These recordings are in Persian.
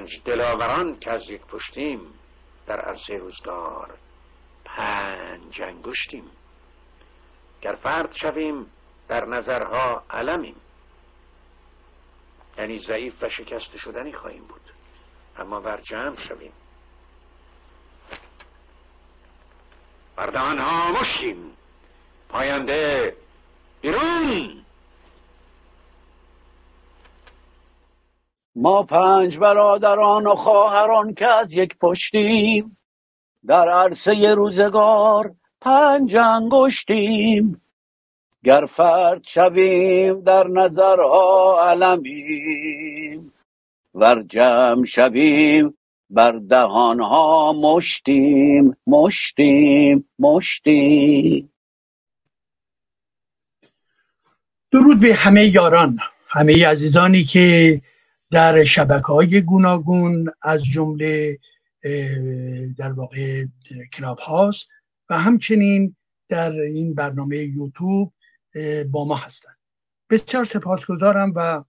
پنج دلاوران که از یک پشتیم، در عرصه روزگار پنج انگشتیم. گر فرد شویم در نظرها علمیم، یعنی ضعیف و شکست شدنی خواهیم بود، اما ور جمع شویم بر دهانها مشتیم، پاینده بیرون. ما پنج برادران و خواهران که از یک پشتیم، در عرصه روزگار پنج انگشتیم. گر فرد شویم در نظرها علمیم، ور جمع شویم بر دهانها مشتیم. مشتیم مشتیم. درود به همه یاران، همه عزیزانی که در شبکه‌های گوناگون از جمله در واقع کلابهاوس و همچنین در این برنامه یوتیوب با ما هستند. بسیار سپاسگزارم و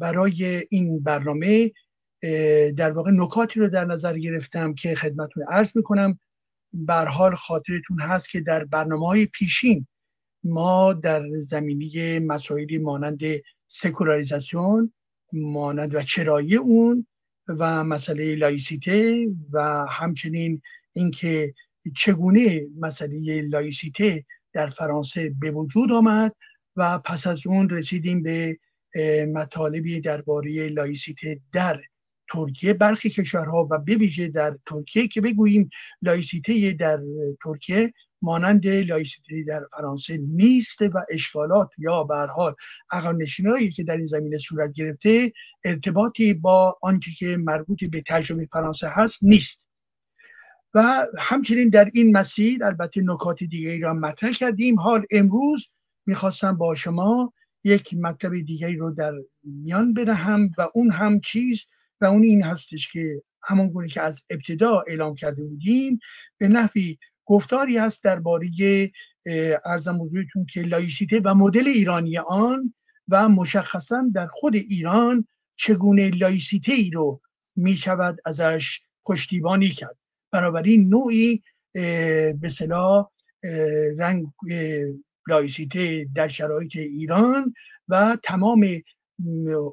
برای این برنامه در واقع نکاتی رو در نظر گرفتم که خدمتتون عرض می‌کنم. به هر حال خاطرتون هست که در برنامه‌های پیشین ما در زمینه مسائلی مانند سکولاریزاسیون، مانند و چرایی اون و مسئله لایسیته و همچنین اینکه چگونه مسئله لایسیته در فرانسه به وجود آمد و پس از اون رسیدیم به مطالبی درباره لایسیته در ترکیه، برخی کشورها و به ویژه در ترکیه که بگوییم لایسیته در ترکیه مانند لایسیته در فرانسه نیست و اشکالات یا به هر حال عقب‌نشینی‌هایی که در این زمینه صورت گرفته ارتباطی با آنچه که مربوط به تجربه فرانسه هست نیست. و همچنین در این مسیر البته نکات دیگری را مطرح کردیم. حال امروز میخواستم با شما یک مطلب دیگری رو در میان بدهم و اون هم چیز و اون این هستش که همونگونه که از ابتدا اعلام کرده بودیم به نحوی گفتاری هست درباره عرض موضوعتون که لایسیته و مدل ایرانی آن و مشخصاً در خود ایران چگونه لایسیته ای رو میشود ازش پشتیبانی کرد. بنابراین نوعی به اصطلاح رنگ لایسیته در شرایط ایران و تمام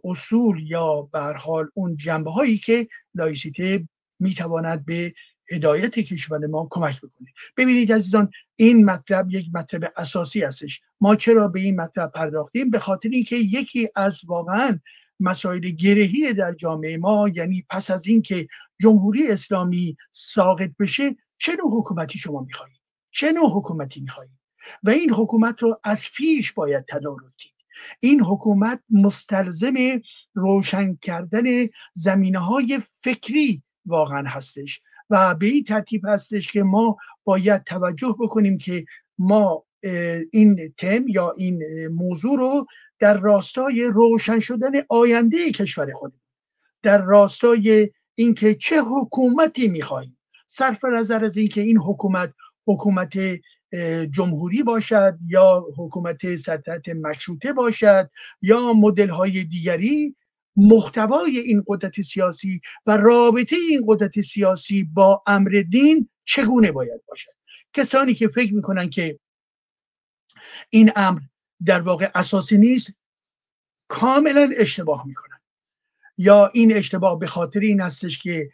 اصول یا به هر حال اون جنبه‌هایی که لایسیته میتواند به هدایت کشور ما کمک بکنه. ببینید عزیزان، این مطلب یک مطلب اساسی هستش. ما چرا به این مطلب پرداختیم؟ به خاطر اینکه یکی از واقعا مسائل گرهی در جامعه ما، یعنی پس از اینکه جمهوری اسلامی ساقط بشه چه نوع حکومتی شما میخواهید؟ چه نوع حکومتی میخواهید؟ و این حکومت رو از پیش باید تدارک دید. این حکومت مستلزم روشن کردن زمینه‌های فکری واقعا هستش و به این ترتیب هستش که ما باید توجه بکنیم که ما این تم یا این موضوع رو در راستای روشن شدن آینده کشور خودمون، در راستای اینکه چه حکومتی می‌خوایم، صرف نظر از اینکه این حکومت جمهوری باشد یا حکومت سلطنت مشروطه باشد یا مدل‌های دیگری، محتوای این قدرت سیاسی و رابطه این قدرت سیاسی با امر دین چگونه باید باشد. کسانی که فکر میکنن که این امر در واقع اساسی نیست کاملا اشتباه میکنن، یا این اشتباه به خاطر این هستش که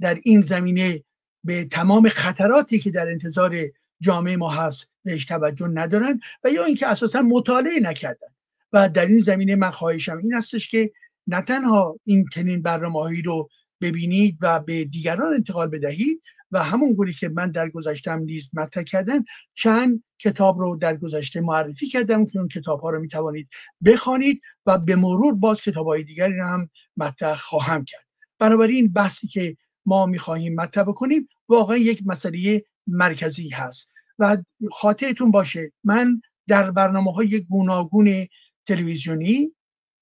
در این زمینه به تمام خطراتی که در انتظار جامعه ما هست بهش توجه ندارن و یا اینکه اساسا مطالعه نکردن. و در این زمینه من خواهشم این هستش که نه تنها این چنین برنامه‌هایی رو ببینید و به دیگران انتقال بدهید و همونگونه که من در گذشتم نیز مطرح کردم، چند کتاب رو در گذشته معرفی کردم که اون کتاب‌ها رو می‌توانید بخوانید و به مرور باز کتاب‌های دیگری رو هم مطرح خواهم کرد. بنابراین بحثی که ما می‌خواهیم مطرح بکنیم واقعا یک مسئله مرکزی هست و خاطرتون باشه من در برنامه‌های گوناگون تلویزیونی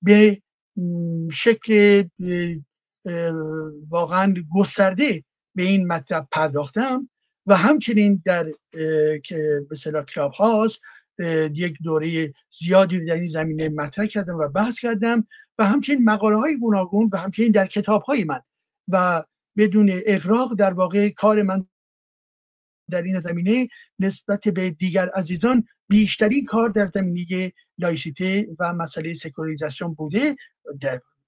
به شکل واقعا گسترده به این مطلب پرداختم و همچنین در به اصطلاح کلاب‌هاوس یک دوره زیادی در این زمینه مطرح کردم و بحث کردم و همچنین مقاله‌های گوناگون و همچنین در کتاب‌های من و بدون اغراق در واقع کار من در این زمینه نسبت به دیگر عزیزان بیشتری کار در زمینه لایسیته و مسئله سکولاریزاسیون بوده،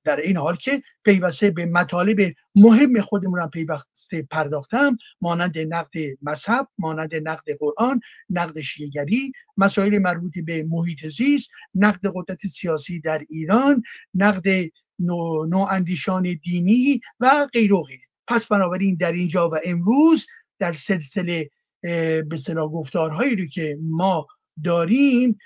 در این حال که پیوسته به مطالب مهم خودمون هم پیوسته پرداختم، مانند نقد مذهب، مانند نقد قرآن، نقد شیعه‌گری، مسائل مربوط به محیط زیست، نقد قدرت سیاسی در ایران، نقد نواندیشان دینی و غیره و غیره. پس بنابراین در اینجا و امروز در سلسله به اصطلاح گفتارهایی رو که ما داریم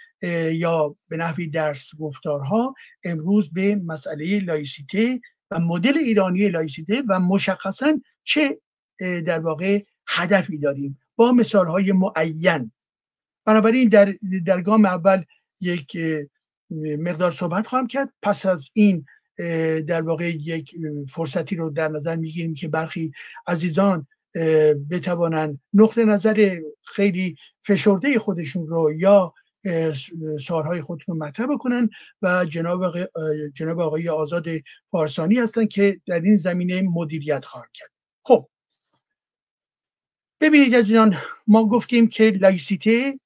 یا به نحوی درس گفتارها، امروز به مسئله لایسیته و مدل ایرانی لایسیته و مشخصاً چه در واقع هدفی داریم با مثالهای معین. بنابراین در گام اول یک مقدار صحبت خواهم کرد، پس از این در واقع یک فرصتی رو در نظر میگیریم که برخی عزیزان بتوانند نقطه نظر خیلی فشرده خودشون رو یا سوالهای خودشون مطرح بکنن و جناب آقای آزاد فارسانی هستن که در این زمینه مدیریت خواهند کرد. خب ببینید عزیزان، ما گفتیم که لایسیته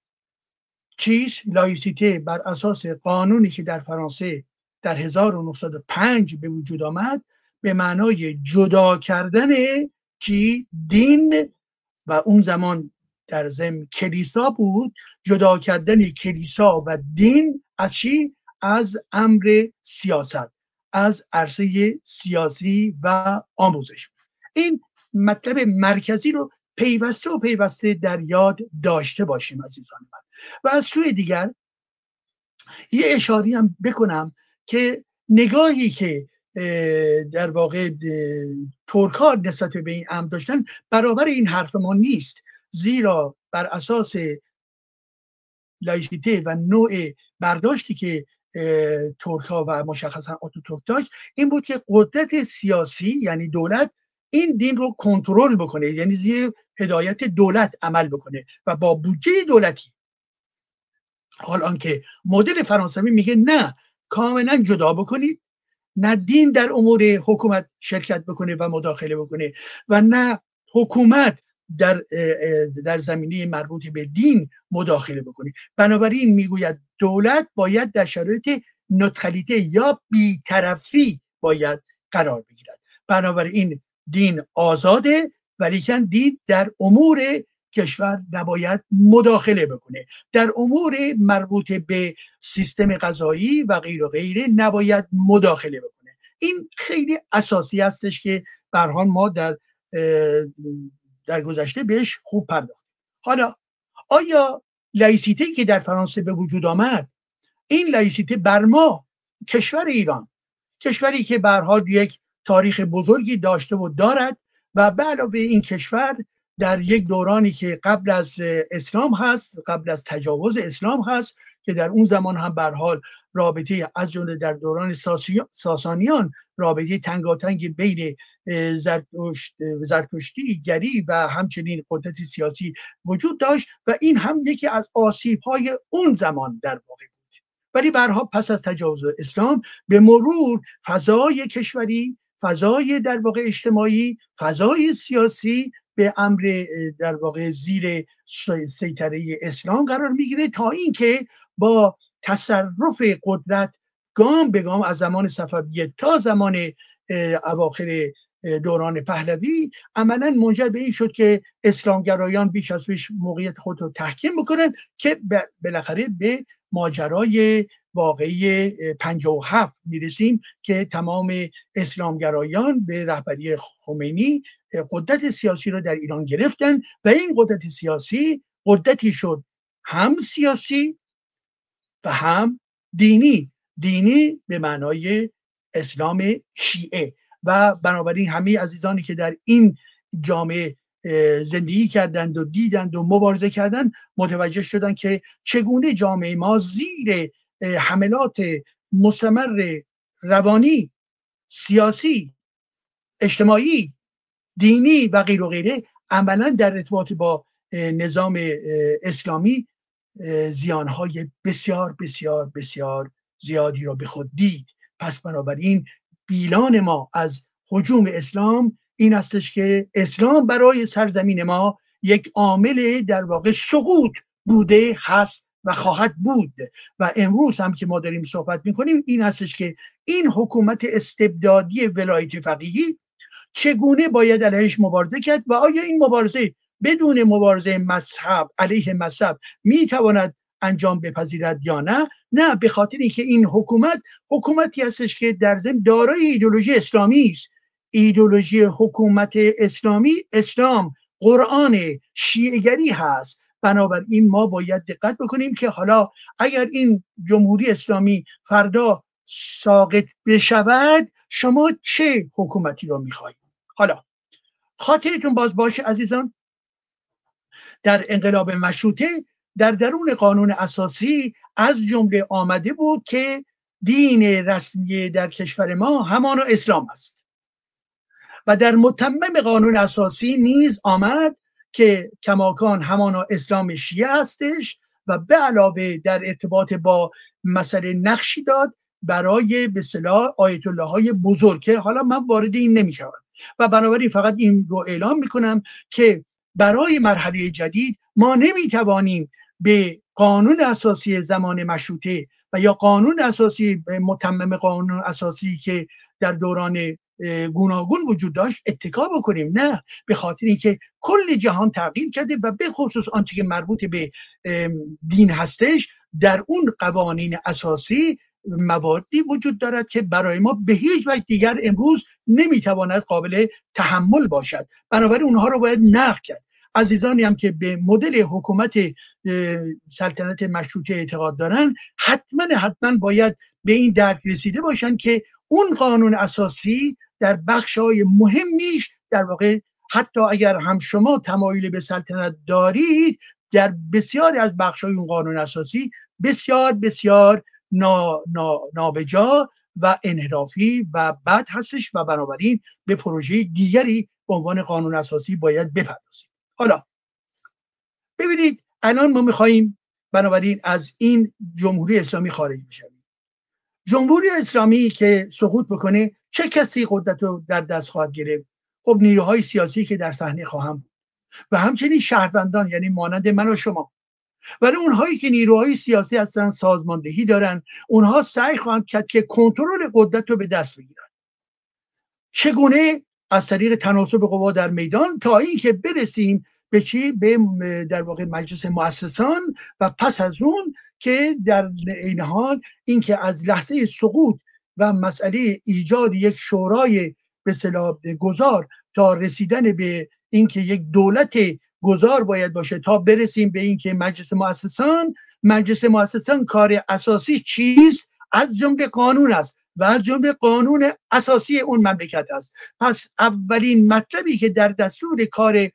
چیست؟ لایسیته بر اساس قانونی که در فرانسه در 1905 به وجود آمد به معنای جدا کردن چی؟ دین و اون زمان در ضمن کلیسا بود، جدا کردن کلیسا و دین از چی؟ از امر سیاست، از عرصه سیاسی و آموزش. این مطلب مرکزی رو پیوسته و پیوسته در یاد داشته باشیم عزیزان من. و از سوی دیگر یه اشاری هم بکنم که نگاهی که در واقع ترک‌ها نسبت به این امر داشتن برابر این حرف ما نیست، زیرا بر اساس لایسیته و نوع برداشتی که ترک‌ها و مشخصا آتاتورک داشت این بود که قدرت سیاسی یعنی دولت این دین رو کنترل بکنه، یعنی زیر هدایت دولت عمل بکنه و با بودجه دولتی. حال آنکه مدل فرانسوی میگه نه، کاملا جدا بکنید، نه دین در امور حکومت شرکت بکنه و مداخله بکنه و نه حکومت در زمینه مربوط به دین مداخله بکنه. بنابراین میگوید دولت باید در شرایط نوترالیته یا بی‌طرفی باید قرار بگیرد. بنابراین دین آزاده ولیکن دین در امور کشور نباید مداخله بکنه، در امور مربوط به سیستم قضایی و غیر و غیره نباید مداخله بکنه. این خیلی اساسی هستش که به هر حال ما در گذشته بهش خوب پرداختیم. حالا آیا لایسیته که در فرانسه به وجود آمد، این لایسیته بر ما کشور ایران، کشوری که به هر حال یک تاریخ بزرگی داشته و دارد و به علاوه این کشور در یک دورانی که قبل از اسلام هست، قبل از تجاوز اسلام هست، که در اون زمان هم به هر حال رابطه از جمله در دوران ساسانیان رابطه تنگاتنگ بین زرتشتی گری و همچنین قدرت سیاسی وجود داشت و این هم یکی از آسیب‌های اون زمان در واقع بود. ولی به هر حال پس از تجاوز اسلام به مرور فضای کشوری، فضای در واقع اجتماعی، فضای سیاسی به امر در واقع زیر سیطره اسلام قرار میگیره تا اینکه با تصرف قدرت گام به گام از زمان صفویه تا زمان اواخر دوران پهلوی عملا منجر به این شد که اسلامگرایان بیش از پیش موقعیت خود رو تحکیم بکنن که بالاخره به ماجرای واقعی 57 میرسیم که تمام اسلامگرایان به رهبری خمینی قدرت سیاسی رو در ایران گرفتن و این قدرت سیاسی قدرتی شد هم سیاسی و هم دینی، دینی به معنای اسلام شیعه. و بنابراین همه عزیزانی که در این جامعه زندگی کردند و دیدند و مبارزه کردند متوجه شدند که چگونه جامعه ما زیر حملات مستمر روانی، سیاسی، اجتماعی، دینی و غیره عملا در ارتباط با نظام اسلامی زیانهای بسیار بسیار بسیار زیادی را به خود دید. پس بنابراین بیلان ما از هجوم اسلام این استش که اسلام برای سرزمین ما یک عامل در واقع سقوط بوده، هست و خواهد بود. و امروز هم که ما داریم صحبت میکنیم این هستش که این حکومت استبدادی ولایت فقیهی چگونه باید علیهش مبارزه کرد و آیا این مبارزه بدون مبارزه مذهب علیه مذهب میتواند انجام بپذیرد یا نه؟ نه، به خاطر اینکه این حکومت حکومتی هستش که در ضمن دارای ایدئولوژی اسلامی است. ایدئولوژی حکومت اسلامی اسلام، قرآن، شیعه‌گری هست. بنابراین ما باید دقت بکنیم که حالا اگر این جمهوری اسلامی فردا ساقط بشود شما چه حکومتی رو میخواهید؟ حالا خاطرتون باز باشه عزیزان، در انقلاب مشروطه در درون قانون اساسی از جمله آمده بود که دین رسمی در کشور ما همان اسلام است و در متمم قانون اساسی نیز آمد که کماکان همانا اسلام شیعه هستش و به علاوه در ارتباط با مسئله نقشی داد برای به اصطلاح آیت الله های بزرگ که حالا من وارد این نمیشم و بنابراین فقط این رو اعلام میکنم که برای مرحله جدید ما نمیتوانیم به قانون اساسی زمان مشروطه و یا قانون اساسی متمم قانون اساسی که در دوران گوناگون وجود داشت اتکا بکنیم. نه، به خاطر اینکه کل جهان تغییر کرده و به خصوص آنچه که مربوط به دین هستش در اون قوانین اساسی مواردی وجود دارد که برای ما به هیچ وجه دیگر امروز نمیتواند قابل تحمل باشد. بنابراین اونها رو باید نقد کرد. عزیزانی هم که به مدل حکومت سلطنت مشروطه اعتقاد دارن حتما باید به این درک رسیده باشن که اون قانون اساسی در بخش‌های مهمیش در واقع حتی اگر هم شما تمایل به سلطنت دارید در بسیاری از بخش‌های اون قانون اساسی بسیار بسیار نابجا و انحرافی و بد هستش و بنابراین به پروژه دیگری به عنوان قانون اساسی باید بپردازید. حالا ببینید الان ما میخواییم بنابراین از این جمهوری اسلامی خارج بشویم. جمهوری اسلامی که سقوط بکنه چه کسی قدرت رو در دست خواهد گرفت؟ خب نیروهای سیاسی که در صحنه خواهند بود و همچنین شهروندان، یعنی مانند من و شما. ولی اونهایی که نیروهای سیاسی هستن، سازماندهی دارن، اونها سعی خواهند کرد که کنترل قدرت رو به دست بگیرن. چگونه؟ از طریق تناسب قوا در میدان تا این که برسیم به چی؟ به در واقع مجلس مؤسسان و پس از اون که در این حال این که از لحظه سقوط و مسئله ایجاد یک شورای به اصطلاح گذار تا رسیدن به اینکه یک دولت گذار باید باشه تا برسیم به اینکه مجلس مؤسسان کار اساسی چیست؟ از جمله قانون است و از جمله قانون اساسی اون مملکت است. پس اولین مطلبی که در دستور کار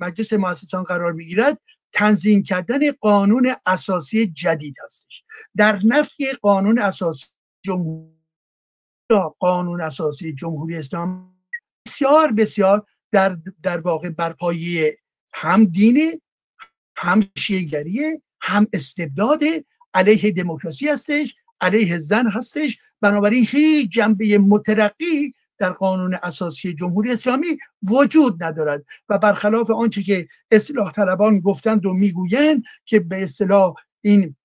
مجلس مؤسسان قرار میگیرد تنظیم کردن قانون اساسی جدید است. در نفی قانون اساسی جمهوری اسلامی بسیار بسیار در واقع برپایی هم دینه، هم شیعه‌گریه، هم استبداد، علیه دموکراسی هستش، علیه زن هستش. بنابراین هیچ جنبه مترقی در قانون اساسی جمهوری اسلامی وجود ندارد و برخلاف آنچه که اصلاح طلبان گفتند و میگویند که به اصطلاح این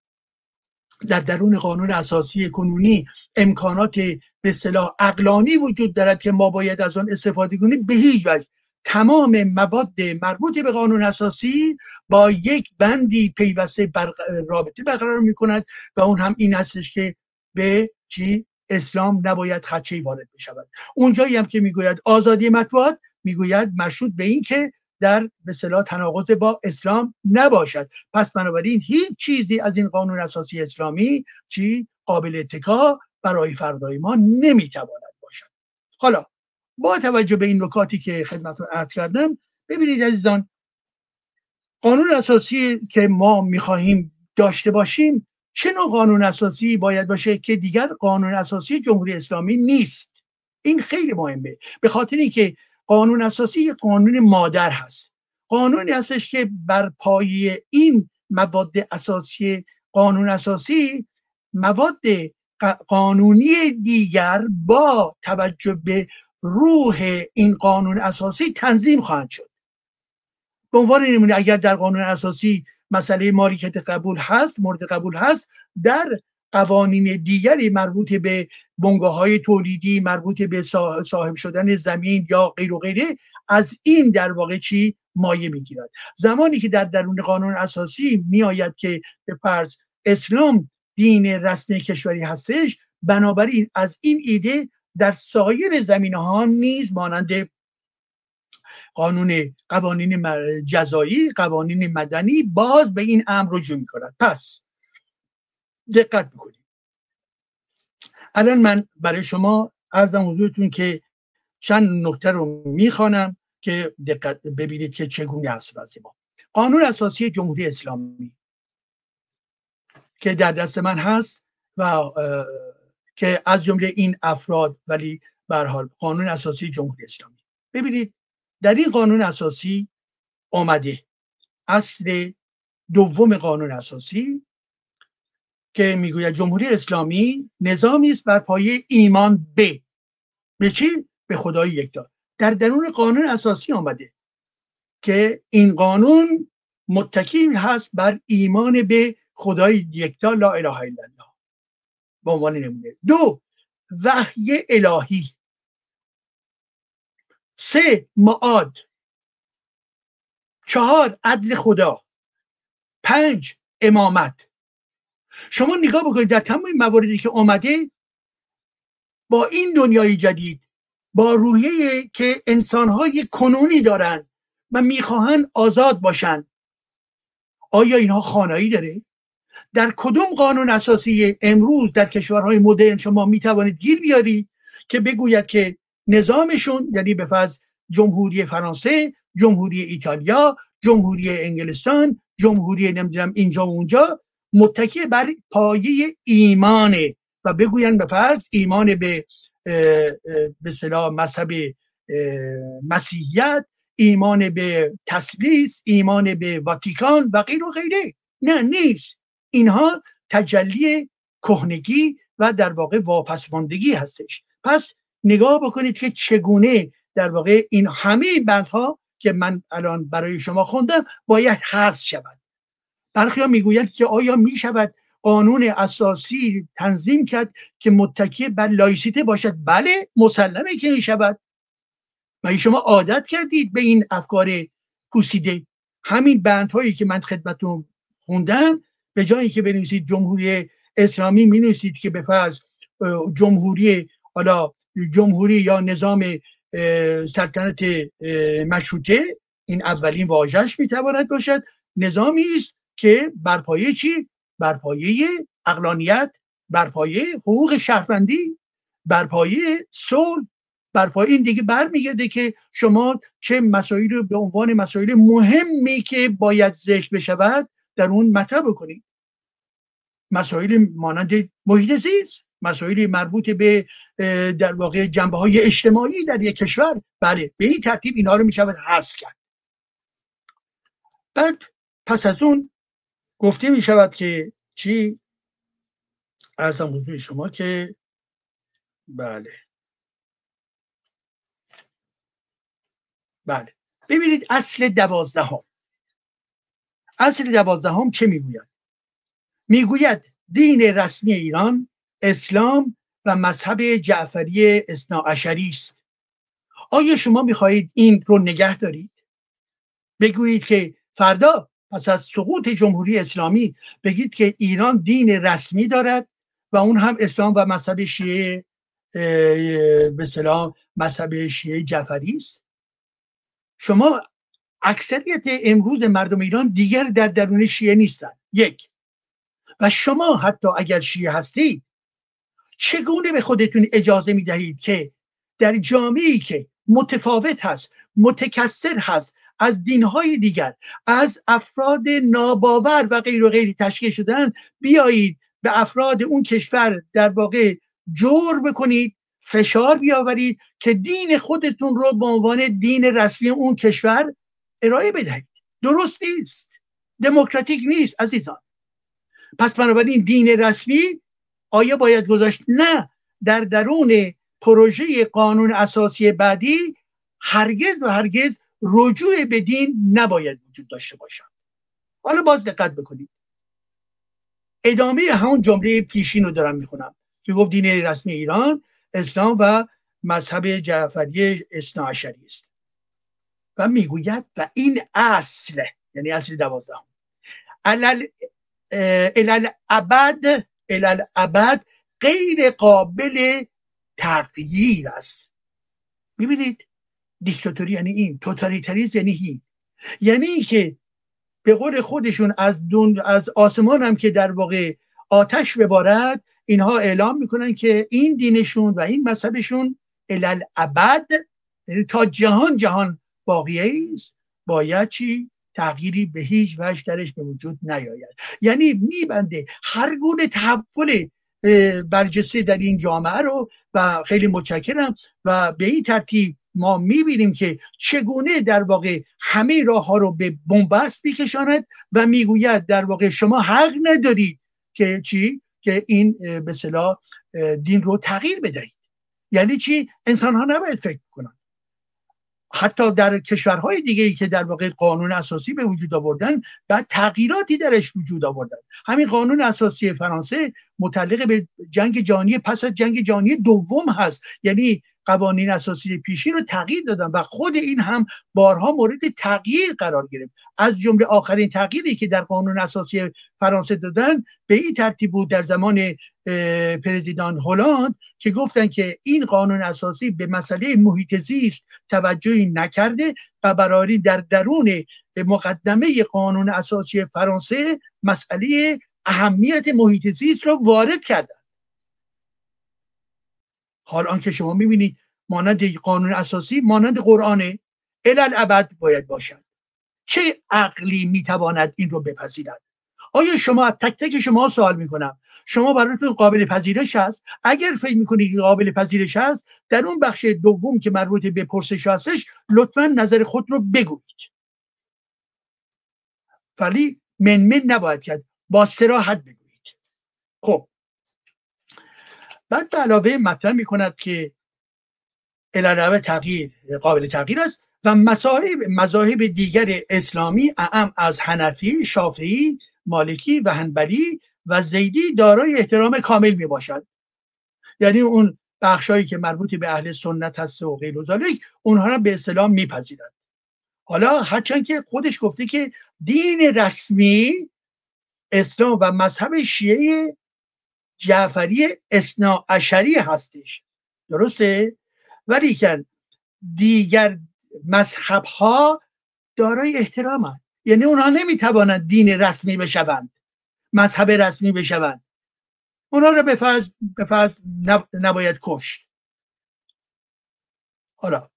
در درون قانون اساسی کنونی امکانات به اصطلاح عقلانی وجود دارد که ما باید از آن استفاده کنیم، به هیچ وجه. تمام مواد مربوط به قانون اساسی با یک بندی پیوسته رابطه برقرار می‌کند و اون هم این هستش که به چی؟ اسلام نباید خدشه‌ای وارد بشود. اونجایی هم که میگوید آزادی مطبوعات، میگوید مشروط به این که در به اصطلاح تناقض با اسلام نباشد. پس بنابراین هیچ چیزی از این قانون اساسی اسلامی چی؟ قابل اتکا برای فردای ما نمیتواند باشد. حالا با توجه به این نکاتی که خدمتتون عرض کردم، ببینید عزیزان، قانون اساسی که ما میخواهیم داشته باشیم چه نوع قانون اساسی باید باشه که دیگر قانون اساسی جمهوری اسلامی نیست؟ این خیلی مهمه، به خاطر اینکه قانون اساسی یک قانون مادر هست، قانونی هستش که بر پایه این مواد اساسی قانون اساسی، مواد قانونی دیگر با توجه به روح این قانون اساسی تنظیم خواهند شد. به عنوان نمونه اگر در قانون اساسی مسئله مالکیت قبول هست، مورد قبول هست، در قوانین دیگری مربوط به بنگاه‌های تولیدی، مربوط به صاحب شدن زمین یا غیر و غیره، از این در واقع چی مایه می‌گیرد. زمانی که در درون قانون اساسی می‌آید که به فرض اسلام دین رسمی کشوری هستش، بنابراین از این ایده در سایر زمینه‌ها نیز مانند قوانین جزایی، قوانین مدنی باز به این امر رجوع می‌کند. پس دقت بکنید. الان من برای شما عرضم حضورتون که چند نکته رو میخوانم که دقت ببینید که چگونه است وضع ما. قانون اساسی جمهوری اسلامی که در دست من هست و که از جمله این افراد، ولی به هر حال قانون اساسی جمهوری اسلامی، ببینید در این قانون اساسی آمده اصل دوم قانون اساسی که میگوید جمهوری اسلامی نظامی است بر پایه ایمان به چی؟ به خدای یکتا. در درون قانون اساسی آمده که این قانون متکی هست بر ایمان به خدای یکتا، لا اله الا الله به عنوان نمونه. 2 وحی الهی. 3 معاد. 4 عدل خدا. 5 امامت. شما نگاه بکنید در تمام مواردی که آمده با این دنیای جدید، با روحیه که انسان‌های کنونی دارن و میخواهن آزاد باشن، آیا اینها خانایی داره؟ در کدوم قانون اساسی امروز در کشورهای مدرن شما میتوانید گیر بیاری که بگوید که نظامشون، یعنی به فرض جمهوری فرانسه، جمهوری ایتالیا، جمهوری انگلستان، جمهوری نمیدونم اینجا و اونجا، متکی بر پایه ایمانه و بگوین به فرض ایمان به اصطلاح مذهب مسیحیت، ایمان به تسلیس، ایمان به واتیکان و غیر و غیره. نه، نیست. اینها تجلی کهنگی و در واقع واپسماندگی هستش. پس نگاه بکنید که چگونه در واقع این همه بندها که من الان برای شما خوندم باید حذف شود. برخی‌ها میگویند که آیا میشود قانون اساسی تنظیم کرد که متکی بر لایسیته باشد؟ بله، مسلمه که میشود. مگه شما عادت کردید به این افکار پوسیده؟ همین بندهایی که من خدمتتون خوندم، به جایی که بنویسید جمهوری اسلامی مینویسید که به فرض جمهوری یا نظام سلطنت مشروطه، این اولین واژه‌اش میتواند باشد، نظامی است که برپایه چی؟ برپایه عقلانیت، برپایه حقوق شهروندی، برپایه صلح، برپایه این دیگه برمیگرده که شما چه مسائل رو به عنوان مسائل مهمی که باید ذکر بشود در اون مطرح بکنید. مسائل مانند محیط زیست، مسائل مربوط به در واقع جنبه‌های اجتماعی در یک کشور، بله به این ترتیب اینا رو میشود حذف کرد. بعد پس از اون گفته می شود که چی؟ عرضم حضور شما که بله ببینید اصل 12 اصل 12 چه می گوید؟ می گوید دین رسمی ایران اسلام و مذهب جعفری اثناعشری است. آیا شما می خواهید این رو نگه دارید؟ بگویید که فردا پس از سقوط جمهوری اسلامی بگید که ایران دین رسمی دارد و اون هم اسلام و مذهب شیعه، به اصطلاح مذهب شیعه جعفری است؟ شما اکثریت امروز مردم ایران دیگر در درون شیعه نیستند. 1 و شما حتی اگر شیعه هستید چگونه به خودتون اجازه می دهید که در جامعه‌ای که متفاوت هست، متکثر هست، از دینهای دیگر، از افراد ناباور و غیر و غیری تشکیل شدن، بیایید به افراد اون کشور در واقع جور بکنید، فشار بیاورید که دین خودتون رو به عنوان دین رسمی اون کشور ارائه بدهید؟ درست نیست. دموکراتیک نیست عزیزان. پس بنابراین دین رسمی آیا باید گذاشت؟ نه، در درون پروژه قانون اساسی بعدی هرگز و هرگز رجوع به دین نباید وجود داشته باشد. حالا باز دقت بکنید، ادامه همون جمله پیشین رو دارم میخونم که گفت دین رسمی ایران اسلام و مذهب جعفری اثناعشری است و میگوید و این اصل، یعنی اصل 12 الالعبد غیر قابل تغییر است. میبینید دیکتاتوری یعنی این، توتالیتاریسم یعنی این، یعنی این که به قول خودشون از آسمان هم که در واقع آتش ببارد اینها اعلام میکنن که این دینشون و این مذهبشون الالعبد، یعنی تا جهان جهان باقیه است، باید چی؟ تغییری به هیچ وجه درش به وجود نیاید. یعنی میبنده هر گونه تحول برجسته در این جامعه رو. و خیلی متشکرم. و به این ترتیب ما میبینیم که چگونه در واقع همه راه ها رو به بنبست میکشاند و میگوید در واقع شما حق ندارید که چی؟ که این به اصطلاح دین رو تغییر بدهید. یعنی چی؟ انسان ها نباید فکر کنند. حتی در کشورهای دیگه‌ای که در واقع قانون اساسی به وجود آوردن بعد تغییراتی درش وجود آوردن، همین قانون اساسی فرانسه متعلق به جنگ جهانی، پس از جنگ جهانی دوم هست، یعنی قوانین اساسی پیشین رو تغییر دادن و خود این هم بارها مورد تغییر قرار گرفت. از جمله آخرین تغییری که در قانون اساسی فرانسه دادن به این ترتیب بود در زمان پرزیدان هلند که گفتن که این قانون اساسی به مسئله محیط زیست توجهی نکرده و برای در درون مقدمه قانون اساسی فرانسه مسئله اهمیت محیط زیست را وارد کردن. حال آنکه شما میبینید مانند قانون اساسی مانند قرآن الالعبد باید باشد. چه عقلی میتواند این رو بپذیرد؟ آیا شما تک تک شما سوال میکنم، شما براتون قابل پذیرش هست؟ اگر فکر میکنید قابل پذیرش هست، در اون بخش دوم که مربوط به پرسش هستش لطفا نظر خود رو بگویید، ولی منمن نباید کرد، با صراحت بگویید. خب بعد به علاوه مطرح می کند که الالعبد تغییر قابل تغییر است و مذاهب دیگر اسلامی اعم از حنفی، شافعی، مالکی و حنبلی و زیدی دارای احترام کامل می باشد. یعنی اون بخشایی که مربوط به اهل سنت هست و غیر و ذالک اونها را به اسلام می پذیرند. حالا هرچند که خودش گفته که دین رسمی اسلام و مذهب شیعه جعفری اثناعشری هستش، درسته؟ ولی که دیگر مذهب ها دارای احترام هست، یعنی اونها نمیتوانند دین رسمی بشوند، مذهب رسمی بشوند. اونها را به فرض نباید کشت. حالا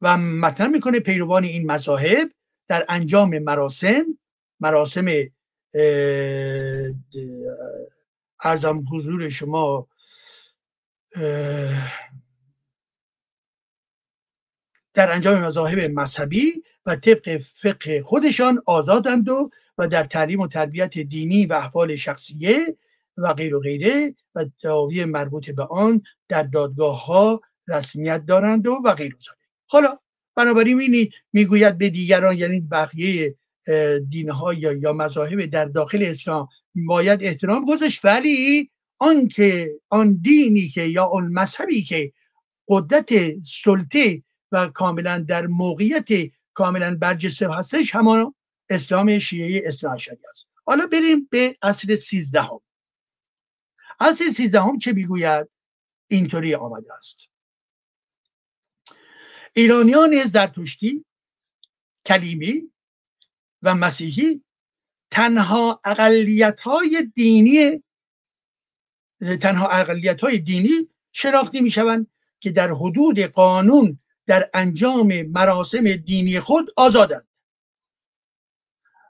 و مطمئن میکنه پیروان این مذاهب در انجام مراسم عرضم حضور شما در انجام مذاهب مذهبی و طبق فقه خودشان آزادند و در تعلیم و تربیت دینی و احوال شخصیه و غیر و غیره و دعاوی مربوط به آن در دادگاه ها رسمیت دارند و غیر و غیره. حالا بنابراین میگوید به دیگران، یعنی بقیه دین‌ها یا مذاهب در داخل اسلام باید احترام گذاشت، ولی آن دینی که یا آن مذهبی که قدرت سلطه و کاملا در موقعیت کاملا برجسته هستش همان اسلام شیعه اثناعشری است. حالا بریم به اصل 13. اصل 13 چه میگوید؟ اینطوری آمده است: ایرانیان زرتشتی، کلیمی و مسیحی تنها اقلیت‌های دینی شناخته می‌شوند که در حدود قانون در انجام مراسم دینی خود آزادند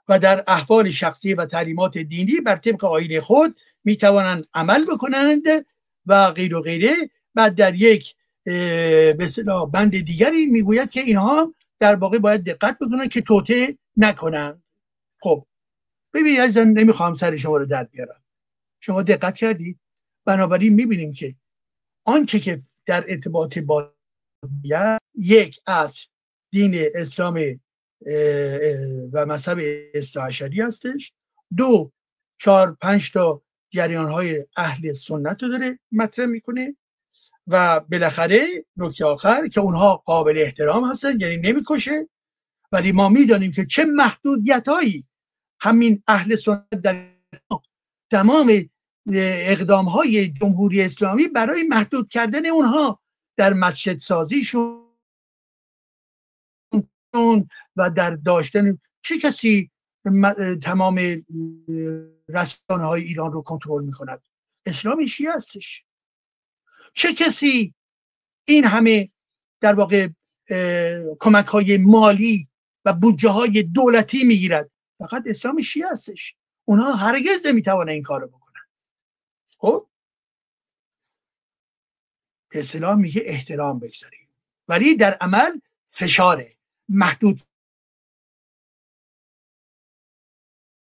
و در احوال شخصی و تعلیمات دینی بر طبق آیین خود می‌توانند عمل بکنند و غیر و غیره. بعد در یک به اصطلاح بند دیگری میگوید که اینها در واقع باید دقت بکنند که توطئه نکنند. خب ببینید عزیزان، نمیخوام سر شما رو در بیارم، شما دقت کردید؟ بنابراین میبینیم که آنچه که در ارتباط با یک از دین اسلام و مذهب اثنی‌عشری هستش، دو 4-5 تا جریان‌های اهل سنت رو داره مطرح میکنه و بالاخره نکته آخر که اونها قابل احترام هستن، یعنی نمیکشه، ولی ما میدانیم که چه محدودیت‌هایی همین اهل سنت در تمام اقدام‌های جمهوری اسلامی برای محدود کردن اونها در مسجد سازیشون و در داشتن، چه کسی تمام رسانه‌های ایران رو کنترل می‌کند؟ اسلام شیعه هستش. چه کسی این همه در واقع کمک‌های مالی و بودجه‌های دولتی می‌گیرد؟ فقط اسلام شیعه هستش. اونها هرگز نمی‌توانند این کارو بکنن. خب اسلام میگه احترام بگذاریم، ولی در عمل فشاره، محدود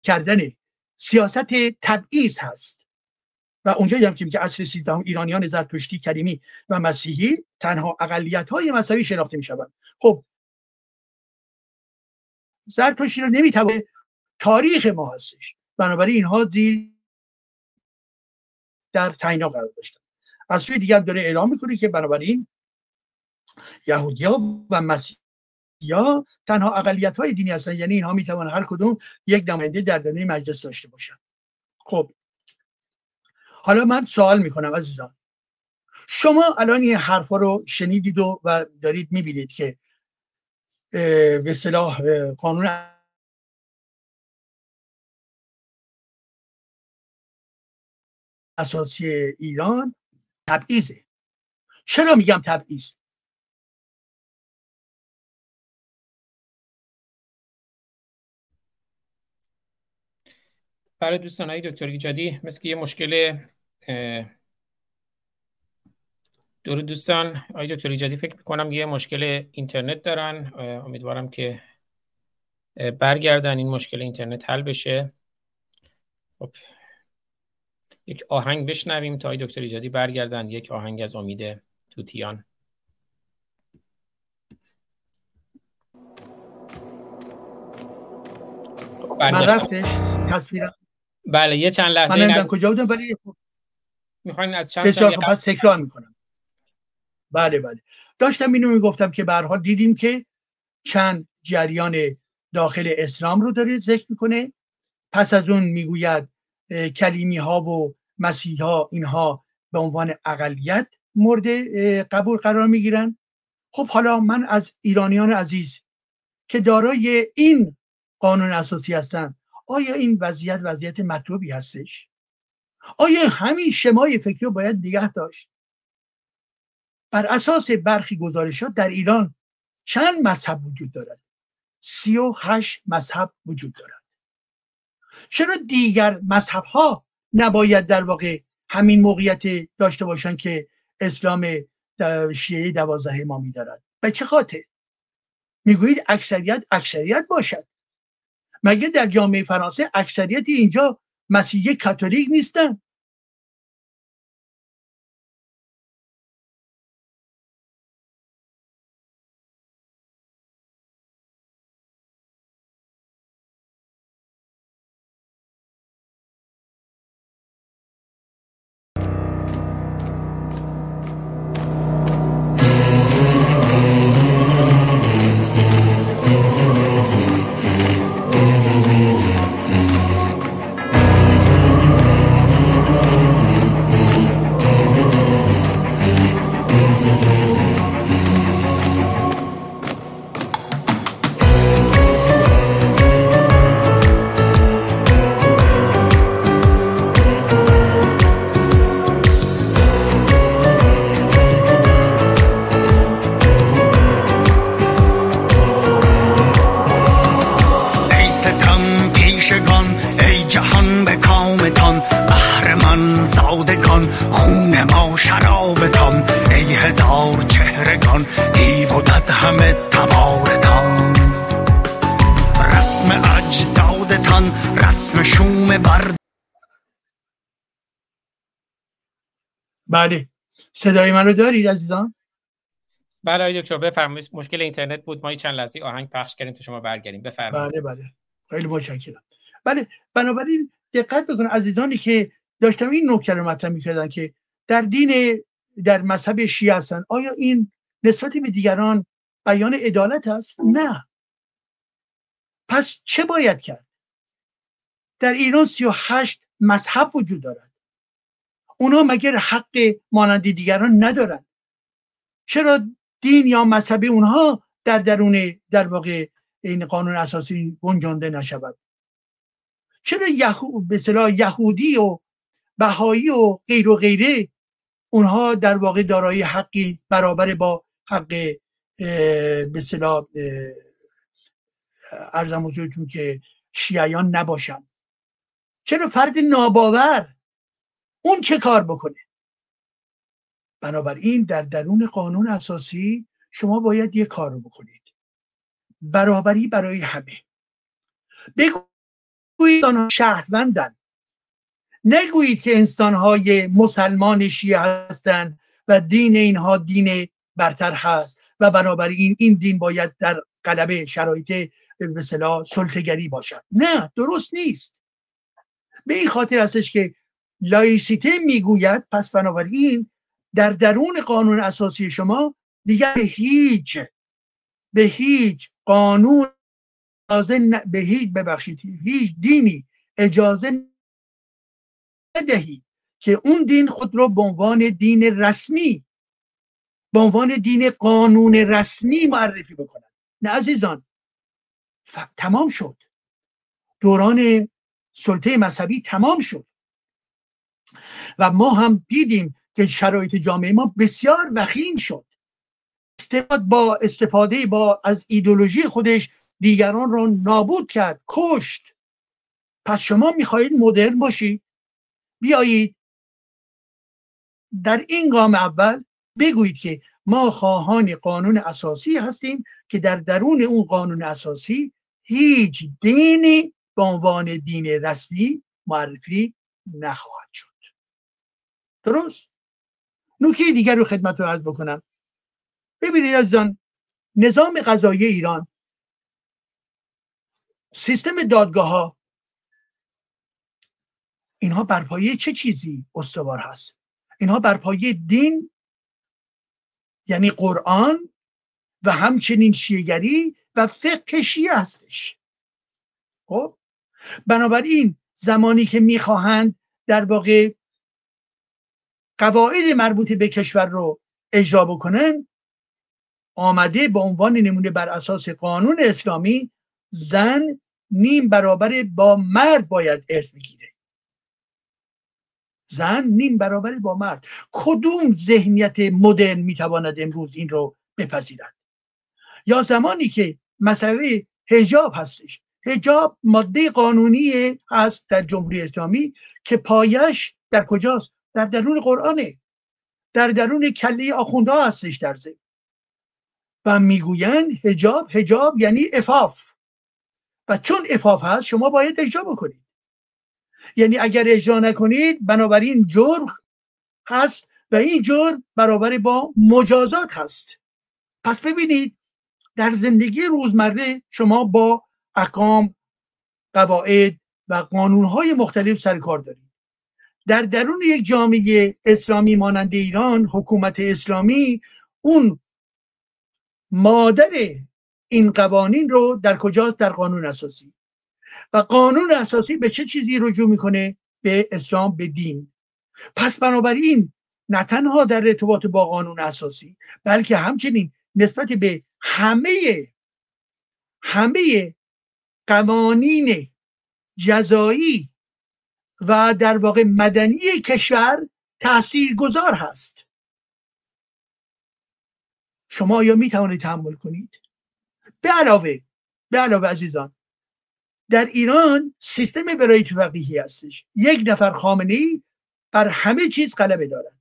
کردن سیاست تبعیض هست. و اونجایی هم که میگه عصر 13 ایرانیان زرتشتی، کریمی و مسیحی تنها اقلیت‌های مذهبی شناخته میشوند. خب زرتشتی رو نمیتونه، تاریخ ما هستش، بنابراین اینها دیل در تنگنا قرار داشتن. از سوی دیگه هم داره اعلام میکنه که بنابراین یهودی‌ها و مسیحی یا تنها اقلیت‌های دینی هستن، یعنی اینها میتوانند هر کدوم یک نماینده در دنیای مجلس داشته باشند. خب حالا من سوال میکنم عزیزان، شما الان این حرفا رو شنیدید و دارید میبینید که به اصطلاح قانون اساسی ایران تبعیضه. چرا میگم تبعیض؟ برای دوستان های دکتر ایجادی مثل که یه مشکل دور دوستان های دکتر ایجادی فکر میکنم یه مشکل اینترنت دارن. امیدوارم که برگردن، این مشکل اینترنت حل بشه. خب یک آهنگ بشنویم تا های دکتر ایجادی برگردن. یک آهنگ از امید توتیان. من رفتش تصویرم، بله یه چند لحظه من نمیدونم کجا بودم، ولی میخواین از چند سال پس تکرار میکنم. بله داشتم اینو میگفتم که به هر حال دیدیم که چند جریان داخل اسلام رو داره ذکر میکنه، پس از اون میگوید کلیمی ها و مسیح ها اینها به عنوان اقلیت مورد قبول قرار میگیرن. خب حالا من از ایرانیان عزیز که دارای این قانون اساسی هستن، آیا این وضعیت مطلوبی هستش؟ آیا همین شمای فکری رو باید نگه داشت؟ بر اساس برخی گزارشات در ایران چند مذهب وجود دارد؟ 38 مذهب وجود دارد. چرا دیگر مذهب ها نباید در واقع همین موقعیت داشته باشن که اسلام شیعه 12 امامی دارد؟ به چه خاطر؟ میگویید اکثریت باشد. مگه در جامعه فرانسه اکثریت اینجا مسیحی کاتولیک نیستن؟ همه تباردان رسم اجداد سلطان رسم شوم برد. بله صدای من رو دارید عزیزان؟ بله آقای دکتر بفرمایید. مشکل اینترنت بود، ما چند لحظه آهنگ پخش کردیم تا شما برگردیم. بفرمایید. بله خیلی متشکرم. بله بنابراین دقت بکنید عزیزانی که داشتم این نکته رو مطرح می‌کردن که در مذهب شیعه هستن، آیا این نسبت به دیگران بیان عدالت است؟ نه. پس چه باید کرد؟ در ایران 38 مذهب وجود دارد. اونا مگر حق مانند دیگران ندارن؟ چرا دین یا مذهب اونها در درون در واقع این قانون اساسی گنجانده نشود؟ چرا به اصطلاح یهودی و بهایی و غیر و غیره اونها در واقع دارای حقی برابر با حق به اصطلاح عرضم حضورتون که شیعیان نباشن؟ چرا فرد ناباور اون چه کار بکنه؟ بنابراین در درون قانون اساسی شما باید یه کار رو بکنید، برابری برای همه. بگویید آنها شهروندن، نگویید که انسان‌های مسلمان شیعه هستند و دین اینها دین برتر هست و بنابراین این دین باید در قلب شرایط به اصطلاح سلطه‌گری باشد. نه، درست نیست. به این خاطر هستش که لایسیته میگوید پس بنابراین در درون قانون اساسی شما دیگر به هیچ قانون هیچ دینی اجازه ندهید که اون دین خود رو به عنوان دین رسمی، به عنوان دین قانون رسمی معرفی بکنه. نه عزیزان، تمام شد. دوران سلطه مذهبی تمام شد و ما هم دیدیم که شرایط جامعه ما بسیار وخیم شد. با استفاده از ایدئولوژی خودش دیگران را نابود کرد، کشت. پس شما میخواهید مدرن باشید؟ بیایید در این گام اول بگویید که ما خواهان قانون اساسی هستیم که در درون اون قانون اساسی هیچ دینی به عنوان دین رسمی معرفی نخواهد شد. درست؟ نکته دیگر رو خدمت رو عرض بکنم. ببینید عزیزان، نظام قضایی ایران، سیستم دادگاه ها، اینها بر پایه چه چیزی استوار هست؟ اینها بر پایه دین، یعنی قرآن و همچنین شیعه‌گری و فقه شیعه هستش. خب بنابراین زمانی که میخواهند در واقع قواعد مربوط به کشور رو اجرا بکنن، آمده به عنوان نمونه بر اساس قانون اسلامی زن نیم برابر با مرد باید ارث بگیره. زن نیم برابر با مرد. کدوم ذهنیت مدرن میتواند امروز این رو بپذیرد؟ یا زمانی که مسئله حجاب هستش، حجاب ماده قانونی هست در جمهوری اسلامی که پایش در کجاست؟ در درون قرآنه، در درون کله آخوندها هستش در ذهن و میگوین حجاب یعنی عفاف و چون عفاف هست شما باید اجرا بکنید، یعنی اگر اجرا نکنید بنابراین جرم هست و این جرم برابر با مجازات هست. پس ببینید در زندگی روزمره شما با احکام، قواعد و قانونهای مختلف سرکار دارید. در درون یک جامعه اسلامی مانند ایران، حکومت اسلامی اون مادر این قوانین رو در کجاست؟ در قانون اساسی. و قانون اساسی به چه چیزی رجوع میکنه؟ به اسلام، به دین. پس بنابراین نه تنها در ارتباط با قانون اساسی بلکه همچنین نسبت به همه قوانین جزایی و در واقع مدنی کشور تاثیرگذار هست. شما یا میتوانید تحمل کنید؟ به علاوه عزیزان، در ایران سیستم ولایت فقیهی هستش. یک نفر خامنه‌ای بر همه چیز غلبه دارد.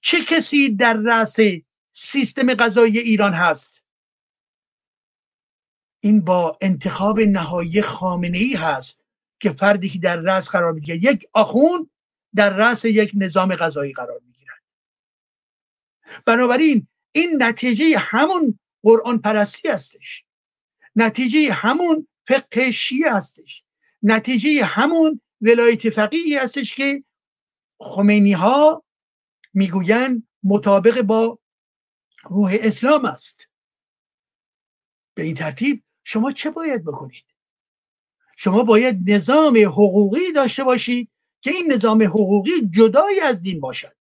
چه کسی در رأس سیستم قضایی ایران هست؟ این با انتخاب نهایی خامنه‌ای هست که فردی که در رأس قرار میگیرد، یک آخوند در رأس یک نظام قضایی قرار میگیرد. بنابراین این نتیجه همون قرآن پرستی هستش، نتیجه همون فقه شیعه هستش، نتیجه همون ولایت فقیهی هستش که خمینی ها میگویند مطابق با روح اسلام است. به این ترتیب شما چه باید بکنید؟ شما باید نظام حقوقی داشته باشید که این نظام حقوقی جدای از دین باشد،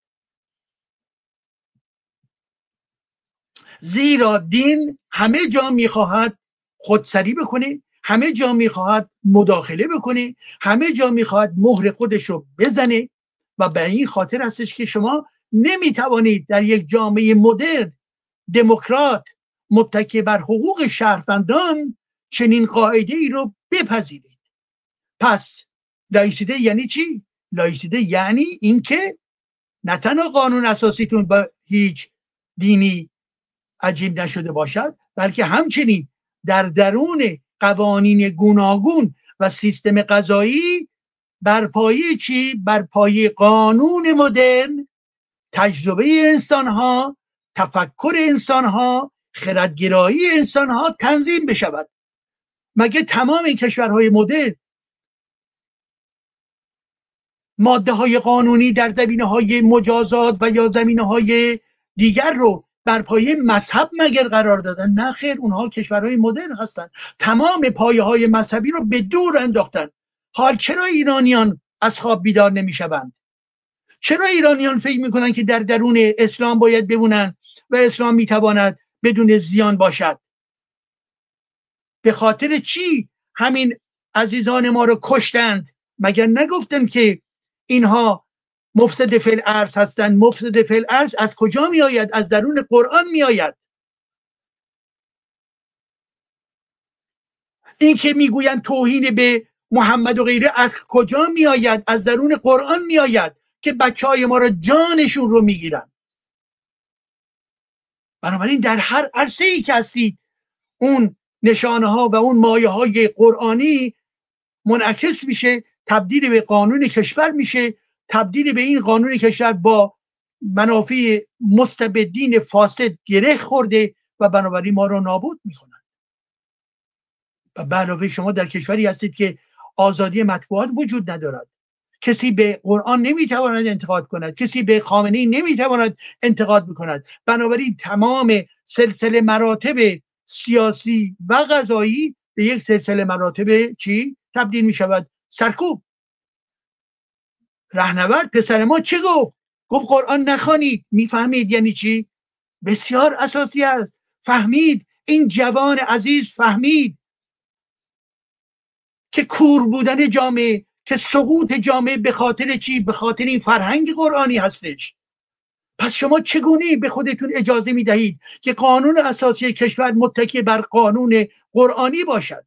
زیرا دین همه جا میخواهد خودسری بکنه، همه جا میخواهد مداخله بکنه، همه جا میخواهد مهر خودش رو بزنه. و به این خاطر هستش که شما نمیتوانید در یک جامعه مدرن دموکرات متکی بر حقوق شهروندان چنین قاعده ای رو بپذیرید. پس لایسیته یعنی چی؟ لایسیته یعنی اینکه نه تنها قانون اساسیتون با هیچ دینی عجیب نشده باشد، بلکه همچنین در درون قوانین گوناگون و سیستم قضایی بر پایه چی؟ بر پایه قانون مدرن، تجربه انسانها، تفکر انسانها، خردگرایی انسانها تنظیم بشود. مگه تمام این کشورهای مدرن ماده های قانونی در زمینه های مجازات و یا زمینه های دیگر رو بر پایه مذهب مگر قرار دادن؟ نه خیر، اونها کشورهای مدرن هستن، تمام پایه های مذهبی رو به دور انداختن. حال چرا ایرانیان از خواب بیدار نمی شوند؟ چرا ایرانیان فکر می کنن که در درون اسلام باید بمونن و اسلام می تواند بدون زیان باشد؟ به خاطر چی همین عزیزان ما رو کشتند؟ مگر نگفتن که اینها مفسد فی الارض هستند؟ مفسد فی الارض از کجا می آید؟ از درون قرآن می آید. این که می گویند توهین به محمد و غیره از کجا می آید؟ از درون قرآن می آید که بچه های ما رو جانشون رو می گیرن. بنابراین در هر عرصه ای که هستید اون نشانه ها و اون مایه های قرآنی منعکس میشه، تبدیل به قانون کشور میشه، تبدیل به این قانون کشور با منافع مستبدین فاسد گره خورده و بنابراین ما رو نابود میکنن. و به علاوه شما در کشوری هستید که آزادی مطبوعات وجود ندارد، کسی به قرآن نمیتواند انتقاد کند، کسی به خامنه‌ای نمیتواند انتقاد بکند. بنابراین تمام سلسله مراتب سیاسی و قضایی به یک سلسله مراتب چی تبدیل می شود؟ سرکوب. رهنورد پسر ما چه گفت؟ گفت قرآن نخوانید. میفهمید یعنی چی؟ بسیار اساسی است. فهمید، این جوان عزیز فهمید که کور بودن جامعه، که سقوط جامعه به خاطر چی؟ به خاطر این فرهنگ قرآنی هستش. پس شما چگونه به خودتون اجازه می دهید که قانون اساسی کشور متکی بر قانون قرآنی باشد؟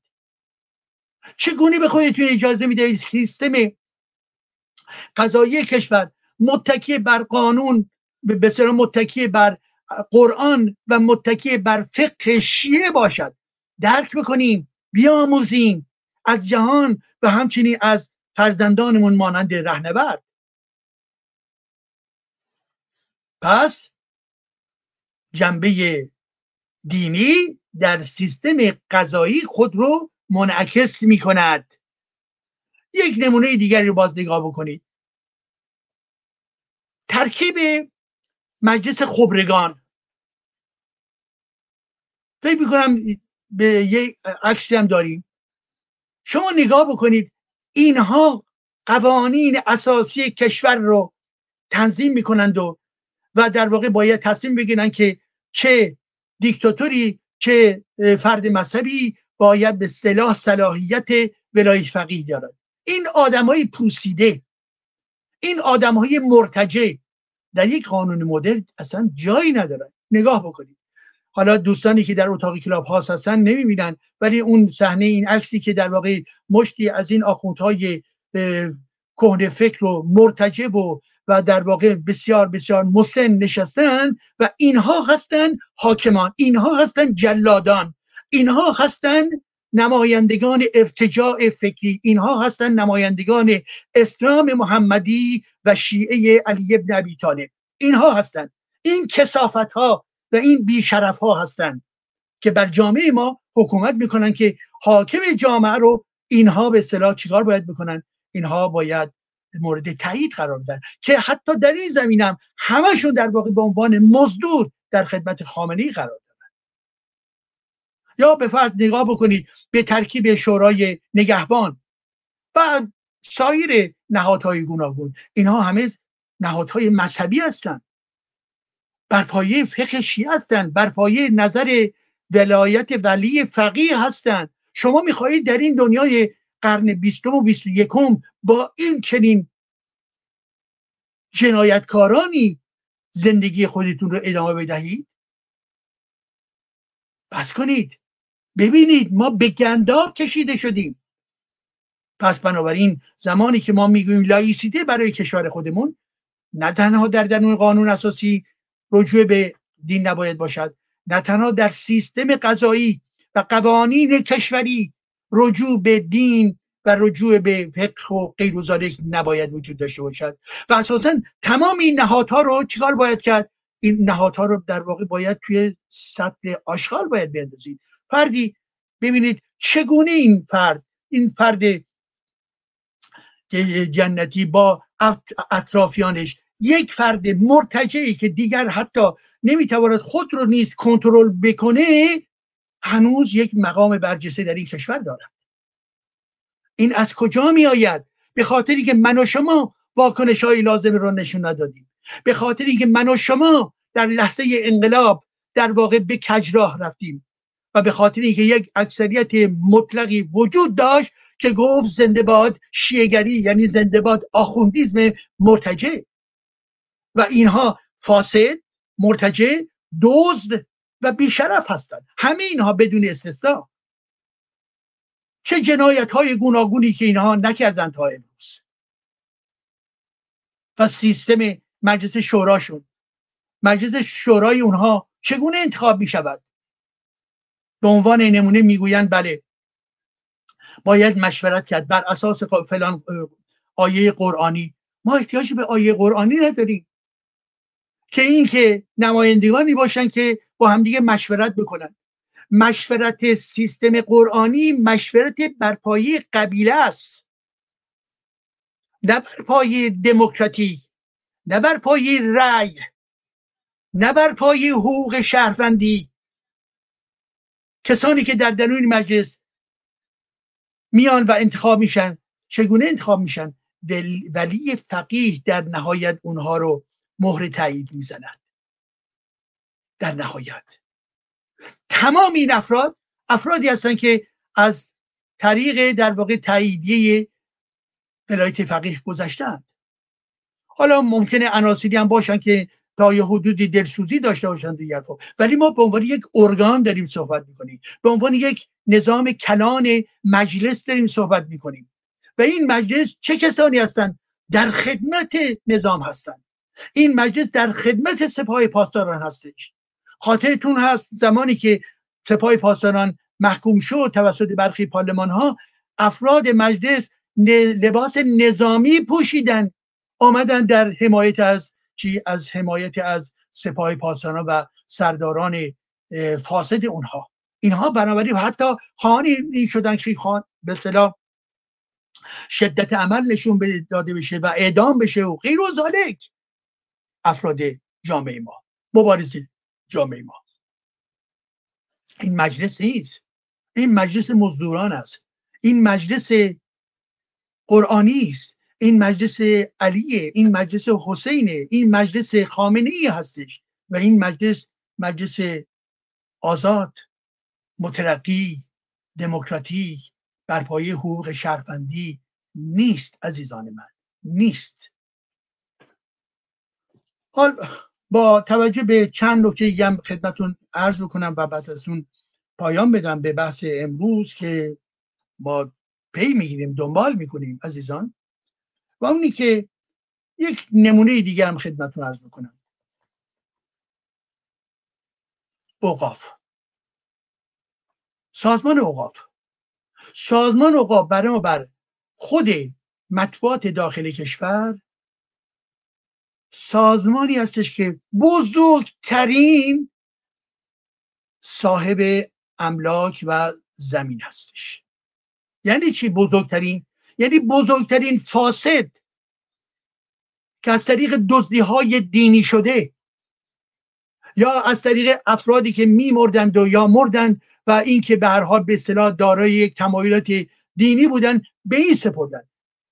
چگونه به خودتون اجازه می دهید سیستم قضایی کشور متکی بر قانون، به اصطلاح متکی بر قرآن و متکی بر فقه شیعه باشد؟ درک بکنیم، بیاموزیم از جهان و همچنین از فرزندانمون مانند رهنورد. پس جنبه دینی در سیستم قضایی خود رو منعکس می کند. یک نمونه دیگری رو باز نگاه بکنید. ترکیب مجلس خبرگان، فکر می‌کنم به یک عکسی هم داریم، شما نگاه بکنید، اینها قوانین اساسی کشور رو تنظیم میکنند و در واقع باید تصمیم بگیرن که چه دیکتاتوری، چه فرد مذهبی باید به اصطلاح صلاحیت ولایت فقیه دارد. این آدمای پوسیده، این آدمای مرتجع در یک قانون مدرن اصلا جایی ندارن. نگاه بکنید. حالا دوستانی که در اتاق کلابهاوس هستن نمیبینن، ولی اون صحنه، این عکسی که در واقع مشتی از این آخوندهای کهنه فکر و مرتجب و در واقع بسیار بسیار مسن نشستن و اینها هستن حاکمان، اینها هستن جلادان، اینها هستند نمایندگان ارتجاع فکری، اینها هستند نمایندگان اسلام محمدی و شیعه علی بن ابی طالب، اینها هستند، این کثافت ها و این بیشرف ها هستند که بر جامعه ما حکومت میکنن که حاکم جامعه رو اینها به اصطلاح چیکار باید بکنن؟ اینها باید مورد تایید قرار بدن که حتی در این زمینه هم همشون در واقع به عنوان مزدور در خدمت خامنه‌ای قرار دارن. یا به فرض نگاه بکنید به ترکیب شورای نگهبان و سایر نهادهای گوناگون، اینها همه نهادهای مذهبی هستند، بر پایه فقه شیعه هستند، بر پایه نظر ولایت ولی فقیه هستند. شما میخواهید در این دنیای قرن 20 و 21 با این چنین جنایتکارانی زندگی خودتون رو ادامه بدهید؟ بس کنید. ببینید ما به گنداب کشیده شدیم. پس بنابراین زمانی که ما میگویم لایسیته برای کشور خودمون، نه تنها در درون قانون اساسی رجوع به دین نباید باشد، نه تنها در سیستم قضایی و قوانین کشوری رجوع به دین و رجوع به فقه و غیر از ذلک نباید وجود داشته باشد. و اساساً تمام این نهادها رو چیکار باید کرد؟ این نهادها رو در واقع باید توی سطل آشغال باید بندازید. فردی ببینید چگونه این فرد جنتی با اطرافیانش، یک فرد مرتجعی که دیگر حتی نمیتواند خود رو نیز کنترل بکنه، هنوز یک مقام برجسته در این کشور دارد. این از کجا می آید؟ به خاطری که من و شما واکنش های لازم رو نشون ندادیم، به خاطری که من و شما در لحظه انقلاب در واقع به کجراه رفتیم و به خاطری که یک اکثریت مطلقی وجود داشت که گفت زنده باد شیعه‌گری، یعنی زنده باد آخوندیزم مرتجع. و اینها فاسد، مرتجع، دزد و بیشرف هستند، همه اینها بدون استثنا. چه جنایت های گوناگونی که اینها نکردند تا امروز. و سیستم مجلس شوراشون، مجلس شورای اونها چگونه انتخاب می شود؟ به عنوان نمونه میگویند بله باید مشورت کرد بر اساس فلان آیه قرآنی. ما احتیاج به آیه قرآنی نداریم که این که نمایندگانی باشن که با همدیگه مشورت بکنن. مشورت سیستم قرآنی مشورت بر پایه قبیله است، نه بر پایه دموکراتیک، نه بر پایه رأی، نه بر پایه حقوق شهروندی. کسانی که در درون مجلس میان و انتخاب میشن چگونه انتخاب میشن؟ ولی فقیه در نهایت اونها رو مهر تایید میزنند. در نهایت تمام این افراد افرادی هستند که از طریق در واقع تاییدیه ولایت فقیه گذشتند. حالا ممکنه عناصری هم باشن که تا یه حدودی دلسوزی داشته باشن دیگر فوق، ولی ما به عنوان یک ارگان داریم صحبت میکنیم، به عنوان یک نظام کلان مجلس داریم صحبت میکنیم. و این مجلس چه کسانی هستند؟ در خدمت نظام هستند. این مجلس در خدمت سپاه پاسداران هستش. خاطرتون هست زمانی که سپاه پاسداران محکوم شد توسط برخی پارلمان ها، افراد مجلس لباس نظامی پوشیدن، آمدن در حمایت از حمایت از سپاه پاسداران و سرداران فاسد اونها. اینها بنابراین حتی خانی این شدن که به اصطلاح شدت عمل نشون داده بشه و اعدام بشه و غیر از ذلک. افراد جامعه ما، مبارزین جامعه ما، این مجلس نیست، این مجلس مزدوران است، این مجلس قرآنی است، این مجلس علیه، این مجلس حسینه، این مجلس خامنه‌ای هستش. و این مجلس، مجلس آزاد، مترقی، دموکراتیک، بر پایه حقوق شهروندی نیست عزیزان من، نیست. حال با توجه به چند نکته دیگه هم خدمتتون عرض بکنم و بعد از اون پایان بدم به بحث امروز که ما پی میگیریم، دنبال میکنیم عزیزان. و اونی که یک نمونه دیگه هم خدمتتون عرض بکنم، اوقاف. سازمان اوقاف بنابر خود مطبوعات داخل کشور سازمانی هستش که بزرگترین صاحب املاک و زمین هستش. یعنی چی بزرگترین؟ یعنی بزرگترین فاسد که از طریق دزدی‌های دینی شده یا از طریق افرادی که می‌مردند و یا مردن و این که به هر حال به اصطلاح دارای یک تمایلات دینی بودن به این سپردن.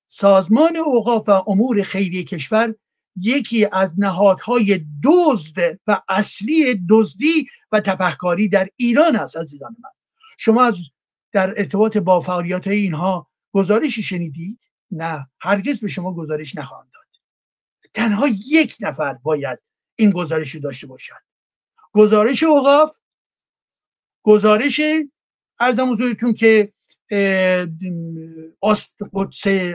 سازمان اوقاف و امور خیریه کشور یکی از نهادهای دزد و اصلی دزدی و تبهکاری در ایران است. عزیزان من، شما در ارتباط با فعالیت های اینها گزارشی شنیدید؟ نه، هرگز به شما گزارش نخواهند داد. تنها یک نفر باید این گزارش رو داشته باشد، گزارش اوقاف، گزارش عرضم حضورتون که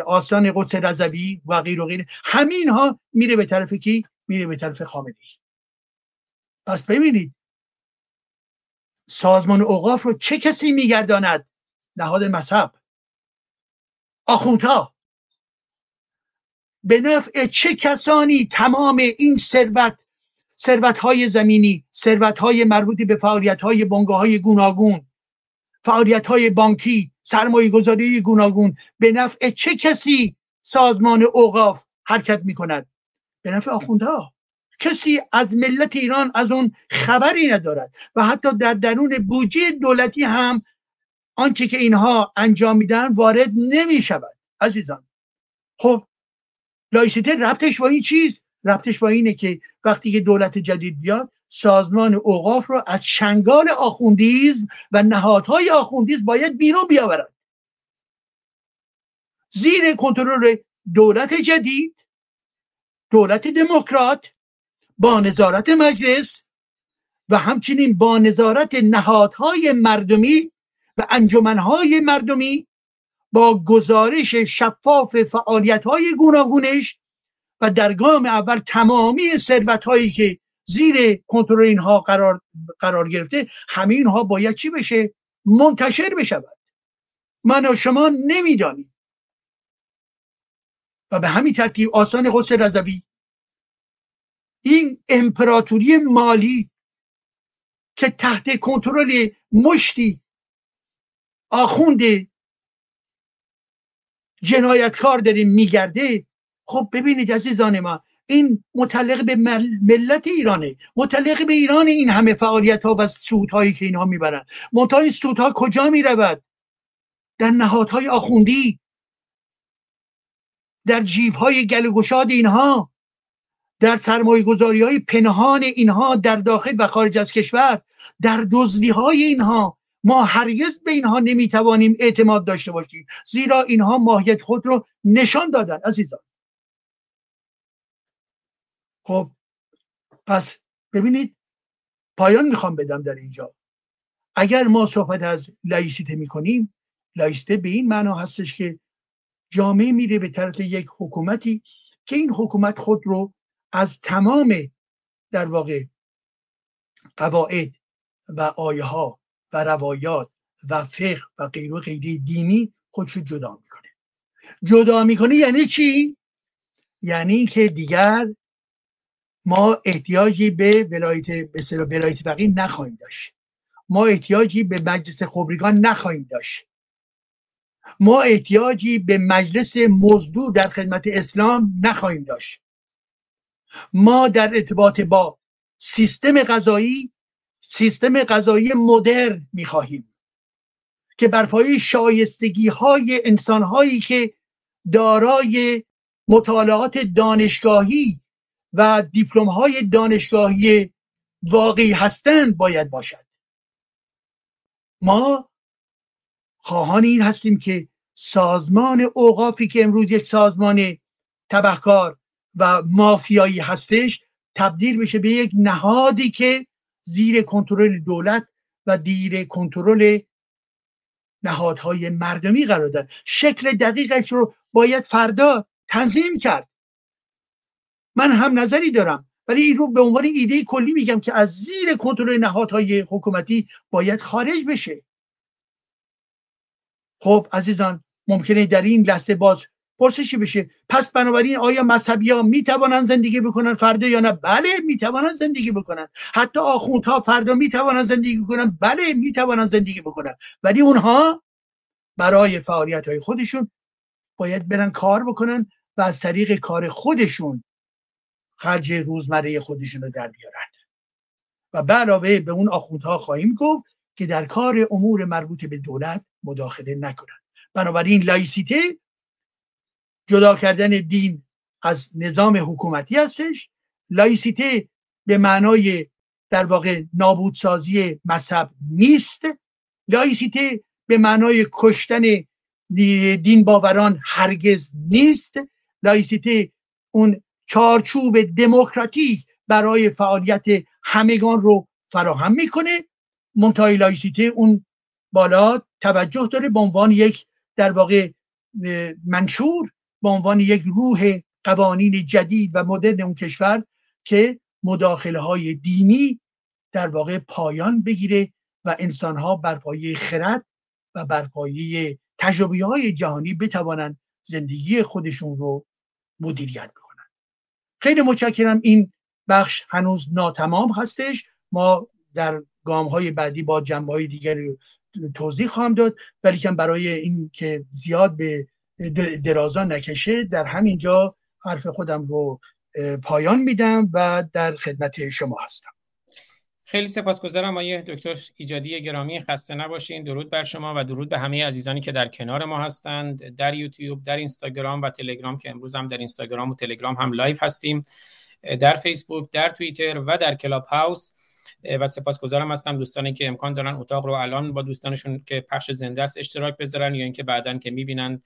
آستان قدس رضوی و غیر و غیره، همین ها میره به طرف کی؟ میره به طرف خامنه‌ای. پس ببینید سازمان اوقاف رو چه کسی میگرداند؟ نهاد مذهب، آخوندها. به نفع چه کسانی تمام این ثروت‌های زمینی، ثروت‌های مربوط به فعالیت‌های بنگاه‌های گوناگون، فعالیت‌های بانکی، سرمایه‌گذاری گوناگون، به نفع چه کسی سازمان اوقاف حرکت می‌کند؟ به نفع آخوندها. کسی از ملت ایران از اون خبری ندارد و حتی در درون بودجه دولتی هم آنچه که اینها انجام میدن وارد نمی‌شود. عزیزان، خب لایسیته ربطش با این چیز، ربطش با اینه که وقتی که دولت جدید بیاد سازمان اوقاف رو از چنگال آخوندیزم و نهادهای آخوندیزم باید بیرون بیاورد، زیر کنترل دولت جدید، دولت دموکرات، با نظارت مجلس و همچنین با نظارت نهادهای مردمی و انجمنهای مردمی، با گزارش شفاف فعالیت‌های گوناگونش و در گام اول تمامی ثروت‌هایی که زیر کنترل اینها قرار گرفته، همه اینها باید چی بشه؟ منتشر بشود. من و شما نمی‌دانیم. و به همین ترتیب آستان قدس رضوی، این امپراتوری مالی که تحت کنترل مشتی آخوند جنایتکار داره میگرده. خب ببینید عزیزان ما، این متعلق به ملت ایرانه، متعلق به ایران. این همه فعالیت ها و سودهایی که اینها میبرن، منتها این سودها کجا میرود؟ در نهادهای آخوندی، در جیبهای گلوگشاد اینها، در سرمایه گذاری های پنهان اینها در داخل و خارج از کشور، در دزدی های اینها. ما هرگز به اینها نمیتوانیم اعتماد داشته باشیم، زیرا اینها ماهیت خود رو نشان دادن. عزیزان، خب پس ببینید، پایان میخوام بدم در اینجا. اگر ما صحبت از لایسیته میکنیم، لایسیته به این معنا هستش که جامعه میره به طرف یک حکومتی که این حکومت خود رو از تمام در واقع قواعد و آیه ها و روایات و فقه و غیر و غیره دینی خودشو جدا میکنه. یعنی چی؟ یعنی که دیگر ما احتیاجی به ولایت فقیه نخواهیم داشت، ما احتیاجی به مجلس خبرگان نخواهیم داشت، ما احتیاجی به مجلس مزدور در خدمت اسلام نخواهیم داشت، ما در ارتباط با سیستم قضایی مدرن می‌خواهیم که بر پایه شایستگی‌های انسان‌هایی که دارای مطالعات دانشگاهی و دیپلم‌های دانشگاهی واقعی هستند باید باشد. ما خواهان این هستیم که سازمان اوقافی که امروز یک سازمان تبهکار و مافیایی هستش تبدیل بشه به یک نهادی که زیر کنترل دولت و زیر کنترل نهادهای مردمی قرار دارد. شکل دقیقش رو باید فردا تنظیم کرد. من هم نظری دارم، ولی این رو به عنوان ایده کلی میگم که از زیر کنترل نهادهای حکومتی باید خارج بشه. خب عزیزان ممکنه در این لحظه باز پرسشی بشه، پس بنابراین آیا مذهبی‌ها میتوانند زندگی بکنن فردا یا نه؟ بله میتوانند زندگی بکنن، حتی آخوندها فردا میتوانند زندگی بکنن، بله میتوانند زندگی بکنن، ولی اونها برای فعالیت‌های خودشون باید برن کار بکنن و از طریق کار خودشون خرج روزمره خودشون رو در بیارن. و به علاوه به اون آخوندها خواهیم گفت که در کار امور مربوط به دولت مداخله نکنن. بنابراین لایسیته، جدا کردن دین از نظام حکومتی هستش. لایسیته به معنای در واقع نابودسازی مذهب نیست. لایسیته به معنای کشتن دین باوران هرگز نیست. لایسیته اون چارچوب دموکراتیک برای فعالیت همگان رو فراهم میکنه. منتهای لایسیته اون بالا توجه داره به عنوان یک در واقع منشور، به عنوان یک روح قوانین جدید و مدرن اون کشور که مداخله های دینی در واقع پایان بگیره و انسان ها بر پایه خرد و بر پایه تجربه های جهانی بتوانند زندگی خودشون رو مدیریت بکنن. خیلی متشکرم. این بخش هنوز ناتمام هستش، ما در گام های بعدی با جنبه های دیگر توضیح خواهم داد، ولی کم برای این که زیاد به درازا نکشه در همین جا حرف خودم رو پایان میدم و در خدمت شما هستم. خیلی سپاسگزارم آقای دکتر ایجادی گرامی، خسته نباشین. درود بر شما و درود به همه عزیزانی که در کنار ما هستند در یوتیوب، در اینستاگرام و تلگرام، که امروز هم در اینستاگرام و تلگرام هم لایو هستیم، در فیسبوک، در توییتر و در کلاب هاوس. و سپاسگزارم هستم دوستانی که امکان دارن اتاق رو الان با دوستانشون که پخش زنده است اشتراک بذارن، یا اینکه بعداً که می‌بینن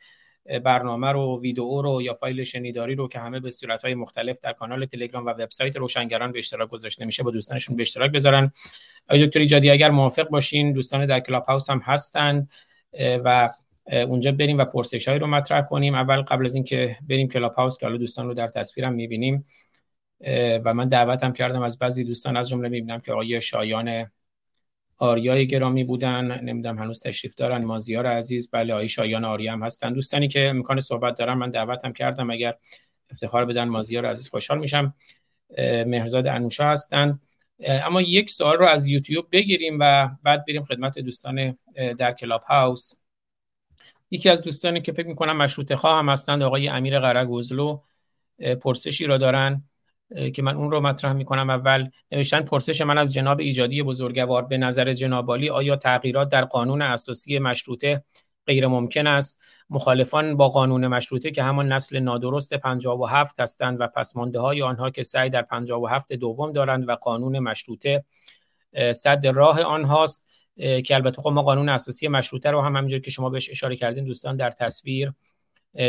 برنامه رو، ویدئو رو یا فایل شنیداری رو که همه به صورت‌های مختلف در کانال تلگرام و وبسایت روشنگران به اشتراک گذاشته میشه با دوستانشون به اشتراک بذارن. آقای دکتر ایجادی اگر موافق باشین، دوستان در کلاب هاوس هم هستن و اونجا بریم و پرسش‌هایی رو مطرح کنیم. اول قبل از اینکه بریم کلاب هاوس که حالا دوستان رو در تصویرم می‌بینیم و من دعوتم کردم از بعضی دوستان، از جمله میبینم که آقای شایان آریای گرامی بودن، نمیدونم هنوز تشریف دارن، مازیار عزیز، بله آقای شایان آریا هم هستن. دوستانی که امکان صحبت دارن من دعوتم کردم، اگر افتخار بدن مازیار عزیز خوشحال میشم، مهرزاد انوشا هستن. اما یک سوال رو از یوتیوب بگیریم و بعد بریم خدمت دوستان در کلاب هاوس. یکی از دوستانی که فکر میکنم مشروطه خواه هم هستن، آقای امیر قره‌گزلو، پرسشی رو دارن که من اون رو مطرح میکنم. اول نوشتن پرسش من از جناب ایجادی بزرگوار، به نظر جناب عالی آیا تغییرات در قانون اساسی مشروطه غیر ممکن است؟ مخالفان با قانون مشروطه که همان نسل نادرست 57 هستند و پسمانده های آنها که سعی در 57 دوم دارند و قانون مشروطه صد راه آنهاست، که البته خب ما قانون اساسی مشروطه رو هم همینجور که شما بهش اشاره کردین دوستان در تصویر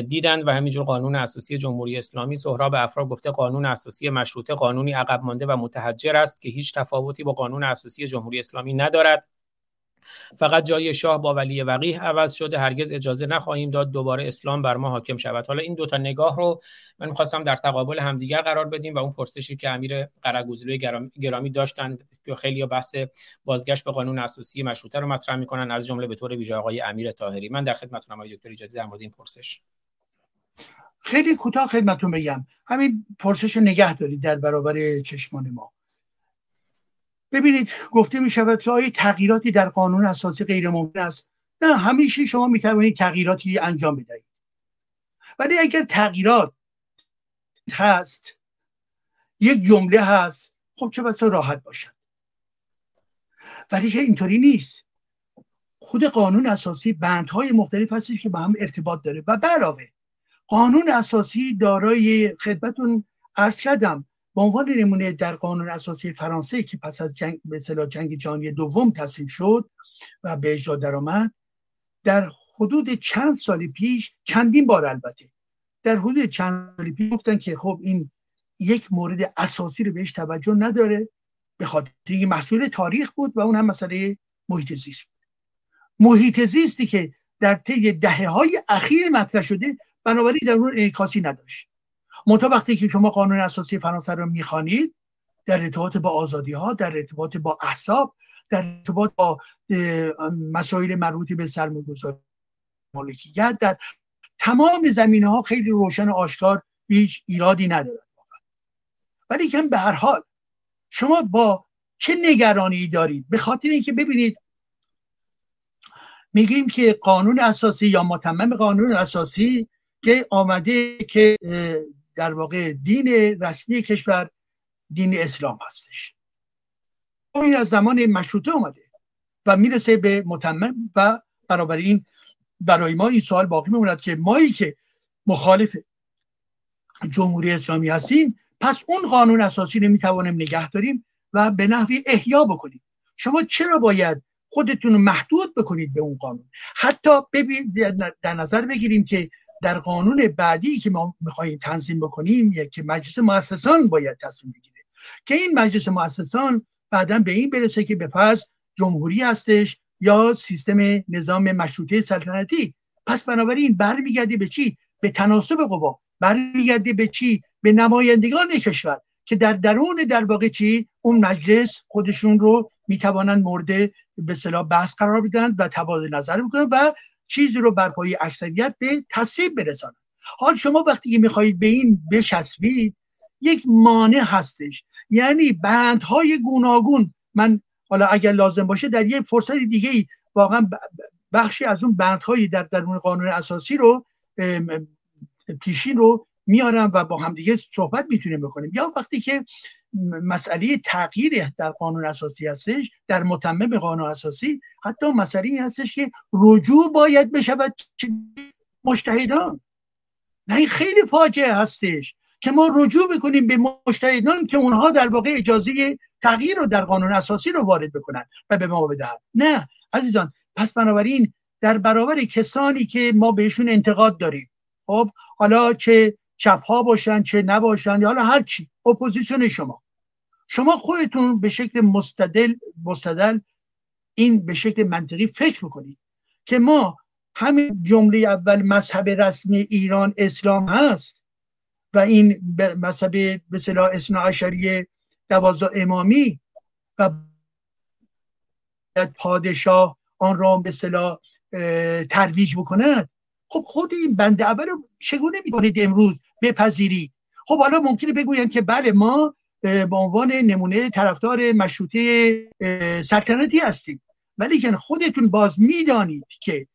دیدن و همینجور قانون اساسی جمهوری اسلامی. سهراب افرا گفته قانون اساسی مشروطه قانونی عقب مانده و متحجر است که هیچ تفاوتی با قانون اساسی جمهوری اسلامی ندارد، فقط جای شاه با ولی وقیه عوض شده، هرگز اجازه نخواهیم داد دوباره اسلام بر ما حاکم شود. حالا این دوتا نگاه رو من خواستم در تقابل همدیگر قرار بدیم و اون پرسشی که امیر قره‌گزلو گرامی داشتن که خیلی بحث بازگشت به قانون اساسی مشروطه رو مطرح میکنن، از جمله به طور ویژه آقای امیر طاهری. من در خدمتتونم آقای دکتر ایجادی در مورد این پرسش. خیلی کوتاه خدمتتون بگم، همین پرسش رو نگه دارید در برابر چشمان ما. ببینید گفته می شود که آیا تغییراتی در قانون اساسی غیر ممکن است؟ نه، همیشه شما می توانید تغییراتی انجام بدهید، ولی اگر تغییرات هست، یک جمله هست، خب چه بسا راحت باشد، ولی که اینطوری نیست. خود قانون اساسی بندهای مختلف هستش که با هم ارتباط داره و علاوه قانون اساسی دارای خدمتون عرض کردم به عنوان نمونه در قانون اساسی فرانسه که پس از جنگ به اصطلاح جنگ جهانی دوم تصویب شد و به اجرا درآمد، در حدود چند سال پیش، چندین بار البته، در حدود چند سال پیش گفتن که خب این یک مورد اساسی رو بهش توجه نداره به خاطر اینکه محصول تاریخ بود و اون هم مسئله محیط زیست. محیط زیستی که در طی دهه‌های اخیر مطرح شده بنابراین در اون انعکاسی نداشت. منتها وقتی که شما قانون اساسی فرانسه رو میخوانید، در ارتباط با آزادی ها، در ارتباط با احزاب، در ارتباط با مسائل مربوط به سرمایه‌گذاری مالکیت در تمام زمینه‌ها خیلی روشن و آشکار هیچ ایرادی ندارد. ولی کم به هر حال شما با چه نگرانی دارید؟ به خاطر اینکه ببینید میگیم که قانون اساسی یا متمم قانون اساسی که آمده که در واقع دین رسمی کشور دین اسلام هستش. این از زمان مشروطه اومده و میرسه به متمم و بنابراین برای ما این سوال باقی میموند که مایی که مخالف جمهوری اسلامی هستیم پس اون قانون اساسی رو میتوانیم نگه داریم و به نحوی احیا بکنیم. شما چرا باید خودتون رو محدود بکنید به اون قانون؟ حتی در نظر بگیریم که در قانون بعدی که ما میخواییم تنظیم بکنیم یک که مجلس مؤسسان باید تصمیم بگیره که این مجلس مؤسسان بعداً به این برسه که به فرض جمهوری هستش یا سیستم نظام مشروطه سلطنتی. پس بنابراین برمیگرده به چی؟ به تناسب قوا. برمیگرده به چی؟ به نمایندگان کشور که در درون در واقع چی اون مجلس خودشون رو میتوانند مورد به اصطلاح بحث قرار بدن و تبادل نظر بکنن و چیزی رو بر پایه اکثریت به تصویب برسانن. حال شما وقتی که میخواهید به این بچسبید یک مانع هستش، یعنی بندهای گوناگون. من حالا اگر لازم باشه در یک فرصت دیگه واقعا بخشی از اون بندهای در درون قانون اساسی رو پیشین رو میارم و با همدیگه صحبت میتونیم بکنیم. یا وقتی که مسئله تغییر در قانون اساسی هستش، در متمم قانون اساسی حتی مسئله این هستش که رجوع باید بشود مجتهدان. نه این خیلی فاجعه هستش که ما رجوع بکنیم به مجتهدان که اونها در واقع اجازه تغییر رو در قانون اساسی رو وارد بکنن و به ما بدهن. نه عزیزان، پس بنابراین در برابر کسانی که ما بهشون انتقاد داریم، خب حالا چه چپ‌ها باشن چه نباشن یا حالا هر چی، اپوزیسیون شما خودتون به شکل مستدل این به شکل منطقی فکر می‌کنید که ما همین جمله اول مذهب رسمی ایران اسلام هست و این مذهب به اصطلاح اثنی‌عشری 12 امامی و پادشاه آن را به اصطلاح ترویج بکنه. خب خود این بنده اول رو چگونه می‌تونید امروز بپذیرید؟ خب حالا ممکنه بگویند که بله ما به عنوان نمونه طرفدار مشروطه سلطنتی هستیم، ولی که خودتون باز می‌دانید که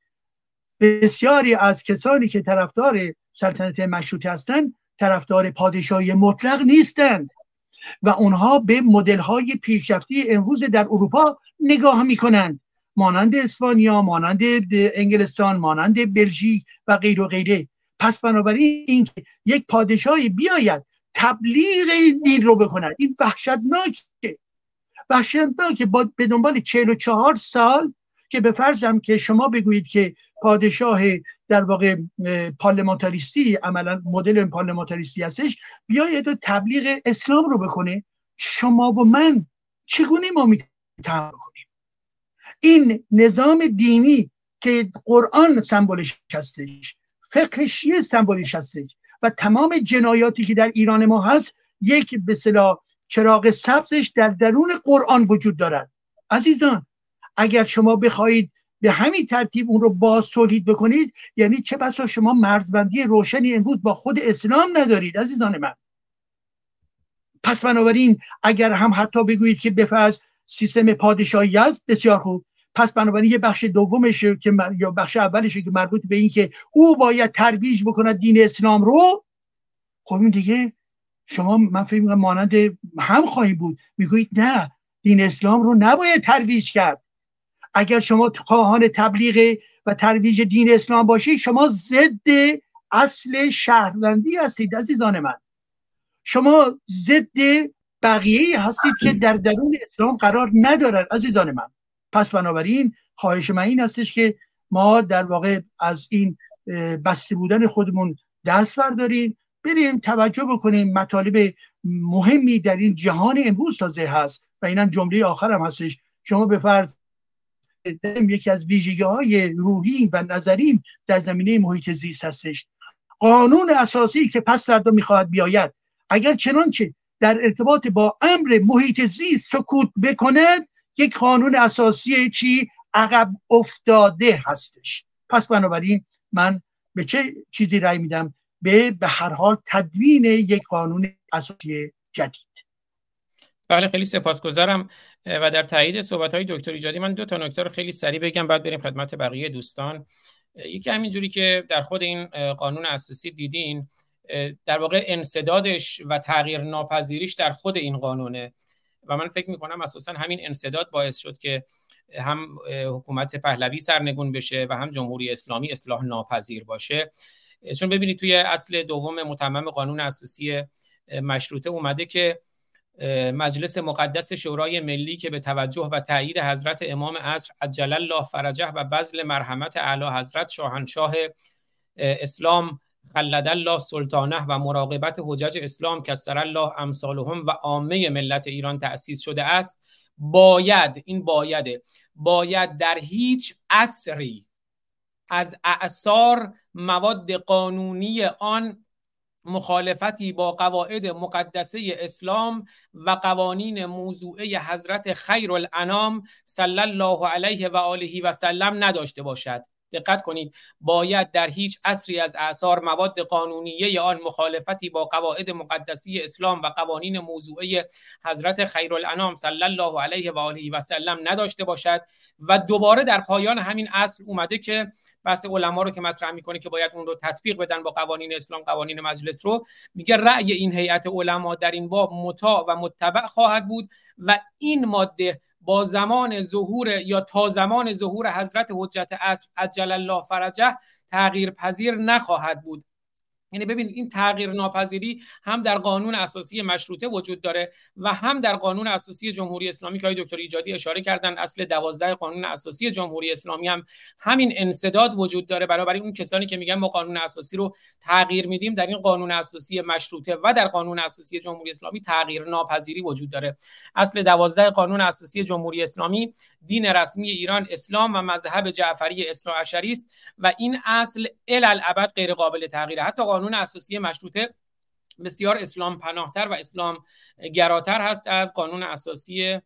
بسیاری از کسانی که طرفدار سلطنت مشروطه هستند طرفدار پادشاهی مطلق نیستند و اونها به مدل‌های پیشرفتی امروز در اروپا نگاه می‌کنند، مانند اسپانیا، مانند انگلستان، مانند بلژیک و غیر و غیره. پس بنابراین این که یک پادشاهی بیاید تبلیغ این دین رو بکند، این وحشتناکه. با به دنبال 44 سال که به فرضم که شما بگویید که پادشاه در واقع پارلمانتاریستی، عملا مدل پارلمانتاریستی هستش، بیاید و تبلیغ اسلام رو بکنه، شما و من چگونه ما میتونیم؟ این نظام دینی که قرآن سمبولش هستش، فقه شیعه سمبولش هستش و تمام جنایاتی که در ایران ما هست یک به اصطلاح چراغ سبزش در درون قرآن وجود دارد. عزیزان اگر شما بخواید به همین ترتیب اون رو باز تولید بکنید، یعنی چه بسا شما مرزبندی روشنی امروز با خود اسلام ندارید عزیزان من. پس بنابراین اگر هم حتی بگویید که بفرض سیستم پادشاهی است، بسیار خوب، پس بنابراین یه بخش دومش که یا بخش اولش که مربوط به این که او باید ترویج بکنه دین اسلام رو، خب این دیگه شما من فکر می‌کنم مانند هم خواهی بود، میگویید نه دین اسلام رو نباید ترویج کرد. اگر شما خواهان تبلیغ و ترویج دین اسلام باشید شما ضد اصل شهروندی هستید عزیزان من، شما ضد بقیه هستید که در درون اسلام قرار ندارن عزیزان من. پس بنابراین خواهش من این هستش که ما در واقع از این بسته بودن خودمون دست برداریم، بریم توجه بکنیم مطالب مهمی در این جهان امروز تازه هست و اینم جمله آخرم هستش. شما به فرض یکی از ویژگی‌های روحی و نظری در زمینه محیط زیست هستش، قانون اساسی که پس فردا میخواد بیاید اگر چنانچه در ارتباط با امر محیط زیست سکوت بکند یک قانون اساسی چی عقب افتاده هستش. پس بنابراین من به چه چیزی رأی میدم؟ به هر حال تدوین یک قانون اساسی جدید. بله خیلی سپاسگزارم و در تایید صحبت‌های دکتر ایجادی من دو تا نکته رو خیلی سریع بگم بعد بریم خدمت بقیه دوستان. یکی همینجوری که در خود این قانون اساسی دیدین در واقع انسدادش و تغییر ناپذیریش در خود این قانونه و من فکر می‌کنم اساساً همین انسداد باعث شد که هم حکومت پهلوی سرنگون بشه و هم جمهوری اسلامی اصلاح ناپذیر باشه. چون ببینید توی اصل دوم متمم قانون اساسی مشروطه اومده که مجلس مقدس شورای ملی که به توجه و تأیید حضرت امام عصر عجل الله فرجه و بذل مرحمت اعلی حضرت شاهنشاه اسلام خلد الله سلطانه و مراقبت حجج اسلام کسر الله امثالهم و عامه ملت ایران تأسیس شده است، باید در هیچ عصری از اعصار مواد قانونی آن مخالفتی با قواعد مقدسه اسلام و قوانین موضوعه حضرت خیرالانام صلی الله علیه و آله و سلم نداشته باشد. دقت کنید، باید در هیچ عصری از اعصار مواد قانونیه آن مخالفتی با قواعد مقدسه اسلام و قوانین موضوعه حضرت خیرالانام صلی الله علیه و آله و سلم نداشته باشد. و دوباره در پایان همین اصل اومده که بحث علما رو که مطرح میکنه که باید اون رو تطبیق بدن با قوانین اسلام، قوانین مجلس رو، میگه رأی این هیئت علما در این باب مطاع و متبع خواهد بود و این ماده با زمان ظهور یا تا زمان ظهور حضرت حجت عصر عجل الله فرجه تغییر پذیر نخواهد بود. یعنی ببین این تغییر ناپذیری هم در قانون اساسی مشروطه وجود داره و هم در قانون اساسی جمهوری اسلامی که آقای دکتر ایجادی اشاره کردن، اصل 12 قانون اساسی جمهوری اسلامی هم همین انسداد وجود داره. برای اون کسانی که میگن ما قانون اساسی رو تغییر میدیم، در این قانون اساسی مشروطه و در قانون اساسی جمهوری اسلامی تغییر ناپذیری وجود داره. اصل 12 قانون اساسی جمهوری اسلامی دین رسمی ایران اسلام و مذهب جعفری اثنی‌عشری است و این اصل الالابد غیر قابل تغییره. حتی قانون اساسی مشروطه بسیار اسلام پناهتر و اسلام گراتر هست از قانون اساسی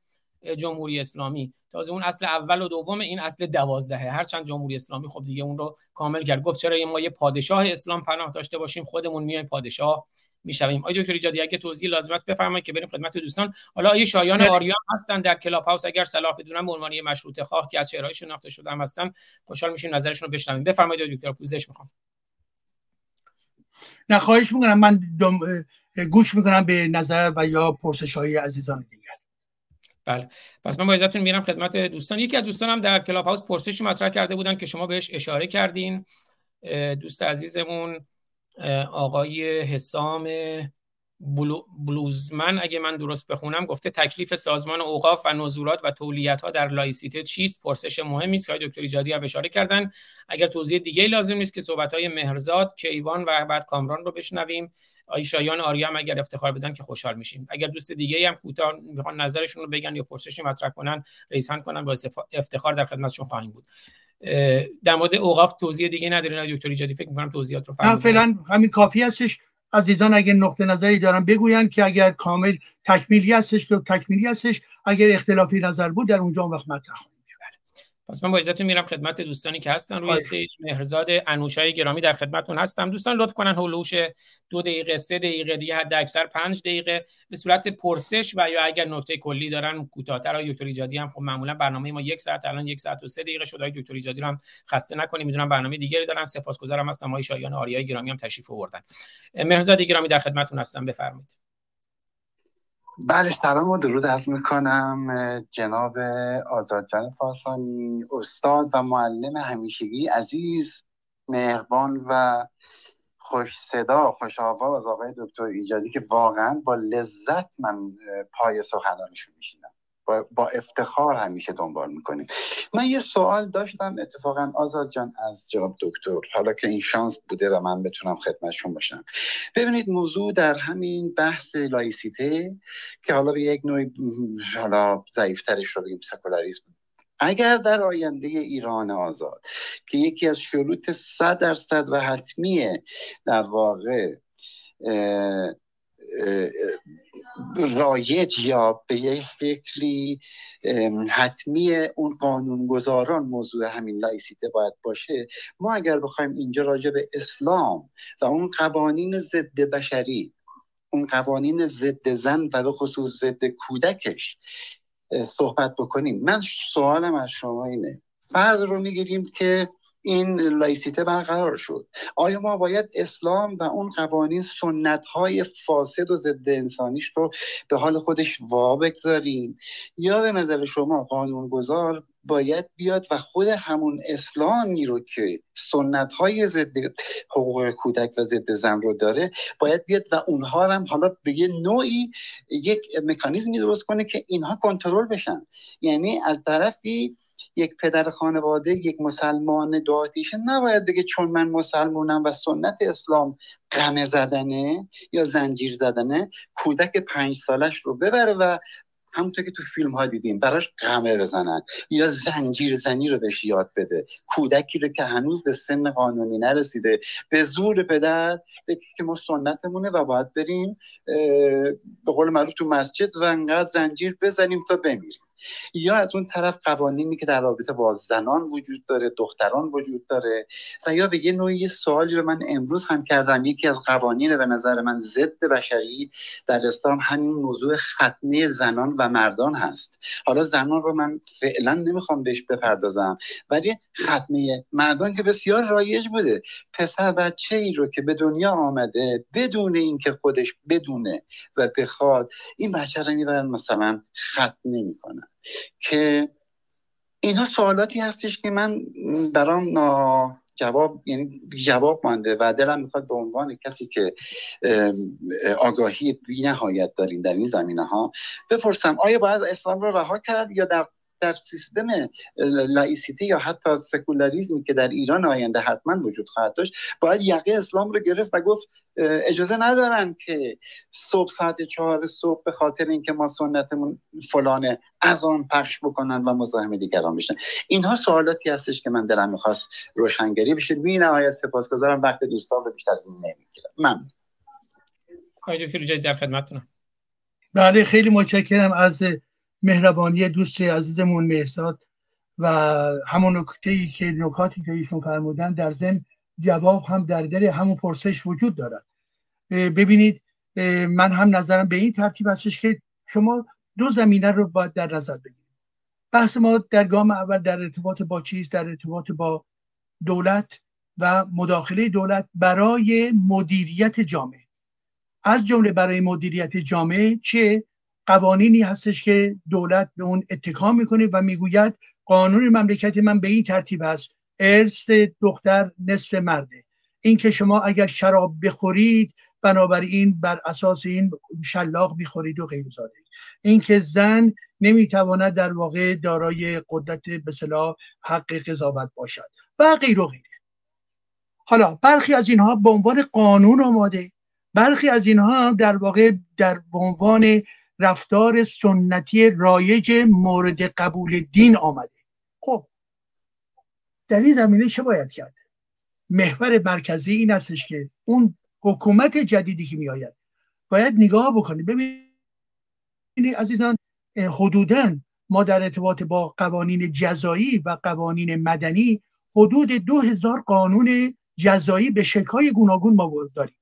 جمهوری اسلامی. تازه اون اصل اول و دوم، این اصل 12ه. هرچند جمهوری اسلامی خب دیگه اون رو کامل کرد، گفت چرا ما یه پادشاه اسلام پناه داشته باشیم، خودمون میایم پادشاه میشویم. آقای دکتر ایجادی اگه توضیح لازم است بفرمایید که بریم خدمت دوستان. حالا آقای شایان آریان هستن در کلاب هاوس، اگر صلاح بدونن به عنوان مشروطه خواه که از شعرهای شناخته شده هم هستن، خوشحال میشیم نظرشون رو بشنویم. بفرمایید دکتر، پوزش میخوام. نه خواهش میکنم، من گوش میکنم به نظر و یا پرسش های عزیزان دیگر. بله پس من با اجازهتون میرم خدمت دوستان. یکی از دوستان هم در کلاب هاوس پرسشی مطرح کرده بودن که شما بهش اشاره کردین، دوست عزیزمون آقای حسام بلوزمن اگه من درست بخونم، گفته تکلیف سازمان اوقاف و نذورات و تولیت‌ها در لایسیته چیست؟ پرسش مهمی است که آقای دکتر ایجادی هم اشاره کردن. اگر توضیح دیگه‌ای لازم نیست که صحبت‌های مهرزاد، کیوان و بعد کامران رو بشنویم. آقای شایان آریام اگر افتخار بدن که خوشحال میشیم. اگر دوست دیگه‌ای هم کوتاه می‌خوان نظرشون رو بگن یا پرسشی مطرح کنن، رئیس هند کنن، با افتخار در خدمتشون خواهیم بود. در مورد اوقاف توضیح دیگه‌ای ندارین آقای دکتر ایجادی؟ فکر می‌کنم توضیحات رو فرمودید. فعلا همین کافی هستش. عزیزان اگر نقطه نظری دارن بگوین که اگر کامل تکمیلی هستش که تکمیلی هستش، اگر اختلافی نظر بود در اونجا اون وقت مطرح خواهیم کرد. پس من با اجازهتون میرم خدمت دوستانی که هستن روی استیج. مهرزاد انوشای گرامی در خدمتتون هستم. دوستان لطف کنن هولوش 2 دقیقه 3 دقیقه دیگه حد اکثر 5 دقیقه به صورت پرسش و یا اگر نکته کلی دارن کوتاه‌تر. آقای دکتر ایجادی هم خب معمولا برنامه ما 1 ساعت، الان 1 ساعت و 3 دقیقه شد. آقای دکتر ایجادی رو هم خسته نکنیم، میدونم برنامه دیگری دارن. سپاسگزارم هستم. آقای شایان آریای گرامی هم تشریف آوردن. مهرزاد گرامی در خدمتتون هستم، بفرمایید. بله سلام و درود عرض میکنم جناب آزاد جان فارسانی، استاد و معلم همیشگی عزیز، مهربان و خوش صدا خوش آواز آقای دکتر ایجادی که واقعا با لذت من پای سخنانشون میشینم، با افتخار همیشه دنبال میکنیم. من یه سوال داشتم اتفاقا آزاد جان از جناب دکتر، حالا که این شانس بوده و من بتونم خدمتشون باشم. ببینید موضوع در همین بحث لایسیته که حالا به یک نوع حالا ضعیفترش رو بگیم سکولاریسم، اگر در آینده ایران آزاد که یکی از شروط 100% و حتمی در واقع رایج یا به یک فکری حتمی اون قانونگذاران موضوع همین لایسیته باید باشه. ما اگر بخوایم اینجا راجع به اسلام و اون قوانین ضد بشری، اون قوانین ضد زن و به خصوص ضد کودکش صحبت بکنیم، من سوالم از شما اینه، فرض رو میگیریم که این لایسیته برقرار شد، آیا ما باید اسلام و اون قوانین سنت‌های فاسد و ضد انسانیش رو به حال خودش وا بگذاریم، یا به نظر شما قانونگذار باید بیاد و خود همون اسلامی رو که سنت‌های ضد حقوق کودک و ضد زن رو داره باید بیاد و اونها رو هم حالا به یه نوعی یک مکانیزمی درست کنه که اینها کنترل بشن؟ یعنی از طرفی یک پدر خانواده، یک مسلمان دعاتیشه نباید بگه چون من مسلمانم و سنت اسلام قمه زدنه یا زنجیر زدنه، کودک 5 سالش رو ببره و همونطور که تو فیلم ها دیدیم براش قمه بزنن یا زنجیر زنی رو بهش یاد بده، کودکی رو که هنوز به سن قانونی نرسیده به زور پدر بگه که ما سنتمونه و باید بریم به قول معروف تو مسجد و انقدر زنجیر بزنیم تا بمیریم. یا از اون طرف قوانینی که در رابطه با زنان وجود داره، دختران وجود داره، و یا به یه نوعی سوالی رو من امروز هم کردم، یکی از قوانین به نظر من ضد بشری در اسلام همین موضوع ختنه زنان و مردان هست. حالا زنان رو من فعلا نمیخوام بهش بپردازم، ولی ختنه مردان که بسیار رایج بوده، پسر بچه‌ای رو که به دنیا آمده بدون اینکه خودش بدونه و بخواد، این بچه رو میبرن مثلا ختنه میکنن. که اینها سوالاتی هستش که من برام جواب، یعنی جواب مانده و دلم میخواد به عنوان کسی که آگاهی بی نهایت داریم در این زمینه ها بپرسم، آیا باید اسلام رو رها کرد یا در سیستم لایسیته یا حتی سکولاریزمی که در ایران آینده حتما وجود خواهد داشت باید یقه اسلام رو گرفت و گفت اجازه ندارن که صبح ساعت 4 صبح به خاطر اینکه ما سنتمون فلانه از آن پخش بکنن و مزاحم دیگران بشن؟ اینها سوالاتی هستش که من دلم میخواست روشنگری بشه. بی نهایت سپاسگزارم، وقت دوستان رو بیشتر نمیگیرم. من آقای دکتر ایجادی در خدمتتونم. بله، خیلی متشکرم از مهربانی دوست عزیزمون مهرزاد و همون نکته‌ای که نکاتی که ایشون فرمودن در ضمن جواب هم در دل همون پرسش وجود دارد. ببینید، من هم نظرم به این ترتیب هستش که شما دو زمینه رو باید در نظر بگیرید. بحث ما در گام اول در ارتباط با چیز، در ارتباط با دولت و مداخله دولت برای مدیریت جامعه، از جمله برای مدیریت جامعه چه قوانینی هستش که دولت به اون اتکا میکنه و میگوید قانون مملکت من به این ترتیب است، ارث دختر نصف مرده، این که شما اگر شراب بخورید بنابراین بر اساس این شلاق میخورید و غیر زاده، این که زن نمیتواند در واقع دارای قدرت به اصطلاح حق قضاوت باشد و غیر و غیره. حالا برخی از اینها به عنوان قانون آماده، برخی از اینها در واقع در عنوان رفتار سنتی رایج مورد قبول دین آمده. خب در این زمینه چه باید کرد؟ محور مرکزی این هستش که اون حکومت جدیدی که می آید باید نگاه بکنید. ببینید عزیزان، حدوداً ما در ارتباط با قوانین جزایی و قوانین مدنی حدود 2000 قانون جزایی به شکل‌های گوناگون ما داریم.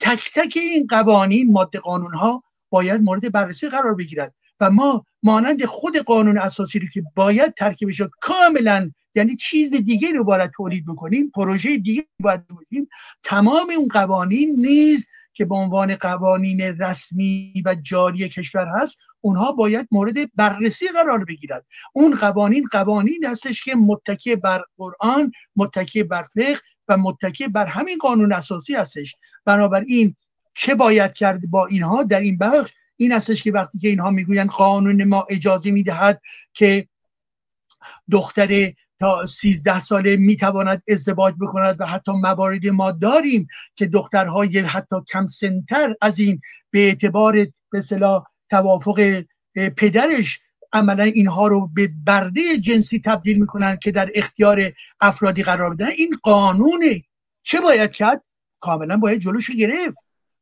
تک تک این قوانین، ماده قانون‌ها باید مورد بررسی قرار بگیرد و ما مانند خود قانون اساسی رو که باید ترکیبش رو کاملا، یعنی چیز دیگه رو باید تولید بکنیم، پروژه دیگه باید بکنیم، تمام اون قوانین نیز که به عنوان قوانین رسمی و جاری کشور هست اونها باید مورد بررسی قرار بگیرد. اون قوانین، قوانین هستش که متکی بر قرآن، متکی بر فقه و متکی بر همین قانون اساسی هستش. بنابراین چه باید کرد با اینها در این بخش؟ این هستش که وقتی که اینها میگویند قانون ما اجازه میدهد که دختر تا 13 ساله میتواند ازدواج بکند و حتی موارد ما داریم که دخترهای حتی کم سنتر از این به اعتبار به اصطلاح توافق پدرش عملا اینها رو به برده جنسی تبدیل میکنند که در اختیار افرادی قرار بدن، این قانونه. چه باید کرد؟ کاملا باید جلوشو گرفت.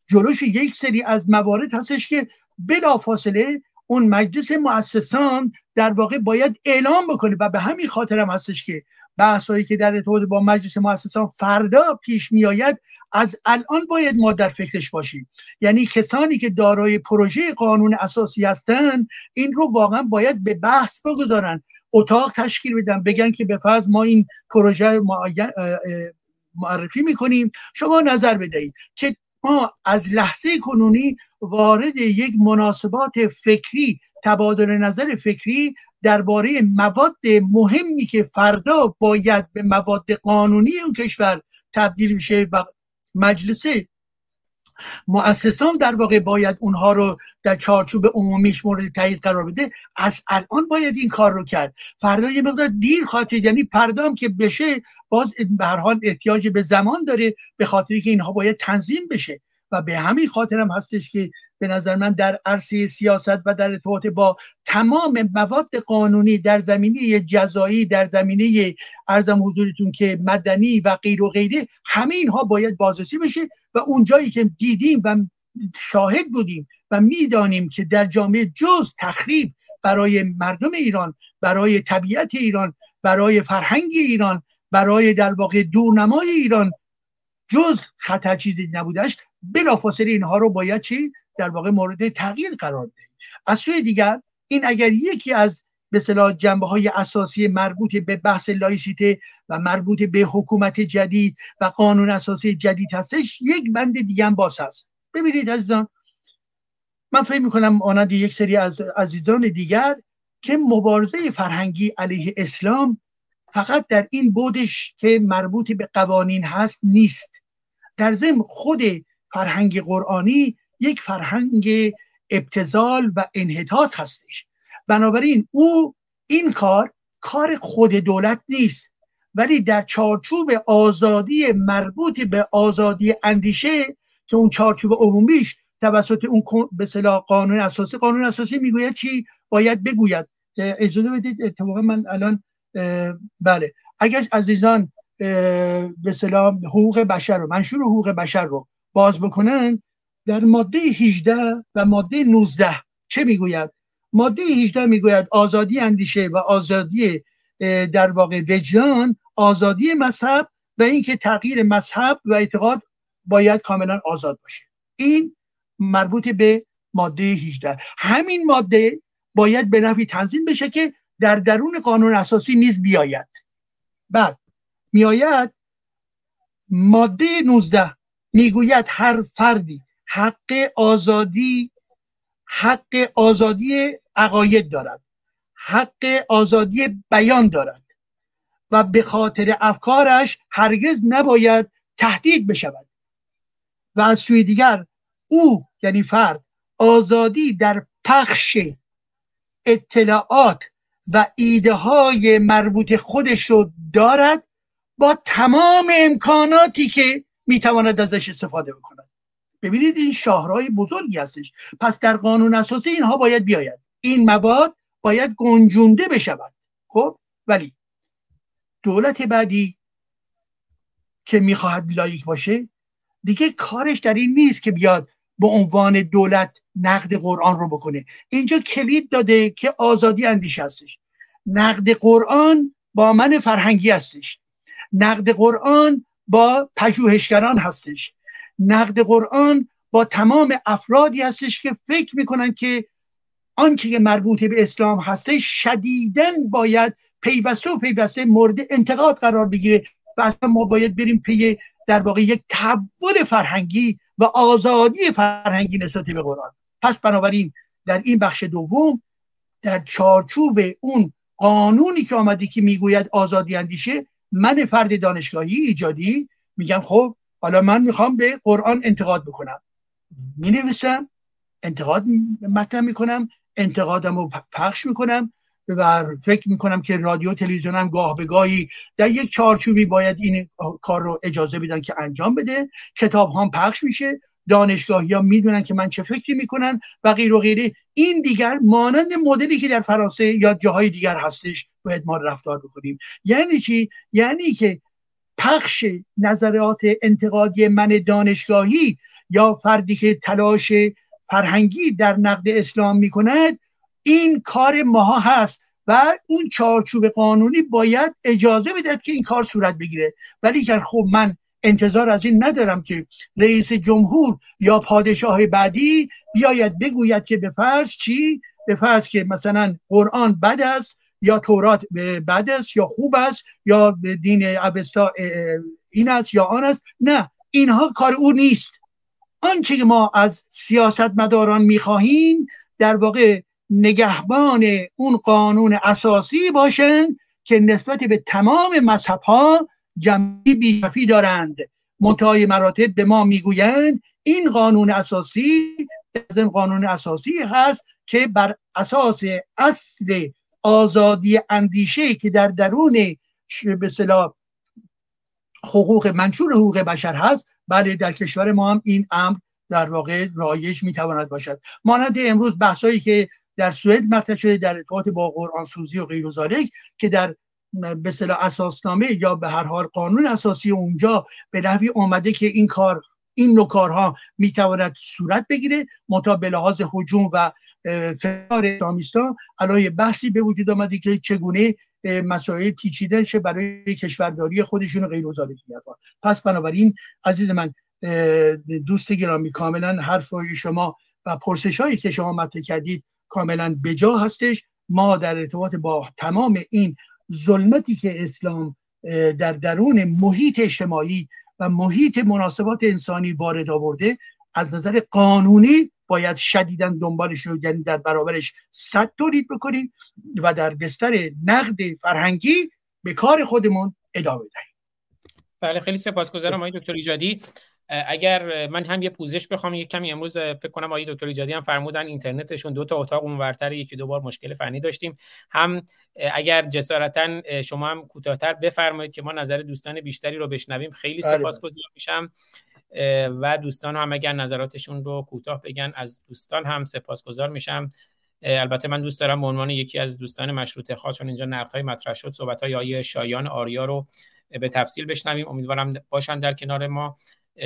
جلوش یک سری از موارد هستش که بلافاصله اون مجلس مؤسسان در واقع باید اعلام بکنه و به همین خاطر هم هستش که بحثایی که در ارتباط با مجلس مؤسسان فردا پیش می آید از الان باید ما در فکرش باشیم. یعنی کسانی که دارای پروژه قانون اساسی هستن این رو واقعا باید به بحث بگذارن، اتاق تشکیل بدن، بگن که به فرض ما این پروژه معرفی میکنیم، شما نظر بدهید، که ما از لحظه کنونی وارد یک مناسبات فکری، تبادل نظر فکری درباره مواد مهمی که فردا باید به مواد قانونی اون کشور تبدیل بشه و مجلس مؤسسان در واقع باید اونها رو در چارچوب عمومیش مورد تایید قرار بده، از الان باید این کار رو کرد. فردا یه مقدار دیر خاطر، یعنی پردام که بشه باز به هر حال احتیاج به زمان داره، به خاطری که اینها باید تنظیم بشه و به همین خاطر هم هستش که به نظر من در عرصه سیاست و در ارتباط با تمام مواد قانونی در زمینه جزایی، در زمینه ارزم حضورتون که مدنی و غیر و غیره، همه اینها باید بازرسی بشه و اون جایی که دیدیم و شاهد بودیم و میدانیم که در جامعه جز تخریب برای مردم ایران، برای طبیعت ایران، برای فرهنگ ایران، برای در واقع دورنمای ایران جز خطر چیزی نبودش، بلافاصله اینها رو باید چی؟ در واقع مورد تغییر قرار دهیم. از سوی دیگر این اگر یکی از به اصطلاح جنبه‌های اساسی مربوط به بحث لایسیته و مربوط به حکومت جدید و قانون اساسی جدید هستش، یک بند دیگه هم باز هست. ببینید عزیزان، من فکر می‌کنم مانند یک سری از عزیزان دیگر که مبارزه فرهنگی علیه اسلام فقط در این بودش که مربوط به قوانین هست نیست. در ضمن خود فرهنگ قرآنی یک فرهنگ ابتذال و انحطاط هستش. بنابراین او این کار خود دولت نیست، ولی در چارچوب آزادی مربوط به آزادی اندیشه که اون چارچوب عمومیش توسط اون به اصطلاح قانون اساسی میگوید چی باید بگوید. اجازه بدید اتفاقا من الان بله اگر عزیزان به اصطلاح حقوق بشر رو، منشور حقوق بشر رو باز بکنن، در ماده 18 و ماده 19 چه میگوید؟ ماده 18 میگوید آزادی اندیشه و آزادی در واقع وجدان، آزادی مذهب و اینکه تغییر مذهب و اعتقاد باید کاملا آزاد باشه. این مربوط به ماده 18. همین ماده باید به نفعی تنظیم بشه که در درون قانون اساسی نیز بیاید. بعد میآید ماده 19 میگوید هر فردی حق آزادی عقاید دارد، حق آزادی بیان دارد و به خاطر افکارش هرگز نباید تهدید بشود. و از سوی دیگر او یعنی فرد آزادی در پخش اطلاعات و ایده های مربوط خودش رو دارد با تمام امکاناتی که میتواند ازش استفاده بکند. ببینید این شاهرای بزرگی هستش. پس در قانون اساسی اینها باید بیاید، این مواد باید گنجونده بشود. خب ولی دولت بعدی که میخواهد لایق باشه دیگه کارش در این نیست که بیاد به عنوان دولت نقد قرآن رو بکنه. اینجا کلید داده که آزادی اندیشه هستش، نقد قرآن با من فرهنگی هستش، نقد قرآن با پژوهشگران هستش، نقد قرآن با تمام افرادی هستش که فکر میکنن که آنچه که مربوط به اسلام هستش شدیداً باید پیوسته مورد انتقاد قرار بگیره و اصلا ما باید بریم پی در واقع یک تحول فرهنگی و آزادی فرهنگی نسبت به قرآن. پس بنابراین در این بخش دوم در چارچوب اون قانونی که آمده که میگوید آزادی اندیشه، من فرد دانشگاهی ایجادی میگم خب حالا من میخوام به قرآن انتقاد بکنم، مینویسم انتقاد مطرح میکنم، انتقادم رو پخش میکنم و فکر میکنم که رادیو تلویزیونم گاه به گاهی در یک چارچوبی باید این کار رو اجازه بدن که انجام بده، کتاب هم پخش میشه، دانشگاهی ها میدونن که من چه فکری میکنن و غیر و غیره. این دیگر مانند مدلی که در فرانسه یا جاهای دیگر هستش باید ما رفتار بکنیم. یعنی چی؟ یعنی که پخش نظرات انتقادی من دانشگاهی یا فردی که تلاش فرهنگی در نقد اسلام می کند، این کار ماها هست و اون چارچوب قانونی باید اجازه بدهد که این کار صورت بگیره. ولی که خب من انتظار از این ندارم که رئیس جمهور یا پادشاه بعدی بیاید بگوید که به فرض چی؟ به فرض که مثلا قرآن بد است یا تورات بد است یا خوب است یا دین اوستا این است یا آن است. نه، اینها کار او نیست. آنچه که ما از سیاستمداران میخواهیم در واقع نگهبان اون قانون اساسی باشن که نسبت به تمام مذهب‌ها جمعی بی‌شفی دارند. منتهای مراتب به ما میگویند این قانون اساسی ضمن قانون اساسی هست که بر اساس اصل آزادی اندیشه که در درون به اصطلاح حقوق منشور حقوق بشر هست، بله در کشور ما هم این امر در واقع رایج میتواند باشد. مانند امروز بحثایی که در سوئد مطرح شده در ارتباط با قرآن سوزی و غیر ذالک که در به اصطلاح اساسنامه یا به هر حال قانون اساسی اونجا به نحوی آمده که این کار این نوع کارها میتواند صورت بگیره. منتها به لحاظ هجوم و فشار اسلامیستان علاوه بحثی به وجود آمده که چگونه مسائل پیچیده شه برای کشورداری خودشون و غیر ذالک. پس بنابراین عزیز من دوست گرامی، کاملا حرفای شما و پرسشایی که شما مطرح کردید کاملا بجا هستش. ما در ارتباط با تمام این ظلمتی که اسلام در درون محیط اجتماعی و محیط مناسبات انسانی وارد آورده از نظر قانونی باید شدیداً دنبالش رو، یعنی در برابرش صد تولید بکنیم و در بستر نقد فرهنگی به کار خودمون ادامه بدیم. بله، خیلی سپاسگزارم آقای دکتر ایجادی. اگر من هم یه پوزش بخوام یک کمی، امروز فکر کنم آقای دکتر ایجادی هم فرمودن اینترنتشون 2 اتاق اونورتر، یکی 2 بار مشکل فنی داشتیم. هم اگر جسارتا شما هم کوتاه‌تر بفرمایید که ما نظر دوستان بیشتری رو بشنویم خیلی سپاسگزار میشم، و دوستان هم اگر نظراتشون رو کوتاه بگن از دوستان هم سپاسگزار میشم. البته من دوست دارم به عنوان یکی از دوستان مشروطه خاص، چون اینجا نقدهای مطرح شد، صحبت‌های آقای شایان آریا رو به تفصیل بشنویم. امیدوارم باشن در کنار ما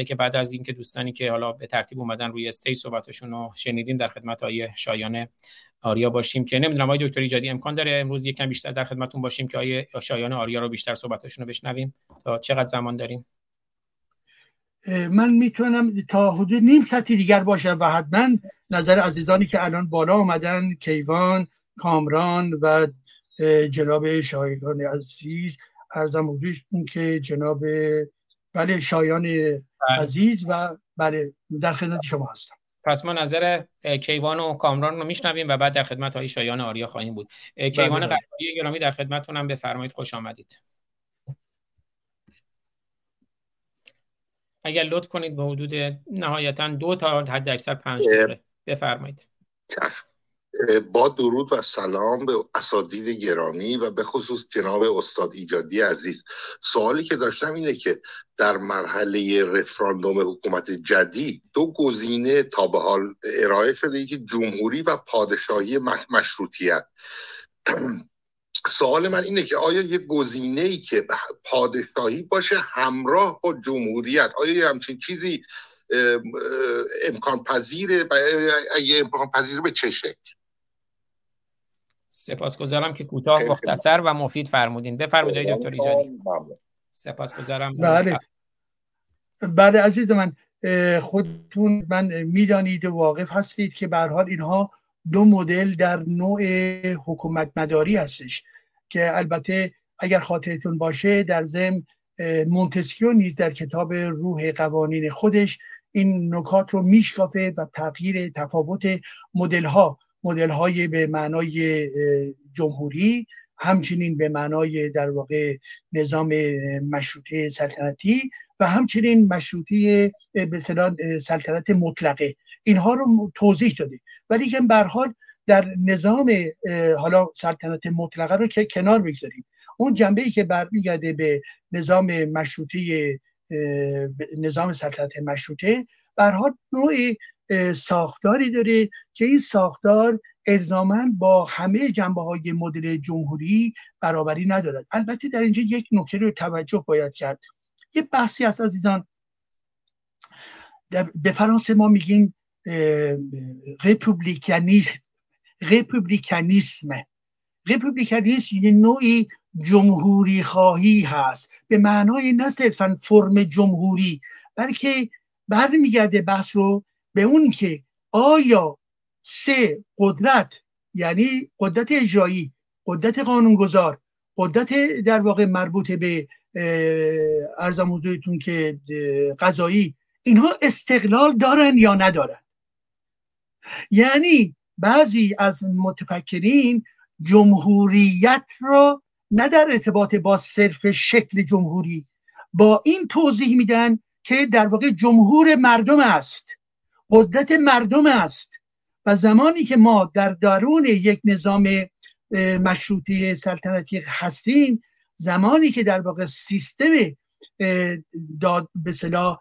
که بعد از اینکه دوستانی که حالا به ترتیب اومدن روی استیج صحبتشون رو شنیدیم در خدمت آیه شایان آریا باشیم که نمیدونم آیه دکتر ایجادی امکان داره امروز یکم بیشتر در خدمتون باشیم که آیه شایان آریا رو بیشتر صحبتشون رو بشنویم؟ تا چقدر زمان داریم؟ من میتونم تا حدود نیم ساعتی دیگر باشم و حتما نظر عزیزانی که الان بالا اومدن، کیوان، کامران و جناب شایان عزیز، عرضم حضورتون که جناب بله شایان عزیز و بله در خدمت شما هستم. پس ما نظر کیوان و کامران رو میشنویم و بعد در خدمت های شایان آریا خواهیم بود. کیوان قربانی گرامی در خدمتتون هم، بفرمایید، خوش آمدید. اگر لطف کنید به حدود نهایتاً 2 حد اکثر 5 دقیقه بفرمایید. با درود و سلام به اساتید گرامی و به خصوص جناب استاد ایجادی عزیز، سوالی که داشتم اینه که در مرحله رفراندوم حکومت جدید 2 گزینه تا به حال ارائه شده، یکی جمهوری و پادشاهی مشروطیت. سوال من اینه که آیا یک گزینه‌ای که پادشاهی باشه همراه با جمهوریت، آیا همچین چیزی امکان پذیره و اگه امکان پذیر به چه شکل؟ سپاسگزارم که کوتاه، مختصر و مفید فرمودین. بفرمایید دکتر ایجادی. سپاسگزارم. بله عزیز من، خودتون من میدانید و واقف هستید که به هر حال اینها 2 مدل در نوع حکومت مداری هستش که البته اگر خاطرتون باشه در ضمن مونتسکیو نیز در کتاب روح قوانین خودش این نکات رو میشکافه و تغییر تفاوت مدل‌های به معنای جمهوری، همچنین به معنای در واقع نظام مشروطه سلطنتی و همچنین مشروطه به اصطلاح سلطنت مطلقه، اینها رو توضیح داده. ولی که به هر حال در نظام حالا سلطنت مطلقه رو که کنار بگذاریم، اون جنبه‌ای که برمیگرده به نظام مشروطه، نظام سلطنت مشروطه به هر حال نوع ساختاری داره که این ساختار الزاماً با همه جنبه‌های مدل جمهوری برابری ندارد. البته در اینجا یک نکته رو توجه باید کرد. یه بحثی هست عزیزان به فرانسه ما میگیم رپوبلیکانیسم. رپوبلیکانیسم یه نوعی جمهوری خواهی هست به معنای نه صرفاً فرم جمهوری، بلکه برمیگرده بحث رو به اون که آیا سه قدرت، یعنی قدرت اجرایی، قدرت قانونگذار، قدرت در واقع مربوط به عرضم حضورتون که قضایی، اینها استقلال دارن یا ندارن. یعنی بعضی از متفکرین جمهوریت را نه در ارتباط با صرف شکل جمهوری، با این توضیح میدن که در واقع جمهور مردم است، قدرت مردم است. و زمانی که ما در درون یک نظام مشروطه سلطنتی هستیم، زمانی که در واقع سیستم داد به اصطلاح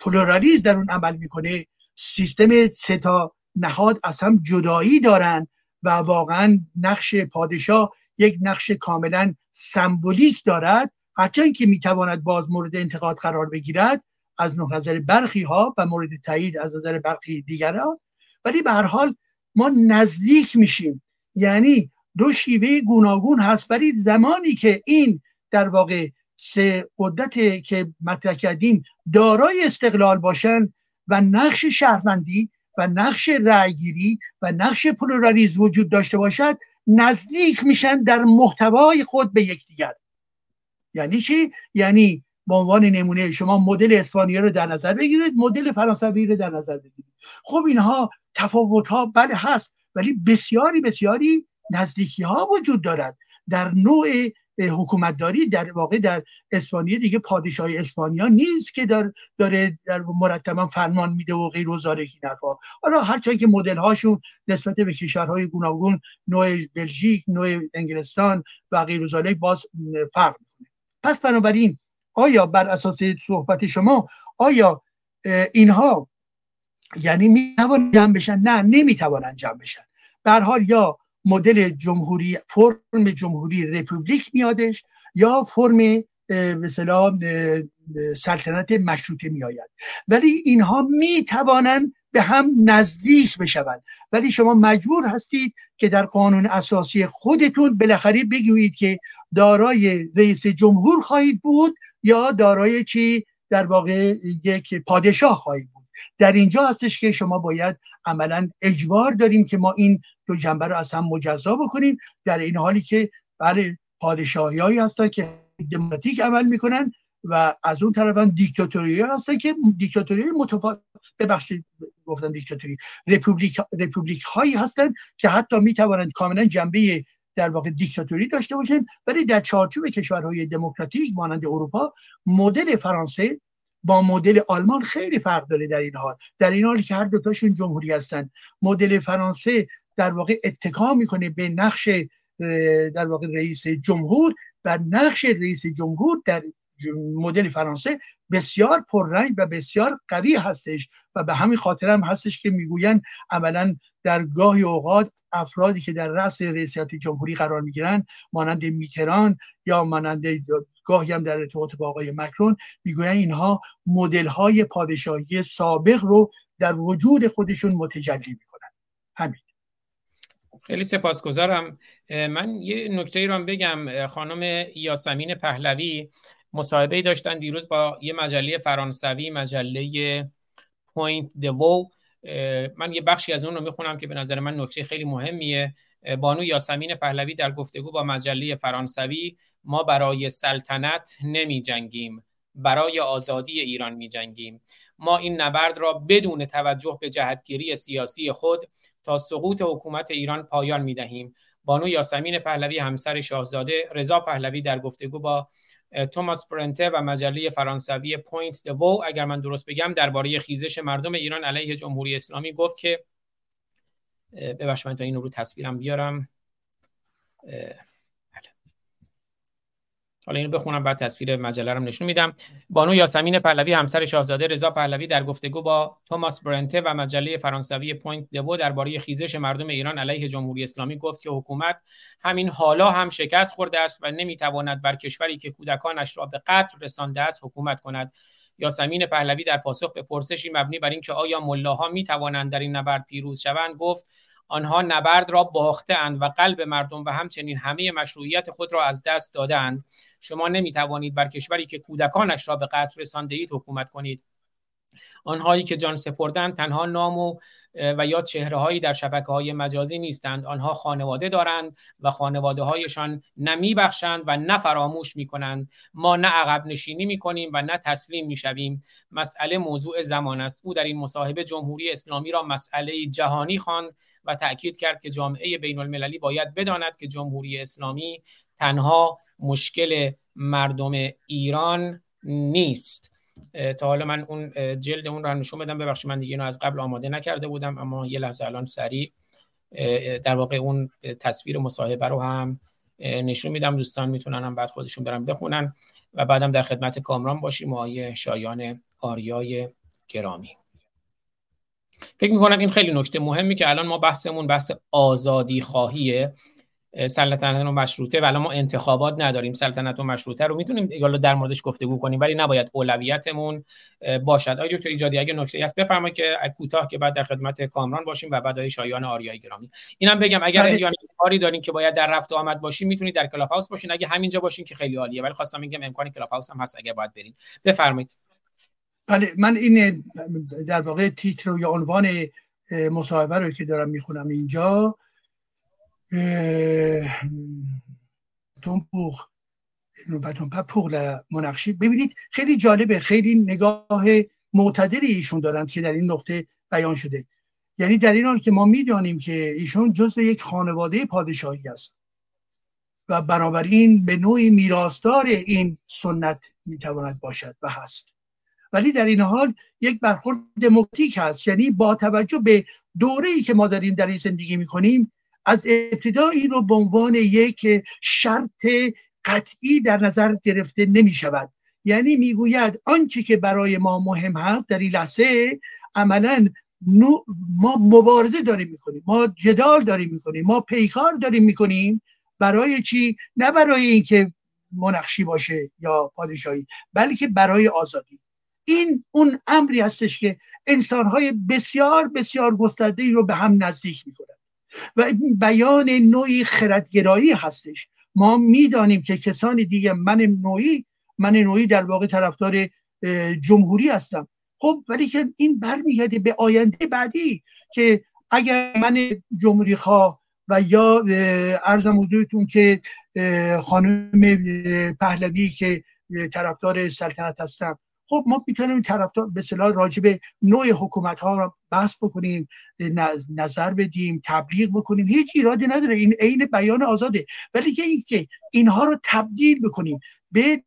پلورالیسم در اون عمل میکنه، سیستم سه تا نهاد از هم جدایی دارن و واقعا نقش پادشاه یک نقش کاملا سمبولیک دارد، هرچند که میتواند باز مورد انتقاد قرار بگیرد از نظر برخی ها و مورد تایید از نظر برخی دیگران، ولی به هر حال ما نزدیک میشیم. یعنی دو شیوه گوناگون هست، ولی زمانی که این در واقع سه قدرت که مطرح کردیم دارای استقلال باشن و نقش شهروندی و نقش رأیگیری و نقش پلورالیسم وجود داشته باشد، نزدیک میشن در محتوای خود به یکدیگر. یعنی چی؟ یعنی به عنوان نمونه شما مدل اسپانیا رو در نظر بگیرید، مدل فرانسوی رو در نظر بگیرید. خب اینها تفاوت‌ها بله هست، ولی بسیاری بسیاری نزدیکی‌ها وجود دارد در نوع حکومتداری. در واقع در اسپانیا دیگه پادشاه اسپانیا نیست که داره در مرتبا فرمان میده و غیر وزاره این حرفا. حالا هرچند که مدل هاشون نسبت به کشورهای گوناگون، نوع بلژیک، نوع انگلستان و غیر وزاره باز فرق میکنه. پس بنابراین آیا بر اساس صحبت شما آیا اینها یعنی میتوانن جمع بشن؟ نه، نمیتوانن جمع بشن. به هر حال یا مدل جمهوری، فرم جمهوری رپوبلیک میادش، یا فرم به اصطلاح سلطنت مشروطه میآید، ولی اینها میتوانند به هم نزدیک بشوند. ولی شما مجبور هستید که در قانون اساسی خودتون بالاخره بگویید که دارای رئیس جمهور خواهید بود یا دارای چی در واقع یک پادشاه خواهید بود. در اینجا هستش که شما باید عملاً اجبار داریم که ما این دو جنبه رو از هم مجزا بکنیم، در این حالی که برای پادشاهی‌هایی هستن که دموکراتیک عمل میکنن و از اون طرفاً دیکتاتوری هستن که دیکتاتوری رپوبلیک هایی هستن که حتی میتوانند کاملاً جنبه در واقع دیکتاتوری داشته باشن، ولی در چارچوب کشورهای دموکراتیک مانند اروپا مدل فرانسه با مدل آلمان خیلی فرق داره. در این حال که هر دو تاشون جمهوری هستن، مدل فرانسه در واقع اتکا میکنه به نقش در واقع رئیس جمهور و نقش رئیس جمهور در مدل فرانسه بسیار پررنگ و بسیار قوی هستش و به همین خاطر هم هستش که میگوین عملا در گاهی اوقات افرادی که در رأس رئیسیت جمهوری قرار میگیرن مانند میتران یا مانند گاهی هم در ارتباط با آقای مکرون میگوین اینها مدل های پادشاهی سابق رو در وجود خودشون متجلی میکنن. همین. خیلی سپاسگزارم. من یه نکته ای رو هم بگم. خانم یاسمین پهلوی مصاحبه‌ای داشتن دیروز با یه مجله فرانسوی، مجله پوینت دوو. من یه بخشی از اون رو میخونم که به نظر من نکته خیلی مهمیه. بانو یاسمین پهلوی در گفتگو با مجله فرانسوی: ما برای سلطنت نمی جنگیم، برای آزادی ایران می جنگیم. ما این نبرد را بدون توجه به جهتگیری سیاسی خود تا سقوط حکومت ایران پایان می دهیم. بانو یاسمین پهلوی همسر شاهزاده رضا پهلوی در گفتگو با توماس پرنته و مجله فرانسوی پوینت دوو، اگر من درست بگم، درباره خیزش مردم ایران علیه جمهوری اسلامی گفت که ببخشید من تا این رو تصویرم بیارم. حالا اینو بخونم بعد تصویر مجله رو نشون میدم. بانو یاسمین پهلوی همسر شاهزاده رضا پهلوی در گفتگو با توماس برنته و مجله فرانسوی پوینت دوو درباره خیزش مردم ایران علیه جمهوری اسلامی گفت که حکومت همین حالا هم شکست خورده است و نمیتواند بر کشوری که کودکانش را به قتل رسانده است حکومت کند. یاسمین پهلوی در پاسخ به پرسشی مبنی بر اینکه آیا ملاها می توانند در این نبرد پیروز شوند گفت آنها نبرد را باخته‌اند و قلب مردم و همچنین همه مشروعیت خود را از دست داده‌اند. شما نمی توانید بر کشوری که کودکانش را به قتل رسانده اید حکومت کنید. آنهایی که جان سپردند تنها نام و یا چهره‌هایی در شبکه‌های مجازی نیستند، آنها خانواده دارند و خانواده‌هایشان نه می‌بخشند و نه فراموش می‌کنند. ما نه عقب نشینی می‌کنیم و نه تسلیم می‌شویم. مسئله موضوع زمان است. او در این مصاحبه جمهوری اسلامی را مسئله جهانی خواند و تأکید کرد که جامعه بین‌المللی باید بداند که جمهوری اسلامی تنها مشکل مردم ایران نیست. تا حالا من اون جلد اون رو نشون بدم، ببخشید من دیگه اینو از قبل آماده نکرده بودم، اما یه لحظه الان سریع در واقع اون تصویر مصاحبه رو هم نشون میدم، دوستان میتونن هم بعد خودشون برن بخونن و بعدم در خدمت کامران باشیم آقای شایان آریای گرامی. فکر میکنم این خیلی نکته مهمی که الان ما بحثمون بحث آزادی خواهیه، سلطنت و مشروطه، ولی ما انتخابات نداریم. سلطنت و مشروطه رو میتونیم حالا در موردش گفتگو کنیم ولی نباید اولویتمون باشد. آقای دکتر ایجادی اگه نکته‌ای هست بفرمایید که کوتاه که بعد در خدمت کامران باشیم و بعد آقای شایان آریای گرامی. اینم بگم اگر ایران کاری دارین که باید در رفت و آمد باشین میتونید در کلاب هاوس باشین، اگه همینجا باشین که خیلی عالیه، ولی خواستم بگم امکان کلاب هاوس هم هست اگه باید برین. بفرمایید. بله من این در واقع تیتر یا عنوان مصاحبه رو که دارم میخونم اینجا ببینید خیلی جالبه، خیلی نگاه معتدلی ایشون دارن که در این نقطه بیان شده، یعنی در این حال که ما میدانیم که ایشون جزء یک خانواده پادشاهی است و بنابراین به نوعی میراثدار این سنت میتواند باشد و هست، ولی در این حال یک برخورد دموکراتیک هست، یعنی با توجه به دوره‌ای که ما داریم در این زندگی میکنیم از ابتدا این رو به عنوان یک شرط قطعی در نظر گرفته نمی شود، یعنی میگوید آنچه که برای ما مهم هست در این لحظه عملاً ما مبارزه داریم میکنیم، ما جدال داریم میکنیم، ما پیکار داریم میکنیم. برای چی؟ نه برای اینکه منقشی باشه یا پادشاهی، بلکه برای آزادی. این اون امری هستش که انسانهای بسیار بسیار گسترده‌ای رو به هم نزدیک میکنه و بیان نوعی خردگرایی هستش. ما میدانیم که کسان دیگه من نوعی در واقع طرفدار جمهوری هستم، خب ولی که این برمیگرده به آینده بعدی که اگر من جمهوری خواه و یا عرضم حضورتون که خانم پهلوی که طرفدار سلطنت هستم، خب ما میتونیم طرفدار به اصطلاح راجع به نوع حکومت ها را بحث بکنیم، نظر بدیم، تبلیغ بکنیم، هیچ ایرادی نداره، این عین بیان آزاده، ولی که اینکه اینها رو تبدیل بکنیم به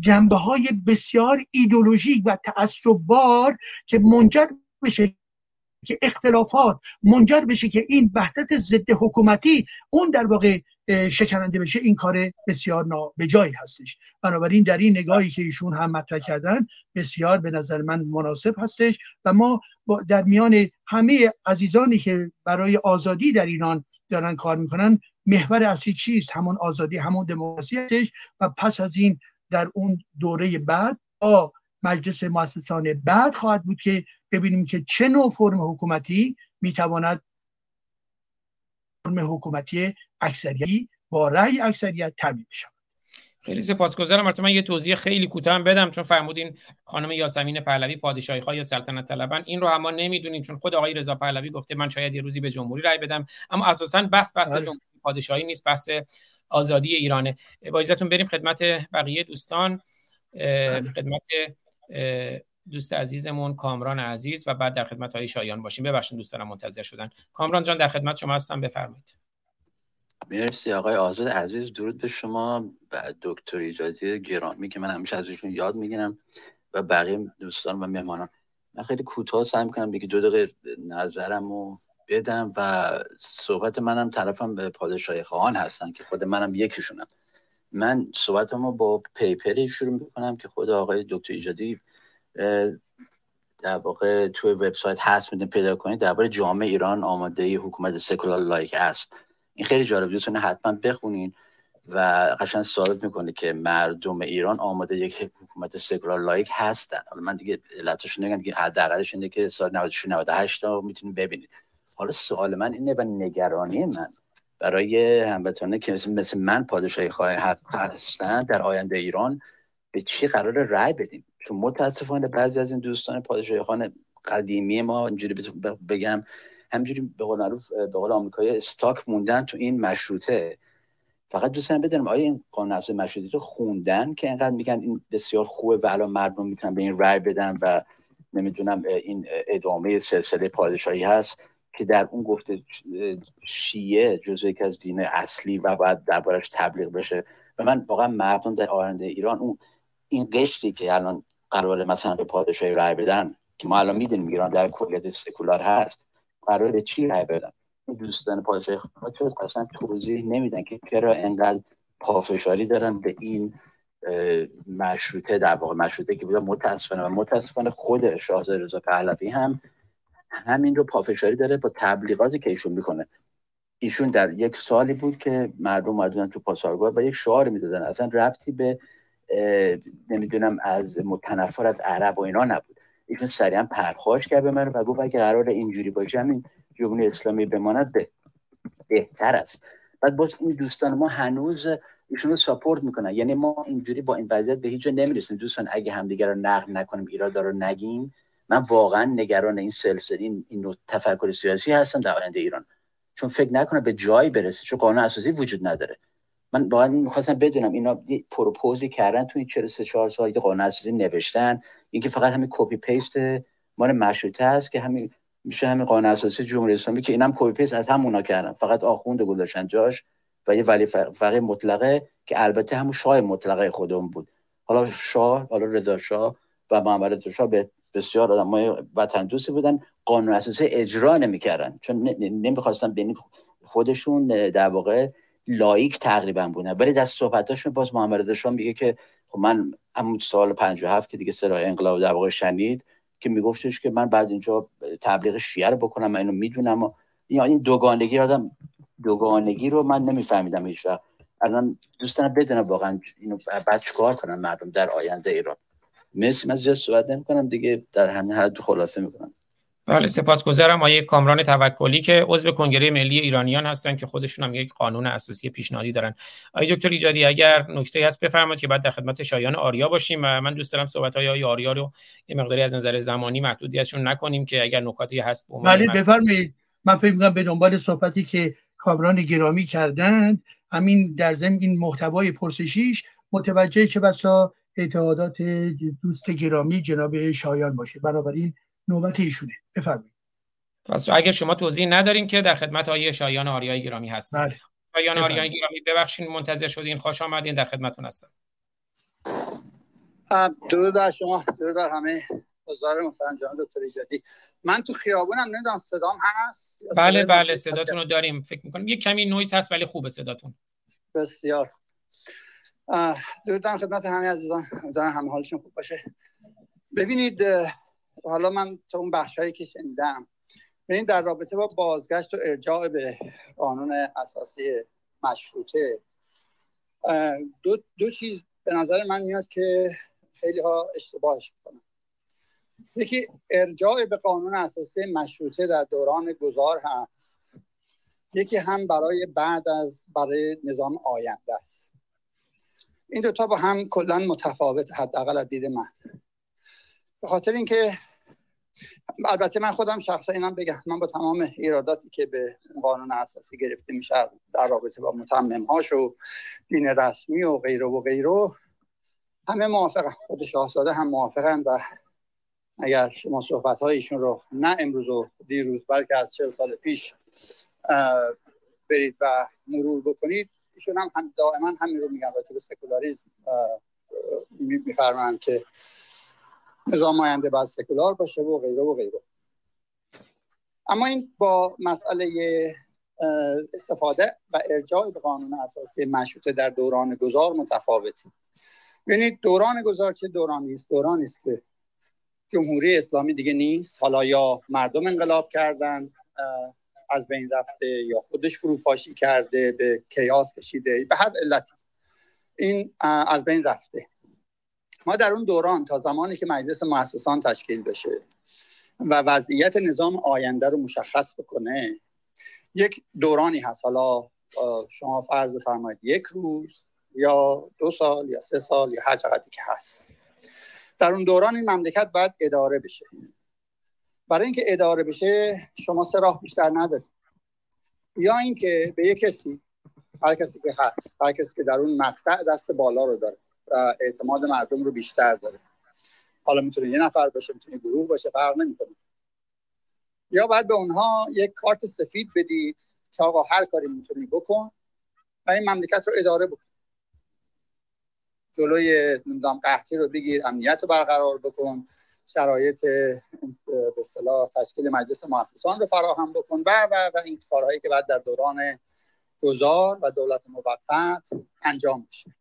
جنبه های بسیار ایدئولوژیک و تعصب بار که منجر بشه که اختلافات منجر بشه که این وحدت ضد حکومتی اون در واقع شکننده بشه، این کار بسیار نابجایی هستش. بنابراین در این نگاهی که ایشون هم مطرح کردن بسیار به نظر من مناسب هستش و ما در میان همه عزیزانی که برای آزادی در ایران دارن کار میکنن محور اصلی چیست؟ همون آزادی، همون دموکراسی هستش و پس از این در اون دوره بعد مجلس مؤسسانه بعد خواهد بود که ببینیم که چه نوع فرم حکومتی میتواند فرم حکومتی اکثریتی با رأی اکثریت تعیین بشه. خیلی سپاسگزارم. البته من یه توضیح خیلی کوتاه بدم چون فرمودین خانم یاسمین پهلوی پادشاهی‌خواه یا سلطنت طلبن، این رو همون نمیدونیم چون خود آقای رضا پهلوی گفته من شاید یه روزی به جمهوری رأی بدم، اما اساساً بحث جمهوری پادشاهی نیست، بحث آزادی ایرانه. با اجازهتون بریم خدمت بقیه دوستان، خدمت دوست عزیزمون کامران عزیز و بعد در خدمت های شایان باشیم. ببخشید دوستانم منتظر شدن. کامران جان در خدمت شما هستم، بفرمایید. مرسی آقای آزاد عزیز، درود به شما و دکتر ایجادی گرامی که من همیشه از ایشون یاد میگیرم و بقیه دوستان و مهمانان. من خیلی کوتاه سعی میکنم یکی دو دقیقه نظرمو بدم و صحبت منم طرفم به پادشاهی خواهان هستن که خود منم یکیشونم. من صحبتمو با پیپری شروع میکنم که خود آقای دکتر ایجادی در واقع توی وبسایت هست، میتونید پیدا کنید، درباره جامعه ایران آماده حکومت سکولار لایک است. این خیلی جالب، دوستان حتما بخونین و قشنگ ثابت میکنه که مردم ایران آماده یک حکومت سکولار لایق هستن. حالا من دیگه علتش نمیگم، دیگه حداقلش اینه که سال 98 تا میتونید ببینید. حالا سوال من اینه و نگرانی من برای هموطنانی که مثل من پادشاهی خواه حق هستن در آینده ایران، به چی قراره رأی بدیم؟ چون متاسفانه بعضی از این دوستان پادشاهی خواه قدیمی ما اینجوری بگم همینجوری به قول معروف به قول آمریکایی استاک موندن تو این مشروطه. فقط دوستان بدونم آیا این قانون اساسی مشروطه رو خوندن که انقدر میگن این بسیار خوبه و الان مردم میتونن به این رأی بدن و نمیدونم این ادامه سلسله پادشاهی هست که در اون گفته شیعه جزء یکی از دین اصلی و باید دربارش تبلیغ بشه. و من واقعا مردم در آینده ایران اون این قشری که الان قراره مثلا به پادشاهی رأی بدن که ما الان میدونیم ایران در کلیت سکولار هست، قراره به چی رأی بدن؟ دوستان پادشاهی خواه چرا اصلا توضیح نمیدن که چرا انقدر پافشاری دارن به این مشروطه، در واقع مشروطه که بوده. متاسفانه خود شاهزاده رضا پهلوی هم همین رو پافشاری داره با تبلیغاتی که ایشون میکنه. ایشون در یک سالی بود که مردم اومدن تو پاسارگاد و یک شعار میدادن، اصلا ربطی به نمیدونم از متنفر از عرب و اینا نبود. ایشون سریعا پرخاش کرد به من و گفت اگه قرار اینجوری باشه همین جمهوری اسلامی بماند بهتر است. بعد باز این دوستان ما هنوز ایشون رو ساپورت میکنن. یعنی ما اینجوری با این وضعیت به هیچ جا نمیرسیم دوستان. اگه همدیگر رو نقد نکنیم، ایراد رو نگیم، من واقعا نگران این سلسله این تفکر سیاسی هستم در آینده ایران، چون فکر نکنه به جایی برسه، چون قانون اساسی وجود نداره. من واقعا می‌خواستم بدونم اینا پروپوزی کردن تو این 44 سال قانون اساسی نوشتن، اینکه فقط همین کپی پیست مال مشروطه است که همین میشه همین قانون اساسی جمهوری اسلامی که اینم کپی پیست از همونا کردن، فقط آخوند گذاشتن جاش و یه ولی فقیه مطلقه که البته همون شاه مطلقه خودمون بود. حالا شاه، حالا رضا شاه و محمد رضا شاه بسیار آدمای وطن دوستی بودن، قانون اساسی اجرا نمی‌کردن چون نمی‌خواستن بین خودشون در واقع لایق تقریبا بودن. ولی در صحبتاشون باز محمد رضا شاه میگه که خب من همون سال 57 که دیگه صدای انقلاب در واقع شنید که میگفتش که من بعد اینجا تبلیغ شیعه رو بکنم، من اینو میدونم. یعنی این دوگانگی رو من نمیفهمیدم هیچ وقت. الان دوستان بدونن واقعا اینو بعد چیکار کنن مردم در آینده ایران. مرسی، من زیاد صحبت نمی‌کنم دیگه، در همین حد خلاصه می‌کنم. بله، سپاسگزارم. آقای کامران توکلی که عضو کنگره ملی ایرانیان هستن که خودشون هم یک قانون اساسی پیشنهادی دارن. آقای دکتر ایجادی اگر نکته‌ای هست بفرمایید که بعد در خدمت شایان آریا باشیم. و من دوست دارم صحبت‌های آقای آریا رو یه مقداری از نظر زمانی محدودیتشون نکنیم که اگر نکاتی هست بگم. بله بفرمایید. من فکر می‌کنم به دنبال صحبتی که کامران گرامی کردند، همین در ضمن این محتوای پرسشیش متوجه چه بسا اتحادات دوست گرامی جناب شایان باشه، بنابراین نوبت ایشونه. بفرمایید. پس اگر شما توضیح ندارین که در خدمت آقای شایان آریای گرامی هستم. بله. شایان آریای گرامی ببخشید منتظر شدین، خوش آمدین، در خدمتتون هستم. درود بر شما، درود بر همه حضار محترم جناب دکتر ایجادی. من تو خیابونم، نمیدونم صدام هست؟ بله صداتون رو داریم. فکر می‌کنم یک کمی نویز هست ولی خوبه صداتون. بسیار درودم خدمت همه عزیزان، امیدوارم همه حالشون خوب باشه. ببینید، حالا من تا اون بخشایی که شنیدم، ببینید در رابطه با بازگشت و ارجاع به قانون اساسی مشروطه، دو چیز به نظر من میاد که خیلی ها اشتباهش میکنن. یکی ارجاع به قانون اساسی مشروطه در دوران گذار هست، یکی هم برای نظام آینده است. این دو تا با هم کلاً متفاوت، حداقل از دید من. به خاطر اینکه البته من خودم شخصا اینم بگم، من با تمام ایراداتی که به قانون اساسی گرفته میشه در رابطه با متممهاش و دین رسمی و غیره و غیره، همه موافقم. خود شاهزاده هم موافقم و اگر شما صحبت‌های ایشون رو نه امروز و دیروز بلکه از 40 سال پیش برید و مرور بکنید، ایشون هم دائما همین رو میگن. راجع به سکولاریسم میفرمایند که نظام آینده باید سکولار باشه و غیره و غیره. اما این با مسئله استفاده و ارجاع به قانون اساسی مشروطه در دوران گذار متفاوتی. یعنی دوران گذار چه دورانی است؟ دورانی است که جمهوری اسلامی دیگه نیست. حالا یا مردم انقلاب کردن از بین رفته، یا خودش فروپاشی کرده، به کیاس کشیده، به هر علتی. این از بین رفته. ما در اون دوران تا زمانی که مجلس مؤسسان تشکیل بشه و وضعیت نظام آینده رو مشخص بکنه یک دورانی هست، حالا شما فرض فرمایید یک روز یا 2 سال یا 3 سال یا هر چقدری که هست، در اون دوران این مملکت باید اداره بشه. برای اینکه اداره بشه شما 3 راه بیشتر ندارید، یا اینکه به یک کسی، هر کسی که هست، هر کسی که در اون مقطع دست بالا رو داره و اعتماد مردم رو بیشتر داره، حالا میتونه یه نفر باشه، میتونه گروه باشه، فرق نمیکنه، یا باید به اونها یک کارت سفید بدید که آقا هر کاری میتونی بکن و این مملکت رو اداره بکن، جلوی نمیدونم قحطی رو بگیر، امنیت رو برقرار بکن، شرایط به اصطلاح تشکیل مجلس مؤسسان رو فراهم بکن و این کارهایی که بعد در دوران گذار و دولت موقت انجام بشه.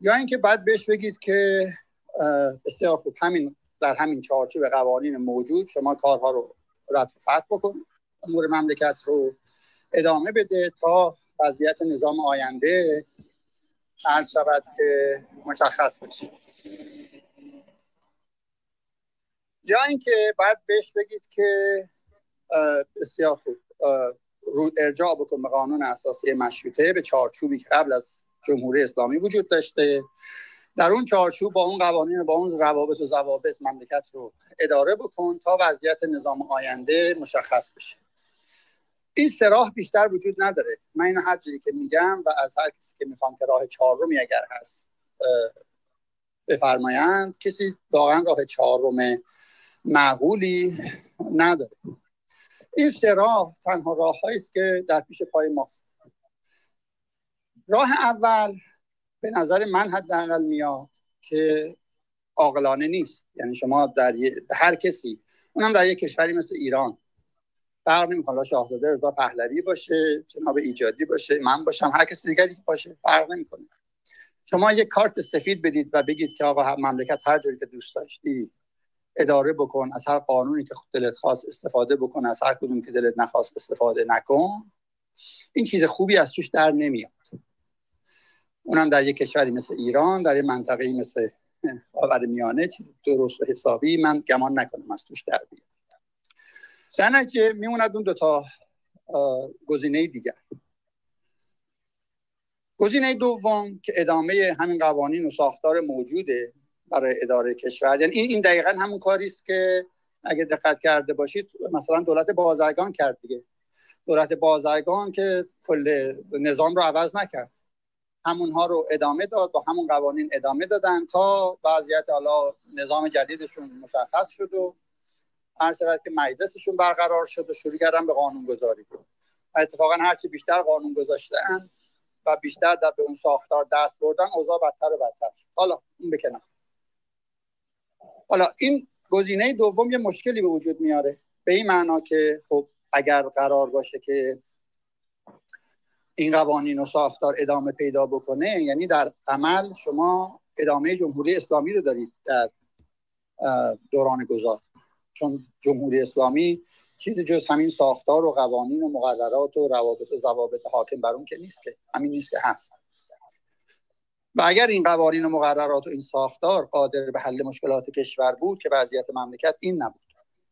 یا اینکه بعد بهش بگید که بسیار خوب، همین در همین چارچوب قوانین موجود شما کارها رو رد و فتح بکن، امور مملکت رو ادامه بده تا وضعیت نظام آینده هر شبت که مشخص بشه. یا اینکه بعد بهش بگید که بسیار خوب، ارجاع بکن به قانون اساسی مشروطه، به چارچوبی که قبل از جمهوری اسلامی وجود داشته، در اون چارچوب با اون قوانین و با اون روابط و ضوابط مملکت رو اداره بکن تا وضعیت نظام آینده مشخص بشه. این سراح بیشتر وجود نداره. من این هر چیزی که میگم و از هر کسی که میخوام که راه چهارمی اگر هست بفرمایند، کسی واقعا راه چهارم معقولی نداره. این سراح تنها راه هاییست که در پیش پای ماست. راه اول به نظر من حداقل میاد که عاقلانه نیست، یعنی شما در هر کسی، اونم در یک کشوری مثل ایران، فرق نمیکنه شاهزاده رضا پهلوی باشه، جناب ایجادی باشه، من باشم، هر کسی دیگری باشه، فرق نمیکنه. شما یک کارت سفید بدید و بگید که آقا مملکت هر جوری که دوست داشتی اداره بکن، از هر قانونی که دلت خواست استفاده بکن، از هر کدوم که دلت نخواست استفاده نکن، این چیز خوبی از توش در نمیاد. اونم در یک کشوری مثل ایران، در یک منطقه‌ای مثل خاورمیانه، چیز درست و حسابی من گمان نکنم از توش در بیاد. در نتیجه میموند اون 2 تا گزینه دیگر. گزینه دوم که ادامه همین قوانین و ساختار موجوده برای اداره کشور، یعنی این دقیقاً همون کاری است که اگه دقت کرده باشید مثلا دولت بازرگان کرد دیگه. دولت بازرگان که کل نظام رو عوض نکرد، همونها رو ادامه داد، با همون قوانین ادامه دادن تا وضعیت حالا نظام جدیدشون مشخص شد و هر چقدر که مجلسشون برقرار شد و شروع کردن به قانون گذاری. اتفاقا هرچی بیشتر قانون گذاشتن و بیشتر در به اون ساختار دست بردن، اوضاع بدتر و بدتر شد. حالا اون بکنه. حالا این گزینه دوم یه مشکلی به وجود میاره، به این معنا که خب اگر قرار باشه که این قوانین و ساختار ادامه پیدا بکنه، یعنی در عمل شما ادامه جمهوری اسلامی رو دارید در دوران گذار، چون جمهوری اسلامی چیزی جز همین ساختار و قوانین و مقررات و روابط و ضوابط حاکم بر اون که نیست، که همین نیست که هست. و اگر این قوانین و مقررات و این ساختار قادر به حل مشکلات کشور بود که وضعیت مملکت این نبود،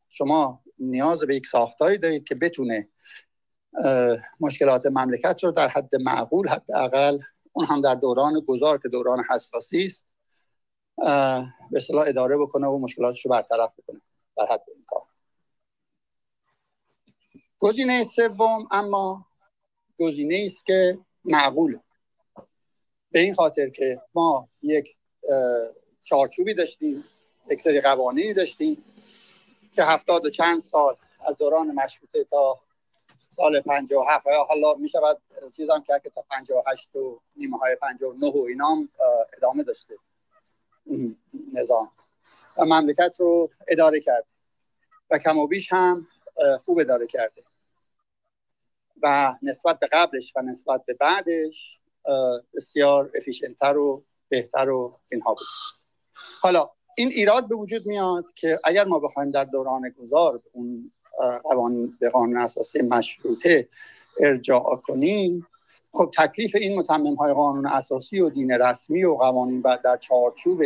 شما نیاز به یک ساختاری دارید که بتونه مشکلات مملکت رو در حد معقول، حداقل اون هم در دوران گذار که دوران حساسی است، به اصطلاح اداره بکنه و مشکلاتش رو برطرف بکنه در حد امکان. گزینه سوم اما گزینه‌ای است که معقوله، به این خاطر که ما یک چارچوبی داشتیم، یک سری قوانینی داشتیم که 70 و چند سال از دوران مشروطه تا سال 57 یا حالا می شود چیزم که تا 58 و نیمه های 59 و اینام ادامه داشته نظام و مملکت رو اداره کرد و کم و بیش هم خوب اداره کرده و نسبت به قبلش و نسبت به بعدش بسیار افیشنتر و بهتر و اینها بود. حالا این ایراد به وجود میاد که اگر ما بخوایم در دوران گذار اون قوانین به قانون اساسی مشروطه ارجاع کنیم، خب تکلیف این متمم‌های قانون اساسی و دین رسمی و قوانین بعد در چارچوب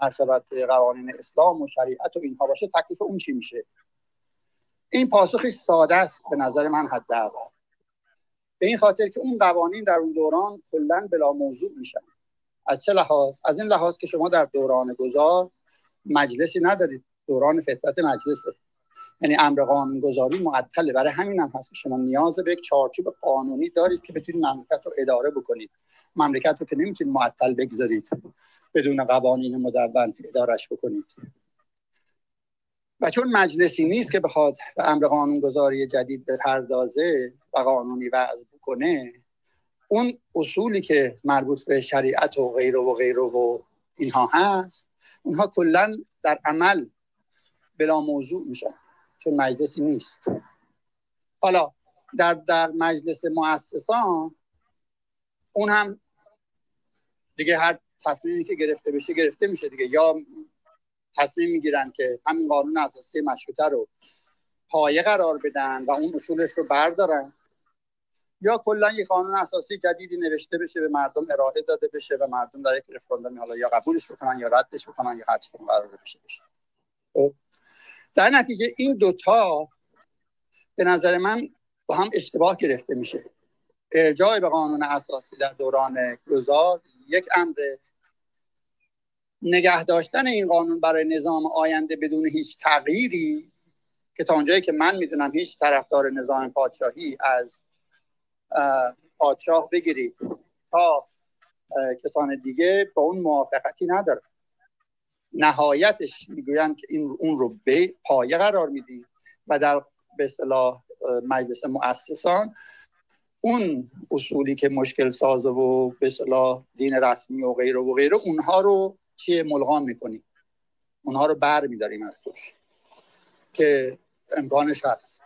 ارشبت قوانین اسلام و شریعت و اینها باشه، تکلیف اون چی میشه؟ این پاسخی ساده است به نظر من حداقل، به این خاطر که اون قوانین در اون دوران کلاً بلا موضوع میشن. از چه لحاظ؟ از این لحاظ که شما در دوران گذار مجلسی ندارید، دوران فترت مجلسه، یعنی امر قانونگذاری معطله. برای همین هم هست که شما نیاز به یک چارچوب قانونی دارید که بتونید مملکت رو اداره بکنید. مملکت رو که نمیتونید معطل بگذارید، بدون قوانین مدون ادارش بکنید. و چون مجلسی نیست که بخواد و امر قانونگذاری جدید بپردازه و قانونی وضع بکنه، اون اصولی که مربوط به شریعت و غیره و غیره و اینها هست، اونها کلا در عمل بلا موضوع میشن چون مجلسی نیست. حالا در مجلس مؤسسان اون هم دیگه هر تصمیمی که گرفته بشه گرفته میشه دیگه، یا تصمیم میگیرن که همین قانون اساسی مشروطه رو پایه قرار بدن و اون اصولش رو بردارن، یا کلا یک قانون اساسی جدیدی نوشته بشه به مردم ارائه داده بشه و مردم در یک رفراندوم حالا یا قبولش بکنن یا ردش بکنن یا هر چیزی قرار بشه. در نتیجه این دوتا به نظر من با هم اشتباه گرفته میشه. ارجاع به قانون اساسی در دوران گذار یک امر، نگه داشتن این قانون برای نظام آینده بدون هیچ تغییری، که تا اونجایی که من میدونم هیچ طرفدار نظام پادشاهی از پادشاه بگیرید تا کسان دیگه با اون موافقتی نداره. نهایتش میگویند که این اون رو به پایه قرار میدی و در به اصطلاح مجلس مؤسسان اون اصولی که مشکل ساز و به اصطلاح دین رسمی و غیره و غیره، اونها رو چیه ملغام میکنیم، اونها رو بر میداریم از توش، که امکانش هست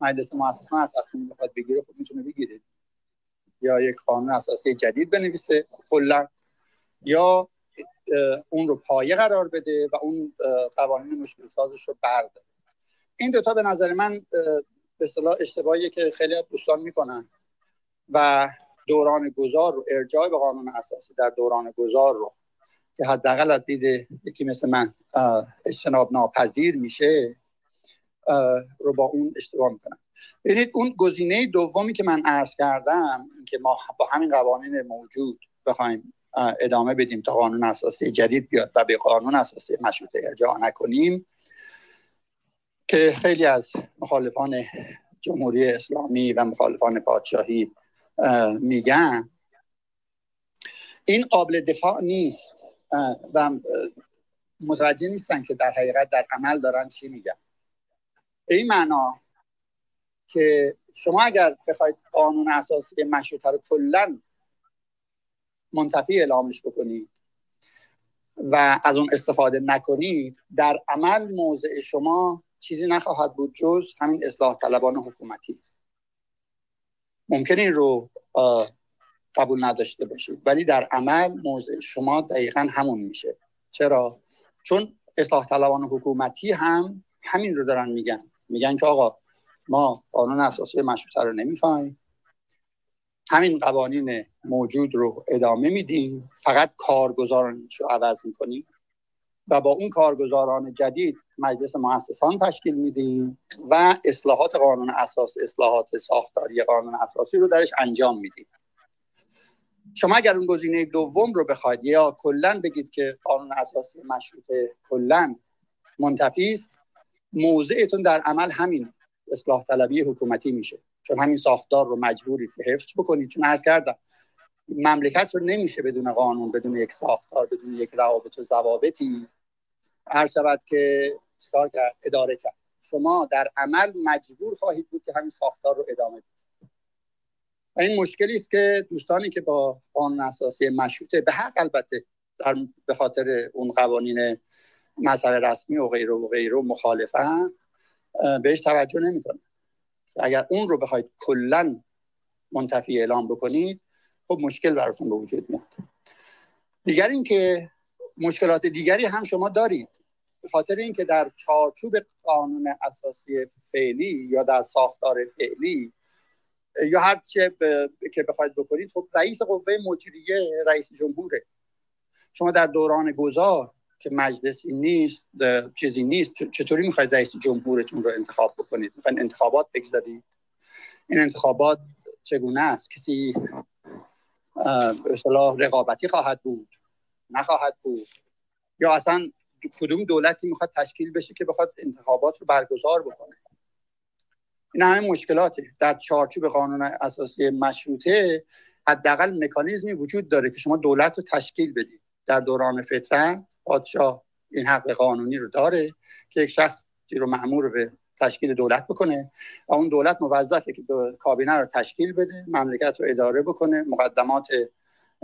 مجلس مؤسسان تصمیم بخواد بگیره، خب میتونه بگیره، یا یک قانون اساسی جدید بنویسه کلا، یا اون رو پایه قرار بده و اون قوانین مشکل سازش رو برداره. این دوتا به نظر من به اصطلاح اشتباهیه که خیلی از دوستان میکنن و دوران گذار رو، ارجاع به قانون اساسی در دوران گذار رو که حداقل از دید یکی مثل من اجتناب ناپذیر میشه رو با اون اشتباه میکنن. ببینید اون گزینه دومی که من عرض کردم، که ما با همین قوانین موجود بخوایم ادامه بدیم تا قانون اساسی جدید بیاد و به قانون اساسی مشروطه ارجاع نکنیم، که خیلی از مخالفان جمهوری اسلامی و مخالفان پادشاهی میگن، این قابل دفاع نیست و متوجه نیستن که در حقیقت در عمل دارن چی میگن. به این معنا که شما اگر بخواید قانون اساسی مشروطه رو کلاً منتفی اعلامش بکنید و از اون استفاده نکنید، در عمل موضع شما چیزی نخواهد بود جز همین اصلاح طلبان حکومتی. ممکن این رو قبول نداشته باشید، ولی در عمل موضع شما دقیقاً همون میشه. چرا؟ چون اصلاح طلبان حکومتی هم همین رو دارن میگن که آقا ما قانون اساسی مشروطه رو نمیخوایم، همین قوانین موجود رو ادامه میدیم، فقط کارگزارانش رو عوض میکنیم و با اون کارگزاران جدید مجلس مؤسسان تشکیل میدیم و اصلاحات قانون اساسی، اصلاحات ساختاری قانون اساسی رو درش انجام میدیم. شما اگر اون گزینه دوم رو بخواید، یا کلن بگید که قانون اساسی مشروطه کلن منتفی است، موضعتون در عمل همین اصلاح طلبی حکومتی میشه، چون همین ساختار رو مجبورید که حفظ بکنید. چون عرض کردم مملکت رو نمیشه بدون قانون، بدون یک ساختار، بدون یک روابط و ضوابطی عرض شود که چیکار کرد، اداره کرد. شما در عمل مجبور خواهید بود که همین ساختار رو ادامه بدید. و این مشکلی است که دوستانی که با قانون اساسی مشروطه به حق البته به خاطر اون قوانین مذهب رسمی و غیره و غیره مخالفن، بهش توجه نمی‌کنن. اگر اون رو بخواید کلاً منتفی اعلام بکنید، خب مشکل براتون به وجود میاد. دیگر این که مشکلات دیگری هم شما دارید، به خاطر اینکه در چارچوب قانون اساسی فعلی یا در ساختار فعلی یا هر چه که بخواید بکنید، خب رئیس قوه مجریه رئیس جمهوره. شما در دوران گذار که مجلس نیست، چیزی نیست، چطوری میخواید رئیس جمهورتون رو انتخاب بکنید؟ میخواید انتخابات بگذارید؟ این انتخابات چگونه است؟ کسی به اصطلاح رقابتی خواهد بود؟ نخواهد بود؟ یا اصلا کدوم دولتی میخواد تشکیل بشه که بخواد انتخابات رو برگزار بکنه؟ این همه مشکلاته. در چارچوب قانون اساسی مشروطه حداقل مکانیزمی وجود داره که شما دولت رو تشکیل بدید. در دوران فترة پادشاه این حق قانونی رو داره که یک شخصی رو مأمور به تشکیل دولت بکنه و اون دولت موظفه که کابینه رو تشکیل بده، مملکت رو اداره بکنه، مقدمات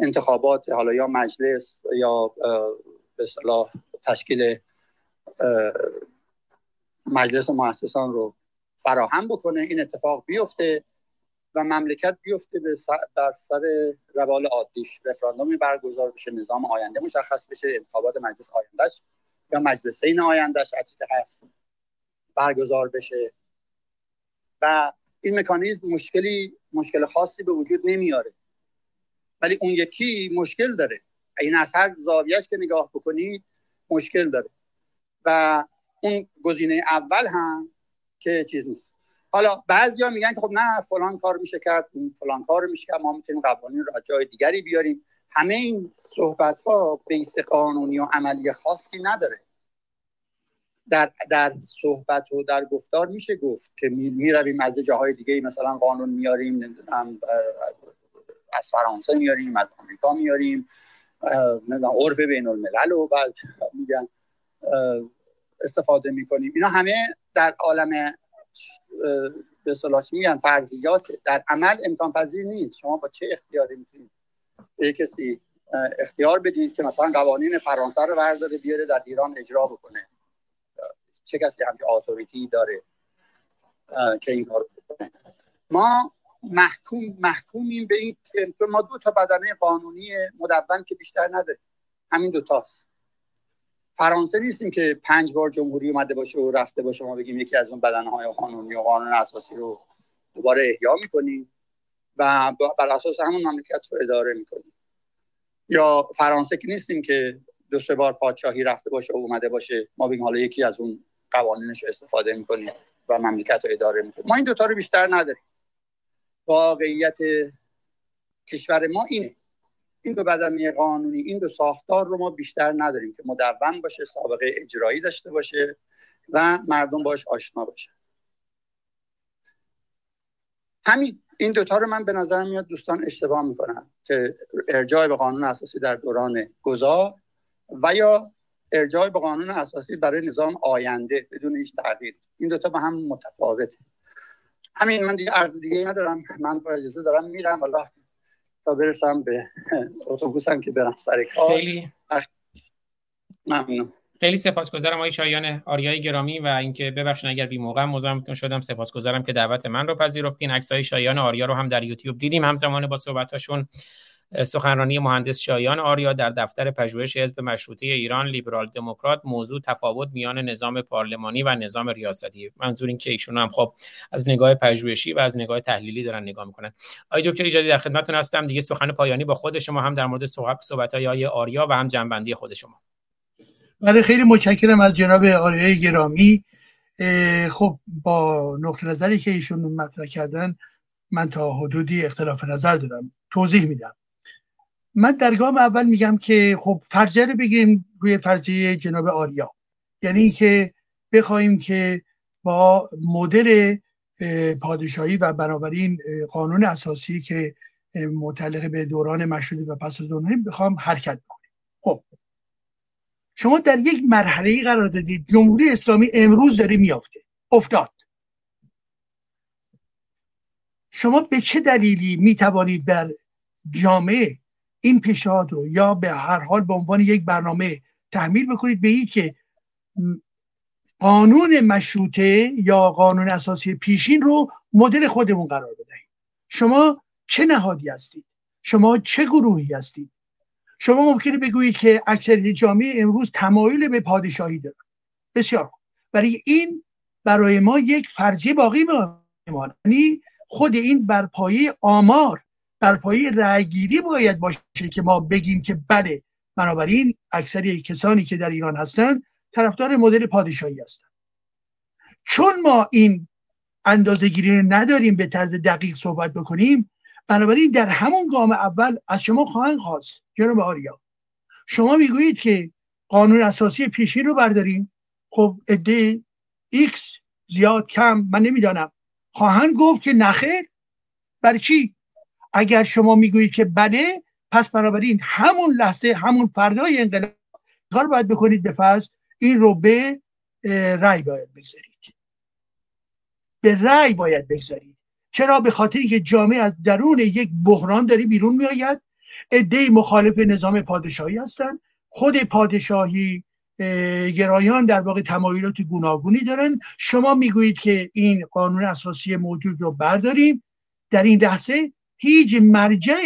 انتخابات حالا یا مجلس یا به اصطلاح تشکیل مجلس و مؤسسان رو فراهم بکنه، این اتفاق بیفته و مملکت بیفته بر سر روال عادیش، رفراندومی برگزار بشه، نظام آینده مشخص بشه، انتخابات مجلس آیندهش یا مجلسین آیندهش هرچی که هست برگزار بشه و این مکانیزم مشکل خاصی به وجود نمیاره، ولی اون یکی مشکل داره. این از هر زاویهش که نگاه بکنید مشکل داره و اون گزینه اول هم که چیز نیست. حالا بعضیا میگن که خب نه فلان کار میشه کرد، فلان کار میشه کرد، ما میتونیم قوانین رو از جای دیگری بیاریم. همه این صحبت ها بیس قانونی و عملی خاصی نداره. در صحبت و در گفتار میشه گفت که میرویم از جاهای دیگه مثلا قانون میاریم، از فرانسه میاریم، از آمریکا میاریم، عرف بین الملل و بعد میگن استفاده میکنیم. اینا همه در عالم به اصطلاح میگن فرضیات، در عمل امکان پذیر نیست. شما با چه اختیاری میتونید به کسی اختیار بدید که مثلا قوانین فرانسه رو برداره بیاره در ایران اجرا بکنه؟ چه کسی همچین اتوریتی داره که این کار بکنه؟ ما محکومیم به این که ما دو تا بدنه قانونی مدون که بیشتر نداره، همین دو تاست. فرانسه نیستیم که 5 بار جمهوری اومده باشه و رفته باشه ما بگیم یکی از اون بدنه‌های قانونی و قانون اساسی رو دوباره احیا می‌کنیم و بر اساس همون مملکت رو اداره می‌کنیم. یا فرانسه که نیستیم که 2-3 بار پادشاهی رفته باشه و اومده باشه ما بگیم حالا یکی از اون قوانینش رو استفاده می‌کنیم و مملکت رو اداره می‌کنیم. ما این دوتا رو بیشتر نداریم. واقعیت کشور ما اینه. این دو بدنه قانونی، این دو ساختار رو ما بیشتر نداریم که مدون باشه، سابقه اجرایی داشته باشه و مردم باش آشنا باشه. همین این دوتا رو من به نظر میاد دوستان اشتباه میکنن که ارجاع به قانون اساسی در دوران گذار و یا ارجاع به قانون اساسی برای نظام آینده بدون هیچ تغییر، این دوتا با هم متفاوته. همین، من دیگه عرض دیگه ندارم. من با اجازه دارم میرم والله تا برسم به اتوبوسم که برم سر کار. ممنون. خیلی سپاسگزارم آقای شایان آریای گرامی و اینکه ببخشید اگر بی موقع مزاحمتون شدم. سپاسگزارم که دعوت من رو پذیرفتین. عکس‌های شایان آریا رو هم در یوتیوب دیدیم همزمان با صحبتاشون. سخنرانی مهندس شایان آریا در دفتر پژوهش حزب مشروطه ایران لیبرال دموکرات، موضوع تفاوت میان نظام پارلمانی و نظام ریاستی. منظور این که ایشون هم خب از نگاه پژوهشی و از نگاه تحلیلی دارن نگاه میکنن. آقای دکتر ایجادی در خدمتتون هستم. دیگه سخن پایانی با خود شما، هم در مورد صحبت‌های آقای آریا و هم جنبندی خود شما. بله، خیلی متشکرم از جناب آریای گرامی. خب با نقطه نظری که ایشون مطرح کردن من تا حدودی اختلاف نظر دارم. توضیح میدم. من در گام اول میگم که خب فرضیه رو بگیریم روی فرضیه جناب آریا، یعنی اینکه بخوایم که با مدل پادشاهی و بنابراین قانون اساسی که متعلق به دوران مشروطه و پس از اون بخوام حرکت بکنیم. خب شما در یک مرحله‌ای قرار دادید، جمهوری اسلامی امروز داره میافته افتاد. شما به چه دلیلی میتوانید در جامعه این پیشنهاد رو یا به هر حال به عنوان یک برنامه تحمیل بکنید به این که قانون مشروطه یا قانون اساسی پیشین رو مدل خودمون قرار بدهید؟ شما چه نهادی هستید؟ شما چه گروهی هستید؟ شما ممکنه بگویید که اکثریت جامعه امروز تمایل به پادشاهی داره. بسیار خوب. ولی این برای ما یک فرضیه باقی میماند. یعنی خود این برپایی آمار، برپایی رأی‌گیری باید باشه که ما بگیم که بله. بنابراین اکثری کسانی که در ایران هستند طرفدار مدل پادشاهی هستند. چون ما این اندازه‌گیری رو نداریم به طرز دقیق صحبت بکنیم، بنابراین در همون گام اول از شما خواهند خواست جناب آریا شما میگویید که قانون اساسی پیشین رو برداریم. خب عده ایکس زیاد کم من نمیدانم خواهند گفت که نخیر. برای چی؟ اگر شما میگویید که بله، پس بنابراین همون لحظه، همون فردای انقلاب کار باید بکنید به فصل این رو به رأی باید بگذارید، به رأی باید بگذارید. چرا؟ به خاطری که جامعه از درون یک بحران داری بیرون می آید. عده‌ای مخالف نظام پادشاهی هستند، خود پادشاهی گرایان در واقع تمایلات گوناگونی دارن. شما میگویید که این قانون اساسی موجود رو برداریم. در این لحظه هیچ مرجع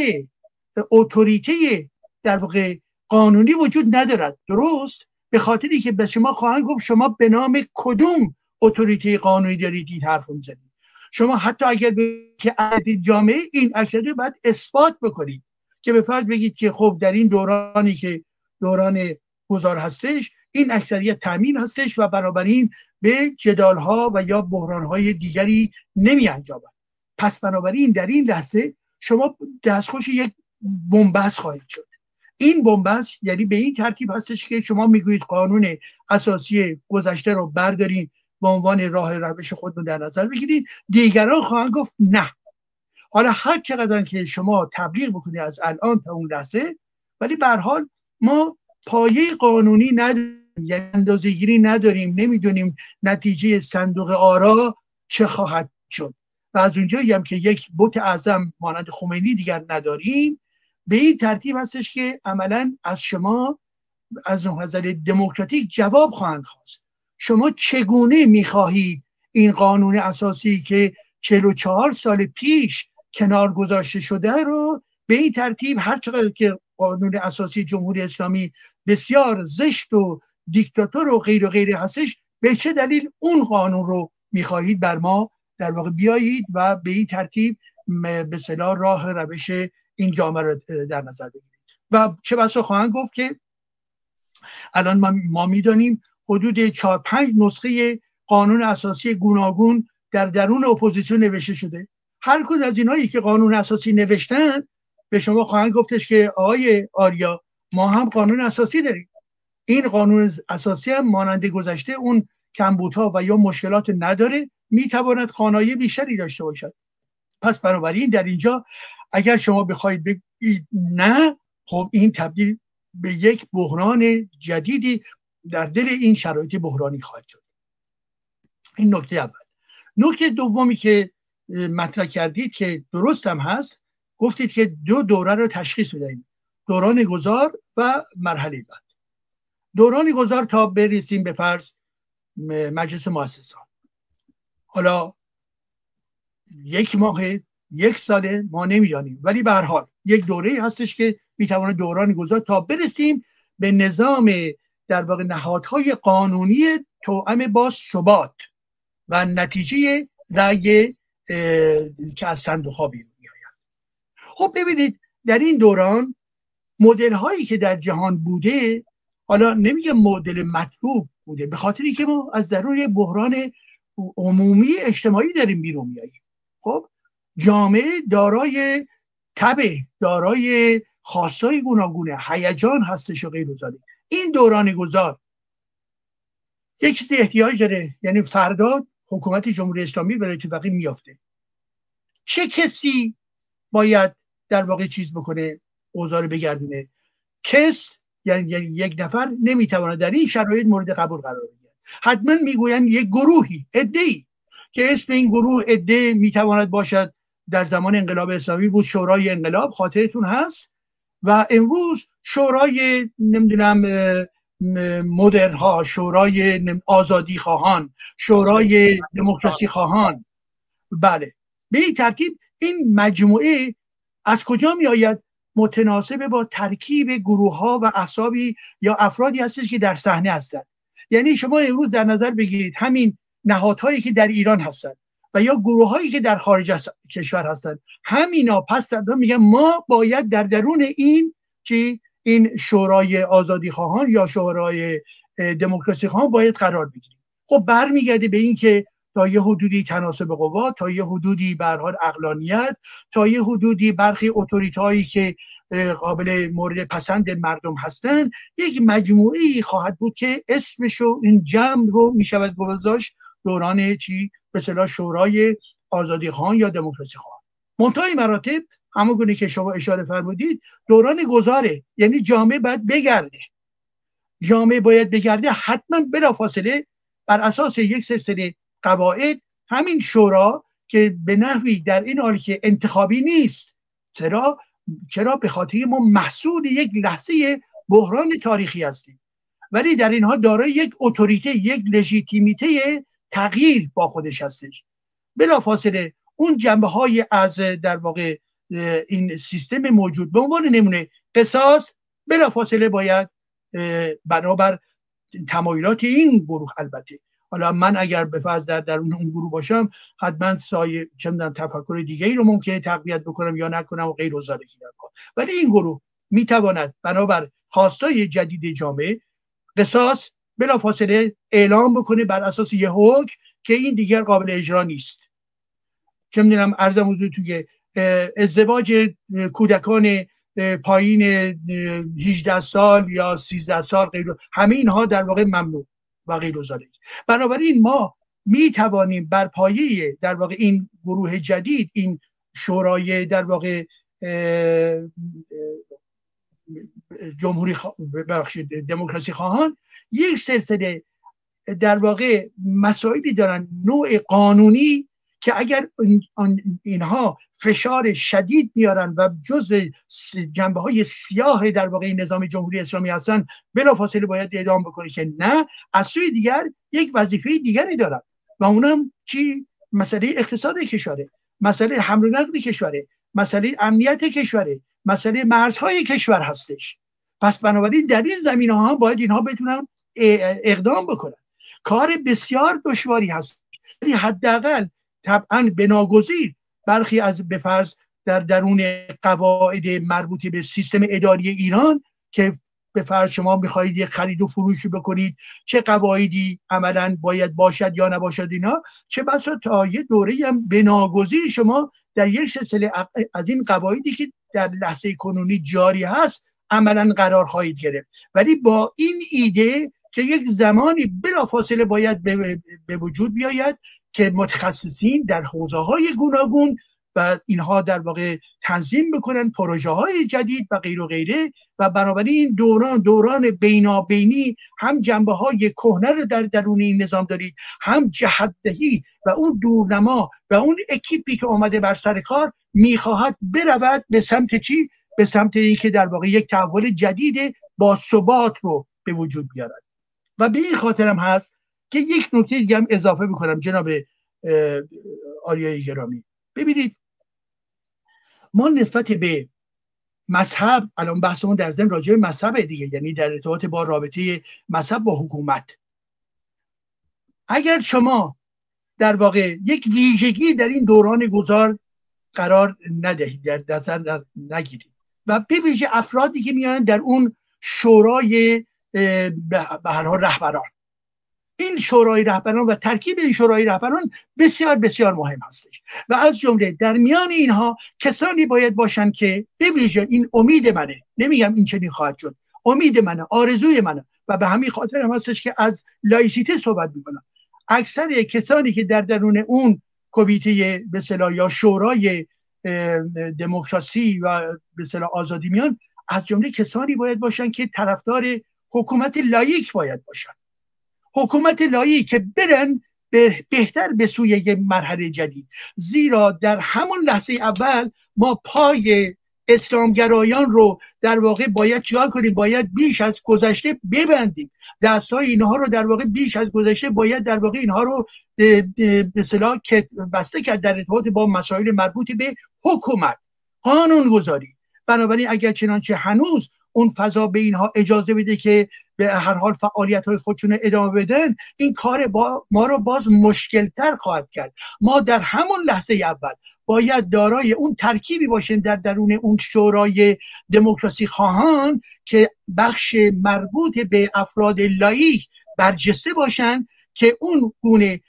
اتوریته در واقع قانونی وجود ندارد. درست؟ به خاطری که به شما خواهند گفت شما به نام کدوم اتوریته قانونی دارید این حرف رو میزنید. شما حتی اگر که جامعه این اکثریت باید اثبات بکنید که به فرض بگید که خب در این دورانی که دوران گذار هستش این اکثریت تامین هستش و بنابراین به جدال‌ها و یا بحران‌های دیگری نمی‌انجامد. پس بنابراین در این لحظه شما دستخوش یک بنبست خواهید شد. این بنبست یعنی به این ترتیب هستش که شما میگویید قانون اساسی گذشته رو بردارید، به عنوان راه روش خودتون در نظر بگیرید. دیگران خواهند گفت نه. حالا هر چقدر که شما تبلیغ بکنید از الان تا اون لحظه، ولی به هر حال ما پایه قانونی نداریم، یعنی اندازه‌گیری نداریم، نمیدونیم نتیجه صندوق آرا چه خواهد شد. و از اونجایی هم که یک بت اعظم مانند خمینی دیگر نداریم، به این ترتیب هستش که عملاً از شما از نظر دموکراتیک جواب خواهند خواست. شما چگونه میخواهید این قانون اساسی که 44 سال پیش کنار گذاشته شده رو به این ترتیب، هر چقدر که قانون اساسی جمهوری اسلامی بسیار زشت و دیکتاتور و غیر و غیره هستش، به چه دلیل اون قانون رو میخواهید بر ما در واقع بیایید و به این ترتیب به صلاح راه روش این جامعه رو در نظر بگیرید. و چه بسا خواهند گفت که الان ما میدانیم حدود 4-5 نسخه قانون اساسی گوناگون در درون اپوزیسیون نوشته شده. هر کدوم از اینایی که قانون اساسی نوشتن به شما خواهند گفتش که آقای آریا ما هم قانون اساسی داریم. این قانون اساسی هم مانند گذشته اون کمبودها و یا مشکلات نداره، میتواند خوانای بیشتری داشته باشد. پس بنابراین در اینجا اگر شما بخواید بگید نه، خب این تبدیل به یک بحران جدیدی در دل این شرایط بحرانی خواهد شد. این نکته اول. نکته دومی که مطرح کردید که درست هم هست، گفتید که دو دوره رو تشخیص بدهیم، دوران گذار و مرحله بعد. دوران گذار تا برسیم به فرض مجلس مؤسسان، حالا 1 ماه 1 ساله ما نمیدانیم، ولی به هر حال یک دوره هستش که میتواند دوران گذار تا برسیم به نظام در واقع نهادهای قانونی توأم با ثبات و نتیجه رأی که از صندوق‌ها بیرون می‌آید. خب ببینید در این دوران مدل‌هایی که در جهان بوده، حالا نمیگه مدل مطلوب بوده، به خاطری که ما از درون بحران عمومی اجتماعی داریم بیرون می‌آییم. خب جامعه دارای تبه، دارای خواست‌های گوناگونه، هیجان هستش و غیر از این. این دوران گذار یک چیزی احتیاج داره، یعنی فردا حکومت جمهوری اسلامی ولایت فقیه میافته، چه کسی باید در واقع چیز بکنه، اوضاع رو بگردونه؟ کس یعنی یک نفر نمیتواند در این شرایط مورد قبول قرار بگیرد. حتما میگویند یک گروهی، عده‌ای که اسم این گروه عده میتواند باشد در زمان انقلاب اسلامی بود شورای انقلاب، خاطرتون هست؟ و امروز شورای نمیدونم مدرن ها، شورای آزادی خواهان، شورای دموکراسی خواهان. بله به این ترتیب این مجموعه از کجا می آید؟ متناسب با ترکیب گروه ها و احزابی یا افرادی هستش که در صحنه هستند. یعنی شما امروز در نظر بگیرید همین نهادهایی که در ایران هستند، و یا گروه هایی که در خارج از کشور هستند. همینا پس دادن میگن ما باید در درون این چی، این شورای آزادی خواهان یا شورای دموکراسی خواهان باید قرار بگیریم. خب برمیگرده به این که تا یه حدودی تناسب قوا، تا یه حدودی به هر حال عقلانیت، تا یه حدودی برخی اتوریتایی که قابل مورد پسند مردم هستن، یک مجموعی خواهد بود که اسمشو این جمع رو میشود گذاشت دوران چی به اصطلاح شورای آزادی خواهان یا دموکراسی خواهان. منتهی مراتب همون گونه که شما اشاره فرمودید دوران گذاره، یعنی جامعه باید بگرده، جامعه باید بگرده، حتما بلافاصله بر اساس یک سلسله قواعد همین شورا که به نحوی در این حال که انتخابی نیست، چرا به خاطر ما محصول یک لحظه بحران تاریخی هستیم، ولی در اینها دارای یک اتوریته، یک لژیتیمیته تغییر با خودش هستش. بلافاصله اون جنبه‌های از در واقع این سیستم موجود به عنوان نمونه قصاص بلافاصله باید بنابر تمایلات این گروه، البته حالا من اگر به فرض در اون گروه باشم حتما سایه چندان تفکر دیگه ای رو ممکنه تقویت بکنم یا نکنم و غیر وزاره کنم، ولی این گروه میتواند بنابر خواستای جدید جامعه قصاص بلافاصله اعلام بکنه بر اساس یه حکم که این دیگر قابل اجرا نیست. چه میدونم عرضم حضور توی ازدواج کودکان پایین 18 سال یا 13 سال غیر، همه اینها در واقع ممنوع و غیر وزاره. بنابراین ما می توانیم بر پایه در واقع این گروه جدید، این شورای در واقع دموکراسی خواهان، یک سلسله در واقع مسائلی دارن نوع قانونی که اگر اینها فشار شدید میارن و جزء جنبه های سیاه در واقع نظام جمهوری اسلامی هستن بلافاصله باید اعدام بکنه، که نه، از سوی دیگر یک وظیفه دیگری دارن و اونم چی؟ مسئله اقتصاد کشوره، مسئله حمل و نقل کشوره، مسئله امنیت کشوره، مسئله مرزهای کشور هستش. پس بنابراین در این زمینه ها باید اینها بتونن اقدام بکنن. کار بسیار دشواری هست، ولی حداقل طبعا بناگزیر برخی از به فرض در درون قواعد مربوط به سیستم اداری ایران که به فرض شما میخواهید یک خرید و فروش بکنید، چه قواعدی عملا باید باشد یا نباشد، اینا چه بسا تا یه دوره‌ای هم بناگزیر شما در یک سلسله از این قواعدی که در لحظه کنونی جاری هست عملا قرار خواهید گرفت، ولی با این ایده که یک زمانی بلافاصله باید به وجود بیاید که متخصصین در حوزه‌های گوناگون و اینها در واقع تنظیم بکنن پروژه‌های جدید و غیر و غیره. و بنابراین این دوران بینابینی هم جنبه‌های کهنه رو در درون این نظام دارید، هم جهت‌دهی و اون دورنما و اون اکیپی که اومده بر سر کار می‌خواهد برود به سمت چی؟ به سمت اینکه در واقع یک تحول جدید با ثبات رو به وجود بیارد. و به این خاطرم هست که یک نکته دیگه هم اضافه بکنم جناب آریای گرامی. ببینید ما نسبت به مذهب، الان بحثمون در ضمن راجع به مذهب دیگه، یعنی در ارتباط با رابطه مذهب با حکومت، اگر شما در واقع یک ویژگی در این دوران گذار قرار ندهید، در نظر نگیرید و به ویژه افرادی که میان در اون شورای به هر حال رهبران، این شورای رهبران و ترکیب این شورای رهبران بسیار بسیار مهم هستش و از جمله در میان اینها کسانی باید باشن که به ویژه این امید منه، نمیگم این چنین خواهد شد، امید منه، آرزوی منه و به همین خاطر هم هستش که از لایسیته صحبت میکنم. اکثر کسانی که در درون اون کمیته به اصطلاح یا شورای دموکراسی و به اصطلاح آزادی میان، از جمله کسانی باید باشن که طرفدار حکومت لایک باید باشن، حکومت لایقی که برن بهتر به سوی یک مرحله جدید، زیرا در همون لحظه اول ما پای اسلامگرایان رو در واقع باید چیکار کنیم؟ باید بیش از گذشته ببندیم، دستای اینها رو در واقع بیش از گذشته باید در واقع اینها رو به اصطلاح بسته کرد در ارتباط با مسائل مربوط به حکومت، قانون گذاری. بنابراین اگر چنانچه هنوز اون فضا به اینها اجازه بده که به هر حال فعالیت‌های خودشون ادامه بدن، این کار ما رو باز مشکل‌تر خواهد کرد. ما در همون لحظه اول باید دارای اون ترکیبی باشیم در درون اون شورای دموکراسی خواهان که بخش مربوط به افراد لایق برجسته باشن که اون گونه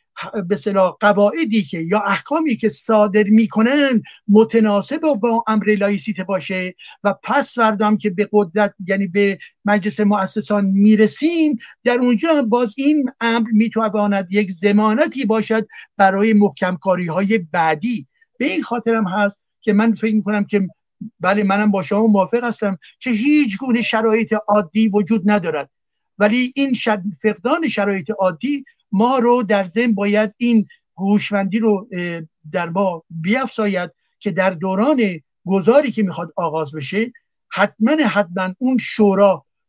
به اصطلاح قواعدی که یا احکامی که صادر میکنن متناسب با امر لایسیته باشه و پس فردا که به قدرت یعنی به مجلس مؤسسان میرسیم در اونجا باز این امر میتواند یک ضمانتی باشد برای محکم کاری های بعدی. به این خاطرم هست که من فکر میکنم که بله منم با شما موافق هستم که هیچ گونه شرایط عادی وجود ندارد، ولی این فقدان شرایط عادی ما رو در ذهن باید این هوشمندی رو در ما بیفزاید که در دوران گذاری که میخواد آغاز بشه حتما اون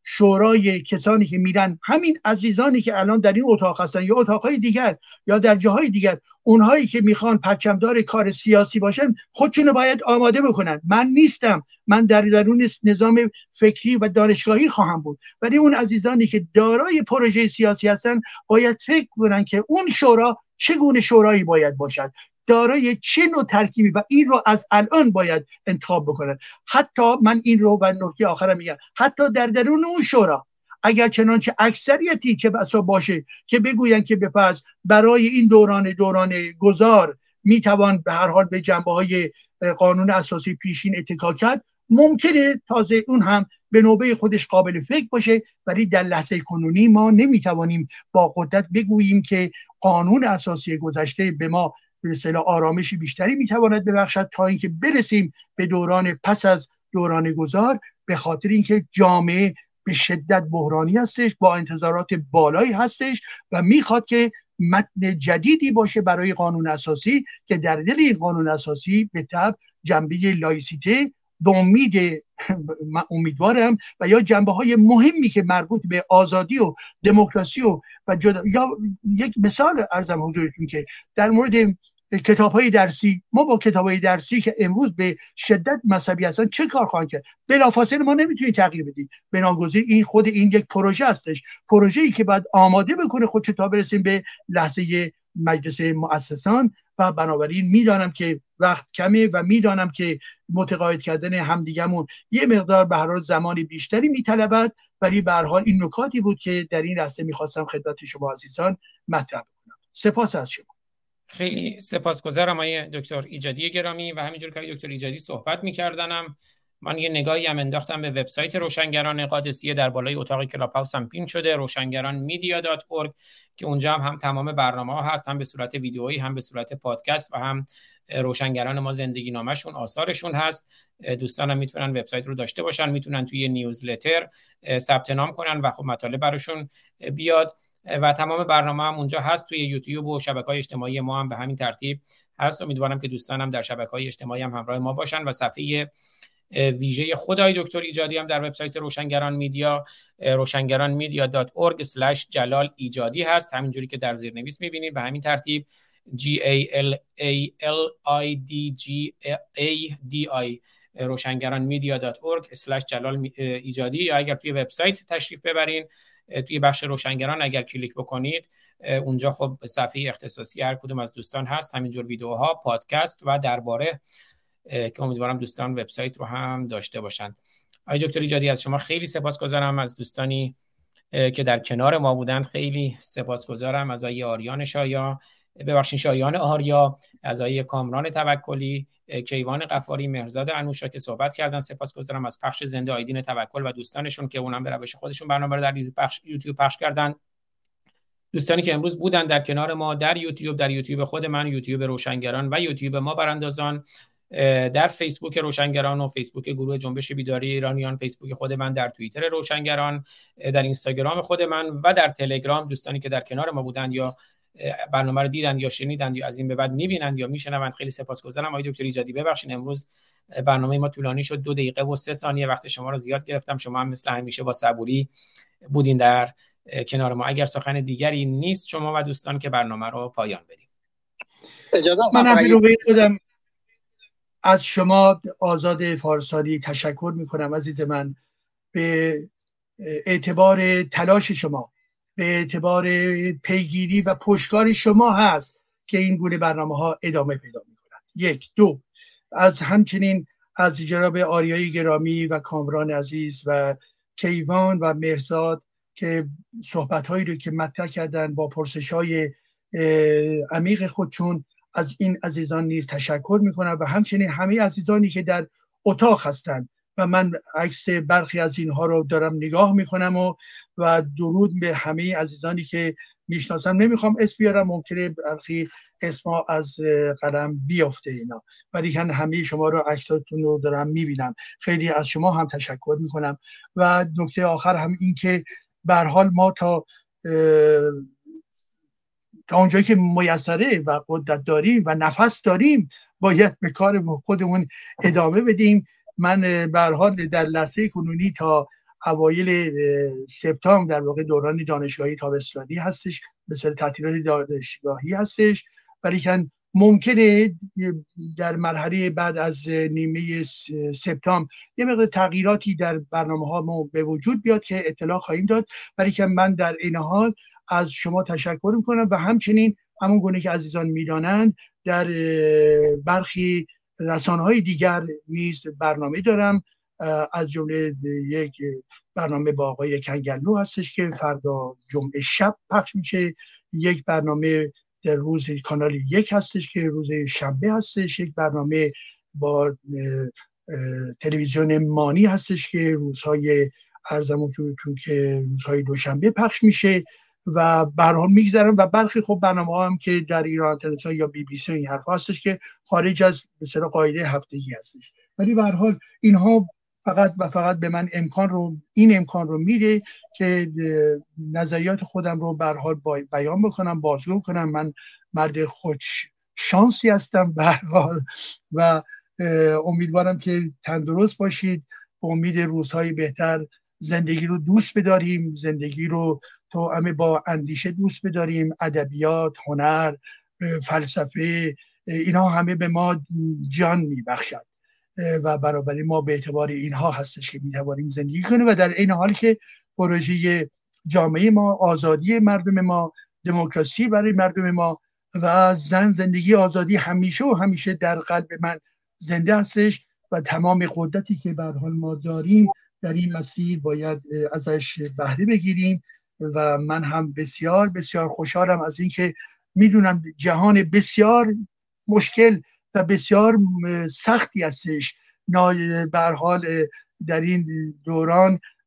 شورای کسانی که میرن، همین عزیزانی که الان در این اتاق هستن یا اتاقهای دیگر یا در جاهای دیگر، اونهایی که میخوان پرچمدار کار سیاسی باشن خودشونو باید آماده بکنن. من نیستم، من در درون نظام فکری و دانشگاهی خواهم بود، ولی اون عزیزانی که دارای پروژه سیاسی هستن باید فکر کنن که اون شورا چگونه شورایی باید باشد، دارای چه نوع ترکیبی، و این رو از الان باید انتخاب بکنن. حتی من این رو به نکته آخرم میگم، حتی در درون اون شورا اگر چنانچه اکثریتی که بسا باشه که بگوین که بپس برای این دوران گذار میتوان به هر حال به جنبه های قانون اساسی پیشین اتکا کرد، ممکنه تازه اون هم به نوبه خودش قابل فکر باشه، ولی در لحظه کنونی ما نمیتوانیم با قدرت بگوییم که قانون اساسی گذشته به ما به اصطلاح آرامشی بیشتری میتواند ببخشد تا اینکه برسیم به دوران پس از دوران گذار، به خاطر اینکه جامعه به شدت بحرانی هستش، با انتظارات بالایی هستش و میخواد که متن جدیدی باشه برای قانون اساسی که در دل این قانون اساسی به تبع جنبه لایسیته امیدوارم و یا جنبه های مهمی که مربوط به آزادی و دموکراسی و یا یک مثال عرضم حضورتون که در مورد کتاب‌های درسی، ما با کتاب‌های درسی که امروز به شدت مذهبی هستن چه کار خواهند کرد؟ بلافاصله ما نمیتونیم تغییر بدیم، بناگزیر این خود این یک پروژه هستش، پروژه‌ای که باید آماده بکنه خودش تا برسیم به لحظه مجلس مؤسسان. و بنابراین میدانم که وقت کمه و میدانم که متقاعد کردن همدیگمون یه مقدار به هر حال زمان بیشتری میطلبد، ولی به هر حال این نکاتی بود که در این لحظه میخواستم خدمت شما عزیزان مطرح کنم. سپاس از شما. خیلی سپاسگزارم آقای دکتر ایجادی گرامی. و همینجور که دکتر ایجادی صحبت میکردنم من یه نگاهی هم انداختم به وبسایت روشنگران قادسیه، در بالای اتاق کلابهاوس هم پین شده، roshangaranmedia.org، که اونجا هم تمام برنامه‌ها هست، هم به صورت ویدئویی، هم به صورت پادکست و هم روشنگران ما زندگی نامشون، آثارشون هست. دوستانم میتونن وبسایت رو داشته باشن، میتونن توی نیوزلتر ثبت نام کنن و خب مطالب براشون بیاد و تمام برنامه هم اونجا هست. توی یوتیوب و شبکه‌های اجتماعی ما هم به همین ترتیب هست. امیدوارم که دوستانم در شبکه‌های اجتماعی هم همراه ما باشن و صفحه ویژه خدای دکتر ایجادی هم در وبسایت روشنگران میدیا roshangaranmedia.org/جلال ایجادی هست، همینجوری که در زیرنویس می‌بینید. به همین ترتیب GALALIDGADI roshangaranmedia.org/جلال ایجادی. یا اگر توی وبسایت تشریف ببرین توی بخش روشنگران اگر کلیک بکنید اونجا خب صفحه اختصاصی هر کدوم از دوستان هست، همینجور ویدیوها، پادکست و درباره که امیدوارم دوستان وبسایت رو هم داشته باشن. آقای دکتر ایجادی از شما خیلی سپاسگزارم، از دوستانی که در کنار ما بودند خیلی سپاسگزارم، از آقای آریان شایا، ببخشید شایان آریا، از آقای کامران توکلی، کیوان قفاری، مهرزاد انوشا که صحبت کردن. سپاسگزارم از پخش زنده آیدین توکل و دوستانشون که اونم به روش خودشون برنامه رو در یوتیوب پخش کردن. دوستانی که امروز بودن در کنار ما در یوتیوب، در یوتیوب خود من، یوتیوب روشنگران و یوتیوب ما براندازان، در فیسبوک روشنگران و فیسبوک گروه جنبش بیداری ایرانیان، فیسبوک خود من، در توییتر روشنگران، در اینستاگرام خود من و در تلگرام. دوستانی که در کنار ما بودند یا برنامه رو دیدند یا شنیدند یا از این به بعد می‌بینند یا می‌شنوند خیلی سپاسگزارم. آقای دکتر ایجادی ببخشید امروز برنامه ما طولانی شد، 2 دقیقه و 3 ثانیه وقت شما رو زیاد گرفتم. شما هم مثل همیشه با صبوری بودین در کنار ما. اگر سخن دیگری نیست شما و دوستان که برنامه رو پایان بدیم. اجازه من از شما آزاد فارسانی تشکر میکنم عزیز من، به اعتبار تلاش شما، به اعتبار پیگیری و پشتکار شما هست که این گونه برنامه‌ها ادامه پیدا می‌کنند. یک. دو، از همچنین از جناب آریای گرامی و کامران عزیز و کیوان و مهرزاد که صحبت‌هایی رو که مطرح کردن با پرسش‌های عمیق خودشون، از این عزیزان نیز تشکر می‌کنم و همچنین همه عزیزانی که در اتاق هستند و من عکس برخی از اینها رو دارم نگاه می‌کنم و درود به همه عزیزانی که میشناسم. نمیخوام اسم بیارم، ممکنه برخی اسما از قلم بیافته اینا، ولی کن همه شما رو، عکساتون رو دارم میبینم. خیلی از شما هم تشکر میکنم. و نکته آخر هم این که به هر حال ما تا اونجایی که میسره و قدرت داریم و نفس داریم باید به کار خودمون ادامه بدیم. من به هر حال در لحظه کنونی تا اوایل سپتامبر در واقع دوران دانشگاهی تابستانی هستش، مثل تعطیلات دانشگاهی هستش، ولی که ممکنه در مرحله بعد از نیمه سپتامبر یه مقدار تغییراتی در برنامه‌هامون به وجود بیاد که اطلاع خواهیم داد. ولی که من در این حال از شما تشکر می‌کنم و همچنین همون گونه که عزیزان می‌دانند در برخی رسانه‌های دیگر نیز برنامه دارم، از جمله یک برنامه با آقای کنگلو هستش که فردا جمعه شب پخش میشه، یک برنامه در روز کانال یک هستش که روز شنبه هستش، یک برنامه با تلویزیون مانی هستش که روزهای روزهای دوشنبه پخش میشه و برام میگذرم و برخی خب برنامه‌ها هم که در ایران تلویزیون یا بی بی سی این حرفا هستش که خارج از مثلا قاعده هفتگی هستش. ولی به هر حال اینها فقط و فقط به من این امکان رو میده که نظریات خودم رو به هر حال بیان بکنم، بازگو کنم. من مرد خوش شانسی هستم به هر حال و امیدوارم که تندرست باشید. امید روزهای بهتر. زندگی رو دوست بداریم، زندگی رو توأم با اندیشه دوست بداریم. ادبیات، هنر، فلسفه، اینا همه به ما جان میبخشد و برابری ما به اعتبار اینها هستش که میتوانیم زندگی کنیم. و در این حال که پروژه جامعه ما، آزادی مردم ما، دموکراسی برای مردم ما و زن، زندگی، آزادی همیشه و همیشه در قلب من زنده هستش و تمام قدرتی که به هر حال ما داریم در این مسیر باید ازش بهره بگیریم. و من هم بسیار بسیار خوشحالم از اینکه میدونم جهان بسیار مشکل و بسیار سختی هستش، به هر حال در این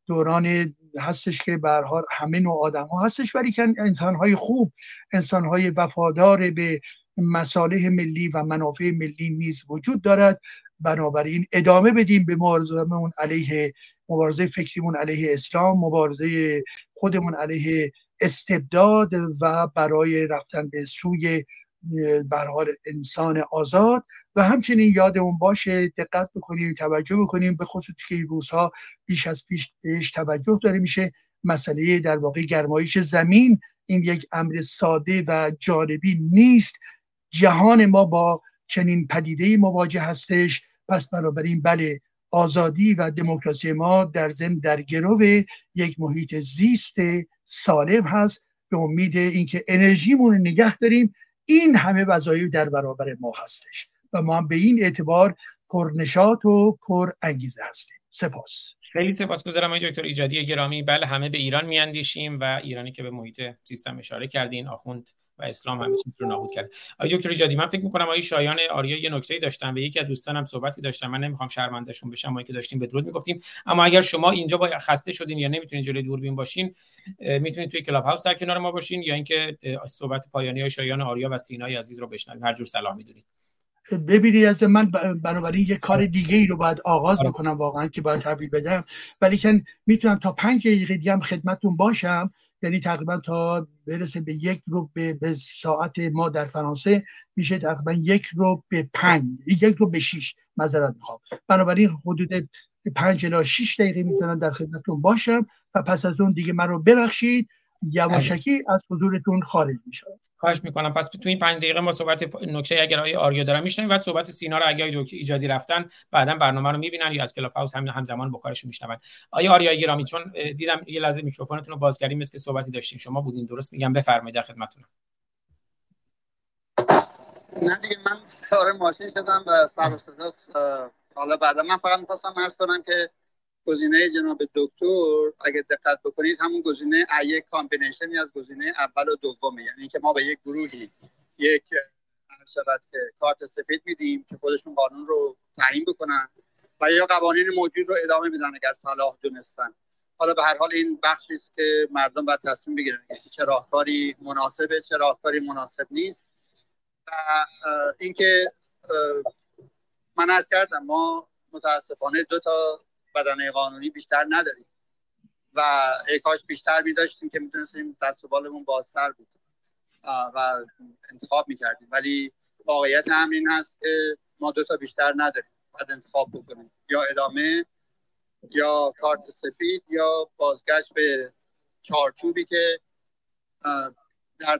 دوران هستش که به هر حال همه نوع آدم‌ها هستش، ولی که انسان‌های خوب، انسان‌های وفادار به مصالح ملی و منافع ملی نیز وجود دارد. بنابراین ادامه بدیم به مبارزه فکریمون علیه اسلام، مبارزه خودمون علیه استبداد و برای رفتن به سوی به هر حال انسان آزاد. و همچنین یادمون باشه دقت بکنیم، توجه بکنیم، به خصوص که این روزها بیش از پیش بهش توجه داره میشه. مسئله در واقع گرمایش زمین این یک امر ساده و جانبی نیست. جهان ما با چنین پدیده‌ای مواجه هستش. پس بنابراین بله، آزادی و دموکراسی ما در ضمن در گرو یک محیط زیست سالم هست. به امید اینکه انرژیمون رو نگه داریم. این همه وظایف در برابر ما هستش و ما هم به این اعتبار پرنشاط و پر انگیزه هستیم. سپاس. خیلی سپاسگزارم آقای دکتر ایجادی گرامی. بله، همه به ایران میاندیشیم و ایرانی که به محیط سیستم اشاره کردین، آخوند و اسلام همه چیز رو نابود کرد. آقای دکتر ایجادی، من فکر می‌کنم آقای شایان آریا یه نکته‌ای داشتن و یکی از دوستانم صحبتی داشتن. من نمی‌خوام شرمنده‌شون بشم، ما که داشتیم به درود می‌گفتیم. اما اگر شما اینجا با خسته شدین یا نمی‌تونین جلوی دوربین باشین، می‌تونین توی کلاب هاوس در کنار ما باشین یا اینکه صحبت پایانی آقای شایان آریا و سینای عزیز رو بشنوید. هر جور سلام می‌دونید. ببینید، از من بنابراین یه کار دیگه ای رو باید آغاز بکنم واقعا که باید تحویل بدم، ولی که میتونم تا 5 دقیقه دیگه هم خدمتتون باشم، یعنی تقریبا تا برسه به 1 رو به ساعت ما در فرانسه میشه تقریبا 1 رو به 5 1 رو به 6 معذرت میخوام. بنابراین حدود 5 تا 6 دقیقه میتونم در خدمتتون باشم و پس از اون دیگه من رو ببخشید یواشکی از حضورتون خارج میشم. خواهش میکنم. پس تو این 5 دقیقه ما صحبت نکته اگر آقای آریو دارم میشنویم، بعد صحبت سینا رو اگه دکتر ایجادی رفتن بعداً برنامه رو میبینن یا از کلاب هاوس همزمان با کارش میشنون. آقای آریو گرامی، چون دیدم یه لحظه میکروفونتون رو باز کردیم، مثل صحبتی داشتین شما بودین، درست میگم؟ بفرمایید، در خدمتتونم. نه دیگه من سوار ماشین شدم و سر و صدا حالا بعدا. من فقط می‌خواستم عرض کنم که گزینه جناب دکتر اگه دقت بکنید همون گزینه ایه کامبینیشنی از گزینه اول و دومه، یعنی که ما به یک گروهی یک شبکه که کارت سفید میدیم که خودشون قانون رو تعیین بکنن و یا قوانین موجود رو ادامه میدن اگر صلاح دونستن. حالا به هر حال این بخشی است که مردم باید تصمیم بگیرن که چه راهکاری مناسبه، چه راهکاری مناسب نیست. و اینکه من عرض کردم ما متاسفانه 2 بدنه قانونی بیشتر نداریم و ای کاش بیشتر می‌داشتیم که میتونستیم دست و بالمون بازتر بود و انتخاب میکردیم، ولی واقعیت امر این هست که ما 2 بیشتر نداریم. باید انتخاب بکنیم، یا ادامه یا کارت سفید یا بازگشت به چارچوبی که در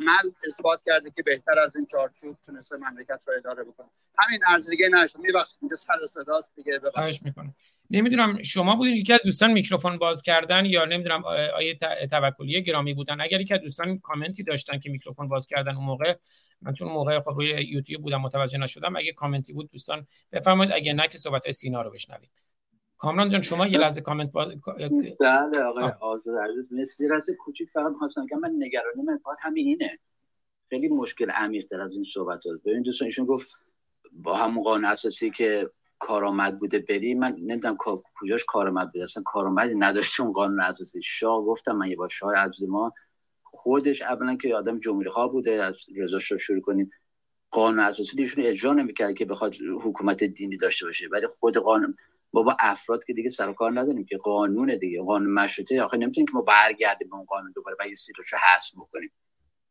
عمل اثبات کرده که بهتر از این چارچوب تونسته مملکت رو اداره بکنه. همین عرض دیگه نشه، میبخشید اینجا سر صداست دیگه، ببخشید. میکنم نمیدونم شما بودین یکی از دوستان میکروفون باز کردن یا نمیدونم آیه توکلی گرامی بودن. اگر یکی از دوستان کامنتی داشتن که میکروفون باز کردن اون موقع، من چون موقع خب روی یوتیوب بودم متوجه نشدم، اگه کامنتی بود دوستان بفرمایید، اگه نه که صحبت‌های سینا رو بشنوید. کامران جان شما یه لحظه کامنت باز. بله آقای آزاد عزیز، مثل یه لحظه کوچیک فقط می‌خواستم بگم من نگرانی من فقط همین اینه، خیلی مشکل عمیق‌تر از این صحبت هست. ببین دوستان، ایشون گفت با همون قانون اساسی که کارآمد بوده بری، من نمیدونم کجاش کارآمد بوده، اصلا کارآمدی نداشت اون قانون اساسی. شاه گفتم من یه بار شاه عزیز ما خودش اولا که آدم جمهوری‌خواه بوده، از رضا شاه شروع کنیم، قانون اساسی ایشون اجرا نمی‌کرد که بخواد حکومت دینی داشته باشه، ولی خود قانون با افراد که دیگه سر کار نداریم که قانون دیگه، قانون مشروطه آخه نمیتونیم که ما برگردیم به اون قانون دوباره و یه سیرش رو حذف بکنیم.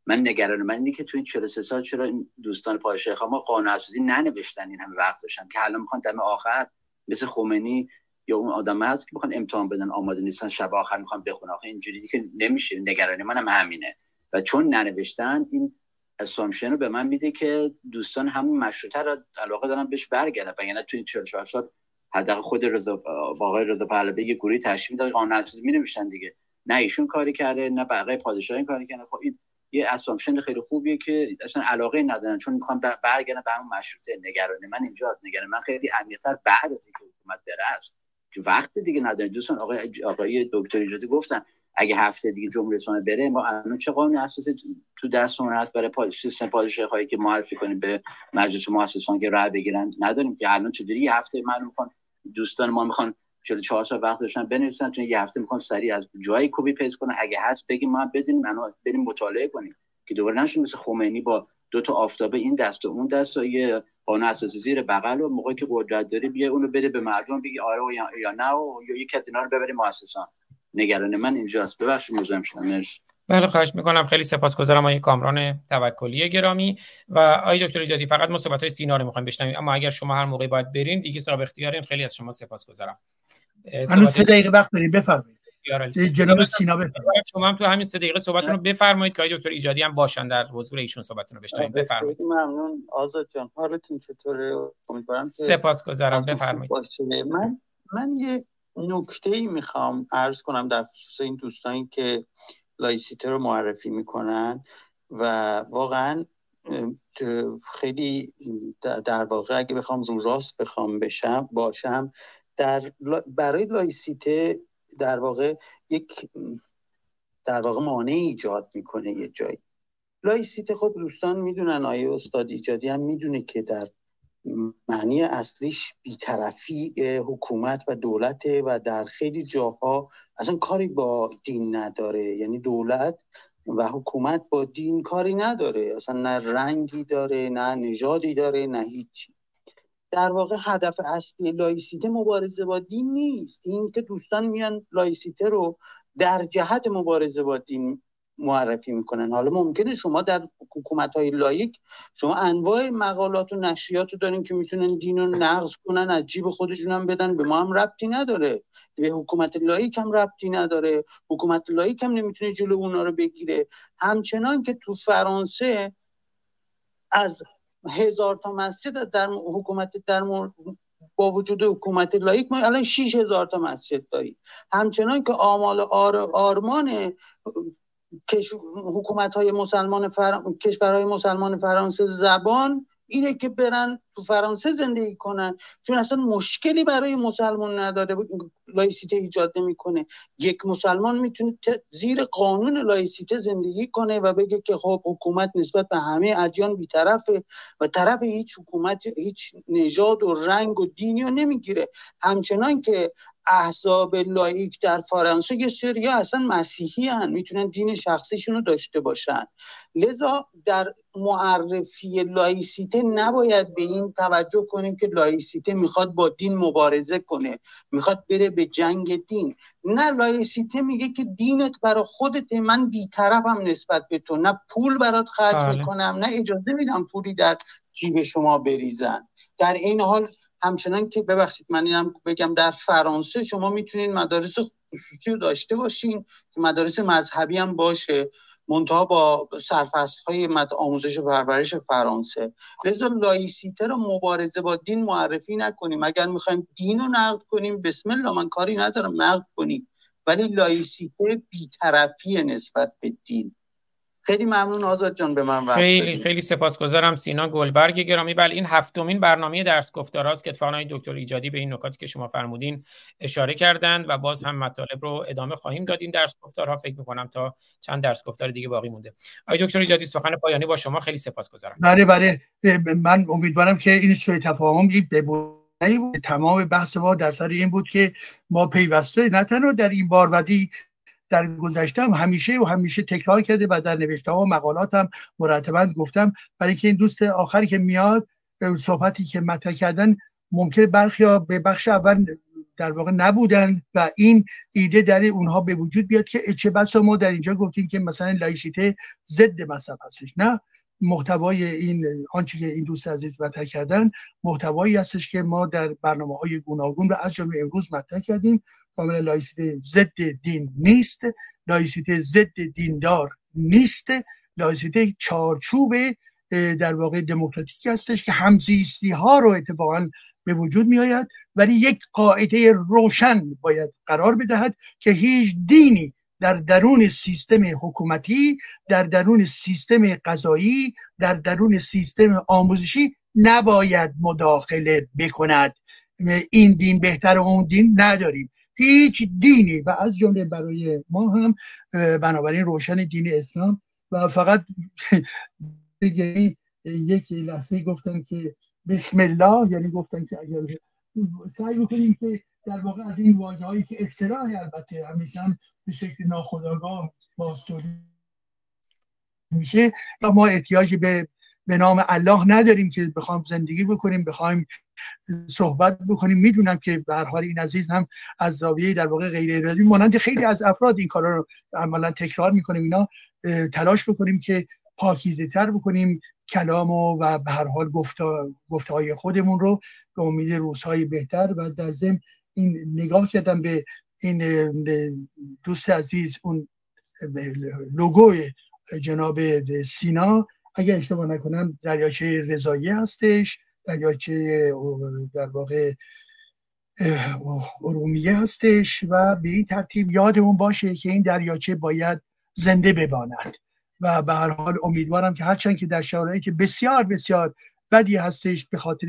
من نگران من اینه که تو این 43 سال چرا این دوستان پادشاهخواه ما قانون اساسی ننوشتن، این همه وقت داشتن که الان میخوان دم آخر مثل خمینی یا اون آدم هست که میخوان امتحان بدن آماده نیستن، شب آخر میخوان بخونن. آخه اینجوری که نمیشه. نگرانی منم همینه و چون ننوشتن این اسامشن رو به من میده که دوستان همون مشروطه رو علاقه دارن بهش برگردن، وگرنه تو این 44 سال حداقل خود آقای رضا پهلوی یه گروهی تشکیل داد قانون اساسی می‌نوشتن دیگه، نه ایشون کاری کرده نه بقیه پادشاهان این کاری کردن. خب این یه اسامپشن خیلی خوبیه که اصلا علاقه ندارن چون می‌خوان برگردن به همون مشروطه. نگرانی من اینجاست، نگران من خیلی عمیق‌تر بعد از اینکه حکومت بره است که وقت دیگه ندارن. دوستان آقای دکتر ایجادی گفتن اگه هفته دیگه جمهوری اسلامی بره، ما الان چه قانون اساسی تو دستمون هست برای سیستم پادشاهی که معرفی کنیم به مجلس مؤسسان که رأی بگیرن؟ نداریم که الان چجوری هفته معلوم کنن. دوستان ما میخوان 44 ساعت وقت داشتن بنویسن، چون یه هفته میخوان سریع از جایی کپی پیست کنن، اگه هست بگیم ما بدونیم، منو بریم مطالعه کنیم که دوباره نشه مثل خمینی با 2 آفتابه این دست و اون دست و یه قانون اساسی زیر بغل و موقعی که قدرت داره بیا اونو بده به مردم بگی آره یا نه و یا یک کتینا رو ببریم مؤسسان. نگران من اینجاست. ببخشید موضوعم شدنش. بله خواهش میکنم. خیلی سپاسگزارم آقای کامران توکلی گرامی و آقای دکتر ایجادی. فقط ما صحبت‌های سینا رو می‌خوایم بشنویم، اما اگر شما هر موقعی باید برین دیگه صاحب اختیارین. خیلی از شما سپاسگزارم. هنوز 3 دقیقه وقت داریم، بفرمایید جناب سینا. بفرمایید شما هم تو همین 3 دقیقه صحبتتون رو بفرمایید که آقای دکتر ایجادی هم باشن در حضور ایشون صحبتتون رو بشنویم. بفرمایید. ممنون آزاد جان، حالتون چطوره؟ امیدوارم که سپاسگزارم. بفرمایید. من یه نکته‌ای می‌خوام عرض کنم در خصوص این دوستانی که لایسیته رو معرفی میکنن و واقعا خیلی در واقع اگه بخوام رو راست باشم برای لایسیته در واقع یک در واقع مانع ایجاد میکنه یه جایی. لایسیته خب دوستان میدونن، آیه استاد ایجادی هم میدونه که در معنی اصلیش بی‌طرفی حکومت و دولت و در خیلی جاها اصلا کاری با دین نداره، یعنی دولت و حکومت با دین کاری نداره، اصلا نه رنگی داره نه نژادی داره نه هیچی. در واقع هدف اصلی لایسیته مبارزه با دین نیست. این که دوستان میان لایسیته رو در جهت مبارزه با دین معرفی میکنن. حالا ممکنه شما در حکومت‌های لایک شما انواع مقالات و نشریات رو دارین که میتونن دین رو نقض کنن، از جیب خودشون هم بدن، به ما هم ربطی نداره، به حکومت لایک هم ربطی نداره، حکومت لایک هم نمیتونه جلو اونا رو بگیره. همچنان که تو فرانسه از 1000 تا مسجد در حکومت با وجود حکومت لایک ما الان 6000 تا مسجد داریم. همچنان که آمال آرمان حکومت‌های مسلمان کشورهای مسلمان فرانسه زبان اینه که برن تو فرانسه زندگی کنن، چون اصلا مشکلی برای مسلمان نداره، لایسیته ایجاد نمی‌کنه. یک مسلمان میتونه زیر قانون لایسیته زندگی کنه و بگه که خب حکومت نسبت به همه ادیان بی‌طرفه و طرف هیچ حکومت، هیچ نژاد و رنگ و دینی رو نمیگیره. همچنان که احزاب لایک در فرانسه یه سری اصلا مسیحی هن، میتونن دین شخصیشون رو داشته باشن. لذا در معرفی لایسیته نباید به این توجه کنیم که لایسیته میخواد با دین مبارزه کنه، میخواد بره به جنگ دین. نه، لایسیته میگه که دینت برای خودت، من بی‌طرفم نسبت به تو، نه پول برات خرج میکنم، نه اجازه میدم پولی در جیب شما بریزن. در این حال همچنان که ببخشید من اینم بگم، در فرانسه شما میتونین مدارس خصوصی رو داشته باشین که مدارس مذهبی هم باشه، منتها با سرفصل‌های آموزش و پرورش فرانسه. لذا لایسیته رو مبارزه با دین معرفی نکنیم. اگر میخوایم دین رو نقد کنیم، بسم الله، من کاری ندارم، نقد کنیم، ولی لایسیته بی‌طرفی نسبت به دین. خیلی ممنون آزاد جان، به من وقت خیلی داریم. خیلی سپاسگزارم سینا گلبرگ گرامی. بله، این هفتمین برنامه درس گفتاراست که اتفاقا دکتر ایجادی به این نکاتی که شما فرمودین اشاره کردند و باز هم مطالب رو ادامه خواهیم داد. این درس گفتارها فکر می‌کنم تا چند درس گفتار دیگه باقی مونده. آقای دکتر ایجادی، سخن پایانی با شما. خیلی سپاسگزارم. بله، من امیدوارم که این سوء تفاهم تمام بحث ما در سر این بود که ما پیوسته نه تنها در این بار ودی در گذشته هم همیشه تکرار کرده و در نوشته ها و مقالات هم مرتباً گفتم، برای که این دوست آخری که میاد صحبتی که مطرح کردن ممکن برخیا به بخش اول در واقع نبودن و این ایده در اونها به وجود بیاد که چه بسا ما در اینجا گفتیم که مثلا لایسیته ضد مذهب هستش. نه، محتوای این آنچه که این دوست عزیز مطرح کردن محتوایی هستش که ما در برنامه‌های گوناگون و از جمله امروز مطرح کردیم. کاملا لایسیته ضد دین نیست، لایسیته ضد دیندار نیست، لایسیته چارچوب در واقع دموکراتیکی هستش که همزیستی ها رو اتفاقاً به وجود می آید، ولی یک قاعده روشن باید قرار بدهد که هیچ دینی در درون سیستم حکومتی، در درون سیستم قضایی، در درون سیستم آموزشی نباید مداخله بکند. این دین بهتر و اون دین نداریم، هیچ دینی، و از جمله برای ما هم بنابراین روشن دین اسلام. و فقط یک لحظه گفتن که بسم الله، یعنی گفتن که اگر سعی بکنیم که در واقع از این واژه‌هایی که اصطلاحی البته همیشه هم به شکل ناخودآگاه باستوری میشه، ما احتیاجی به نام الله نداریم که بخوایم زندگی بکنیم، بخوایم صحبت بکنیم. میدونم که به هر حال این عزیز هم از زاویه در واقع غیر ارادی مانند خیلی از افراد این کارا رو عملاً تکرار میکنیم. اینا تلاش بکنیم که پاکیزه‌تر بکنیم کلام و به هر حال گفته‌های خودمون رو به امید روزهای بهتر. و در ضمن این نگاه کردم به این دوست عزیز، اون لوگوی جناب سینا اگر اشتباه نکنم دریاچه رضایی هستش، دریاچه در واقع ارومیه هستش و به این ترتیب یادمون باشه که این دریاچه باید زنده بماند. و به هر حال امیدوارم که هرچند که در شرایطی که بسیار بسیار بدی هستش به خاطر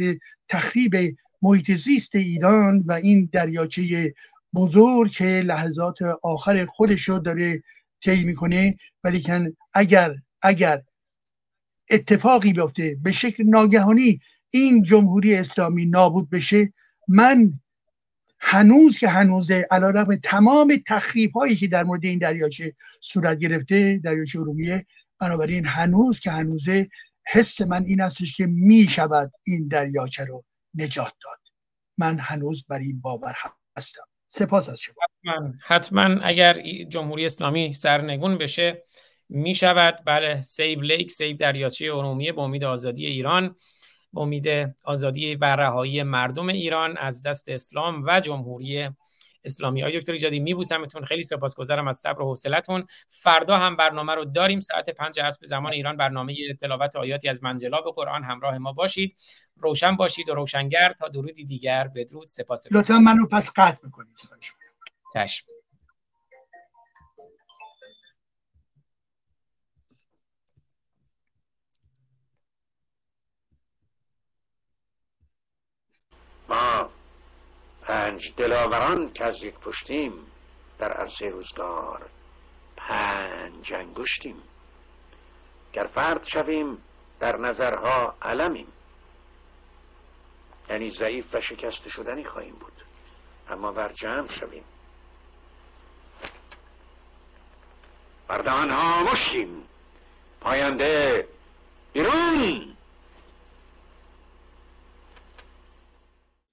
تخریب محیط زیست ایران و این دریاچه بزرگ که لحظات آخر خودش رو داره طی میکنه، ولیکن اگر اتفاقی بیفته به شکل ناگهانی این جمهوری اسلامی نابود بشه، من هنوز که هنوزه علیرغم تمام تخریب هایی که در مورد این دریاچه صورت گرفته، دریاچه ارومیه، بنابراین هنوز که هنوزه حس من این هستش که میشود این دریاچه رو نجات داد. من هنوز بر این باور هستم. سپاس از شما. حتما اگر جمهوری اسلامی سرنگون بشه می شود. بله، سیو لیک، سیو دریاچه عمومی با امید آزادی ایران، با امید آزادی و رهایی مردم ایران از دست اسلام و جمهوری اسلامی. آقای دکتر ایجادی میبوسمتون، خیلی سپاسگزارم از صبر و حوصله‌تون. فردا هم برنامه رو داریم، ساعت 5 عصر به زمان ایران، برنامه تلاوت آیاتی از منجلاب قرآن. همراه ما باشید، روشن باشید و روشنگر. تا درودی دیگر، بدرود. سپاس. لطفاً منو پس قطع می‌کنید. چشم. ما پنج دلاوران که از یک پشتیم، در عرصه روزگار پنج انگشتیم. گر فرد شویم در نظرها علمیم، یعنی ضعیف و شکست شدنی خواهیم بود، اما ور جمع شویم بر دهانها مشتیم. پاینده ایران.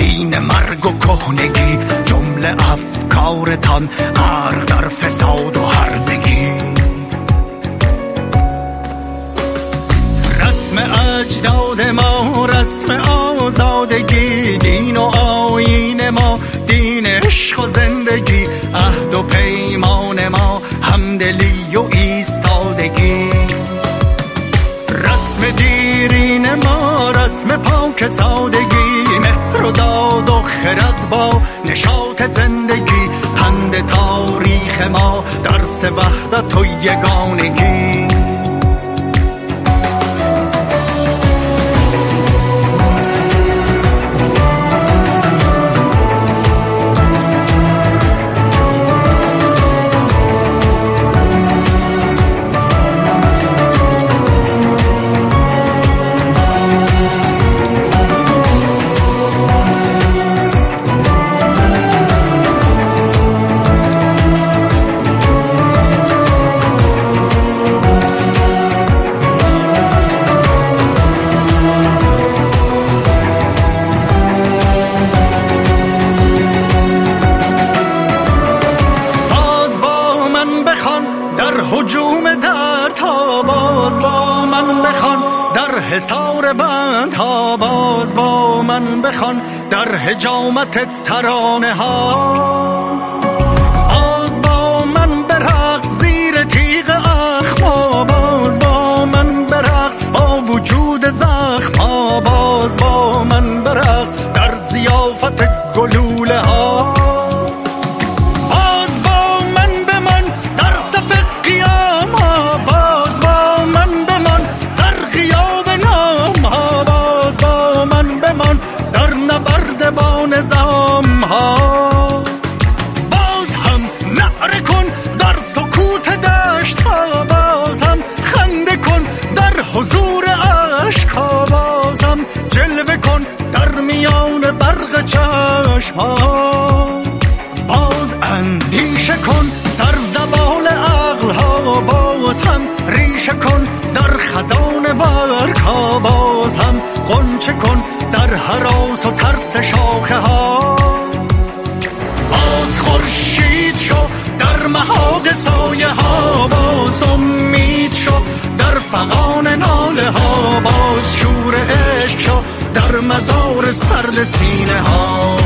دین مرگ و کهنگی، جمله افکارتان غرق در فساد و هرزگی. رسم اجداد ما رسم آزادگی، دین و آیین ما دین عشق و زندگی. عهد و پیمان ما همدلی و ایستادگی. رسم دیرین ما رسم پاک سادگی، مهر و داد و خرد با نشاط زندگی. پند تاریخ ما درس وحدت و یگانگی. حسار بندها باز با من بخوان، در حجامت ترانه ها باز با من برقص. زیر تیغ اخما باز با من برقص، با وجود زخم ها باز با من برقص. در ضیافت گلوله ها حضور عشقا، بازم جلوه کن در میان برق چشمها. باز اندیشه کن در زوال عقلها، باز هم ریشه کن در خزان برگها. باز هم غنچه کن در هراس و ترس شاخه‌ها. باز خورشید شو در محاق سایه ها، باز امید شو در فغان ناله ها. باز شور عشق شو در مزار سرد سینه ها.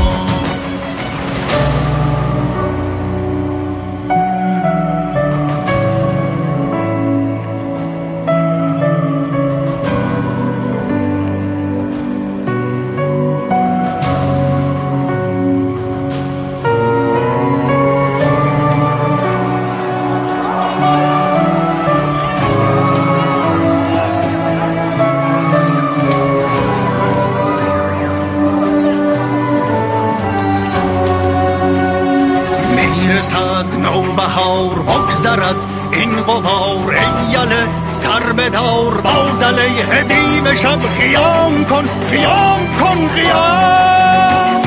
برسد نوبهار، بگذرد این غبار. ایله سر بدار، باز علیه دیو شب خیام کن، خیام کن، خیام.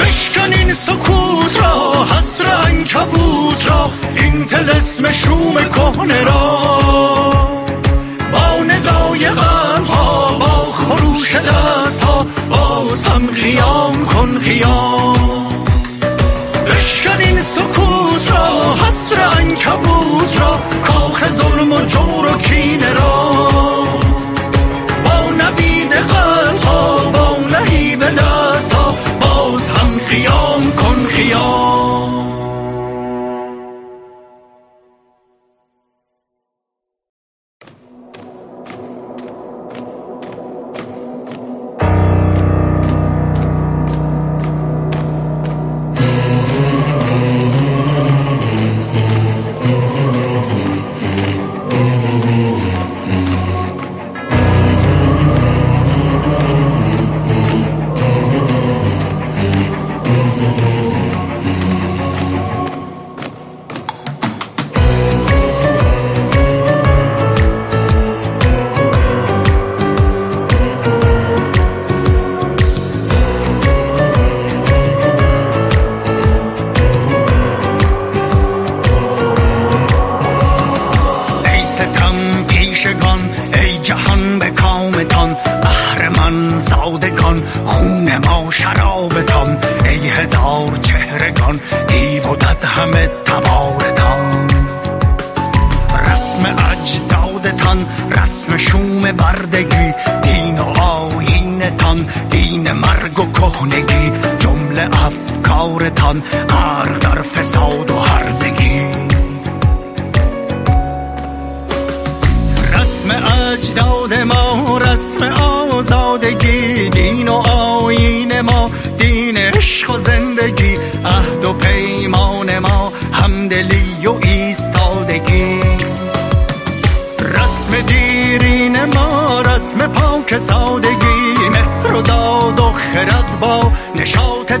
بشکن این سکوت را، حصر عنکبوت را، این طلسم شوم کهنه را. با ندای غم‌ها، با خروش دست‌ها، بازم قیام کن، قیام. بشکن این سکوت را، حصر عنکبوت را، کاخ ظلم و جور و کینه را. با نوید قلب‌ها، با نهیب دست‌ها، باز هم قیام کن، قیام.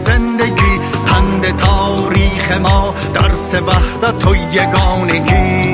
زندگی پند تاریخ ما، درس وحدت و یگانگی.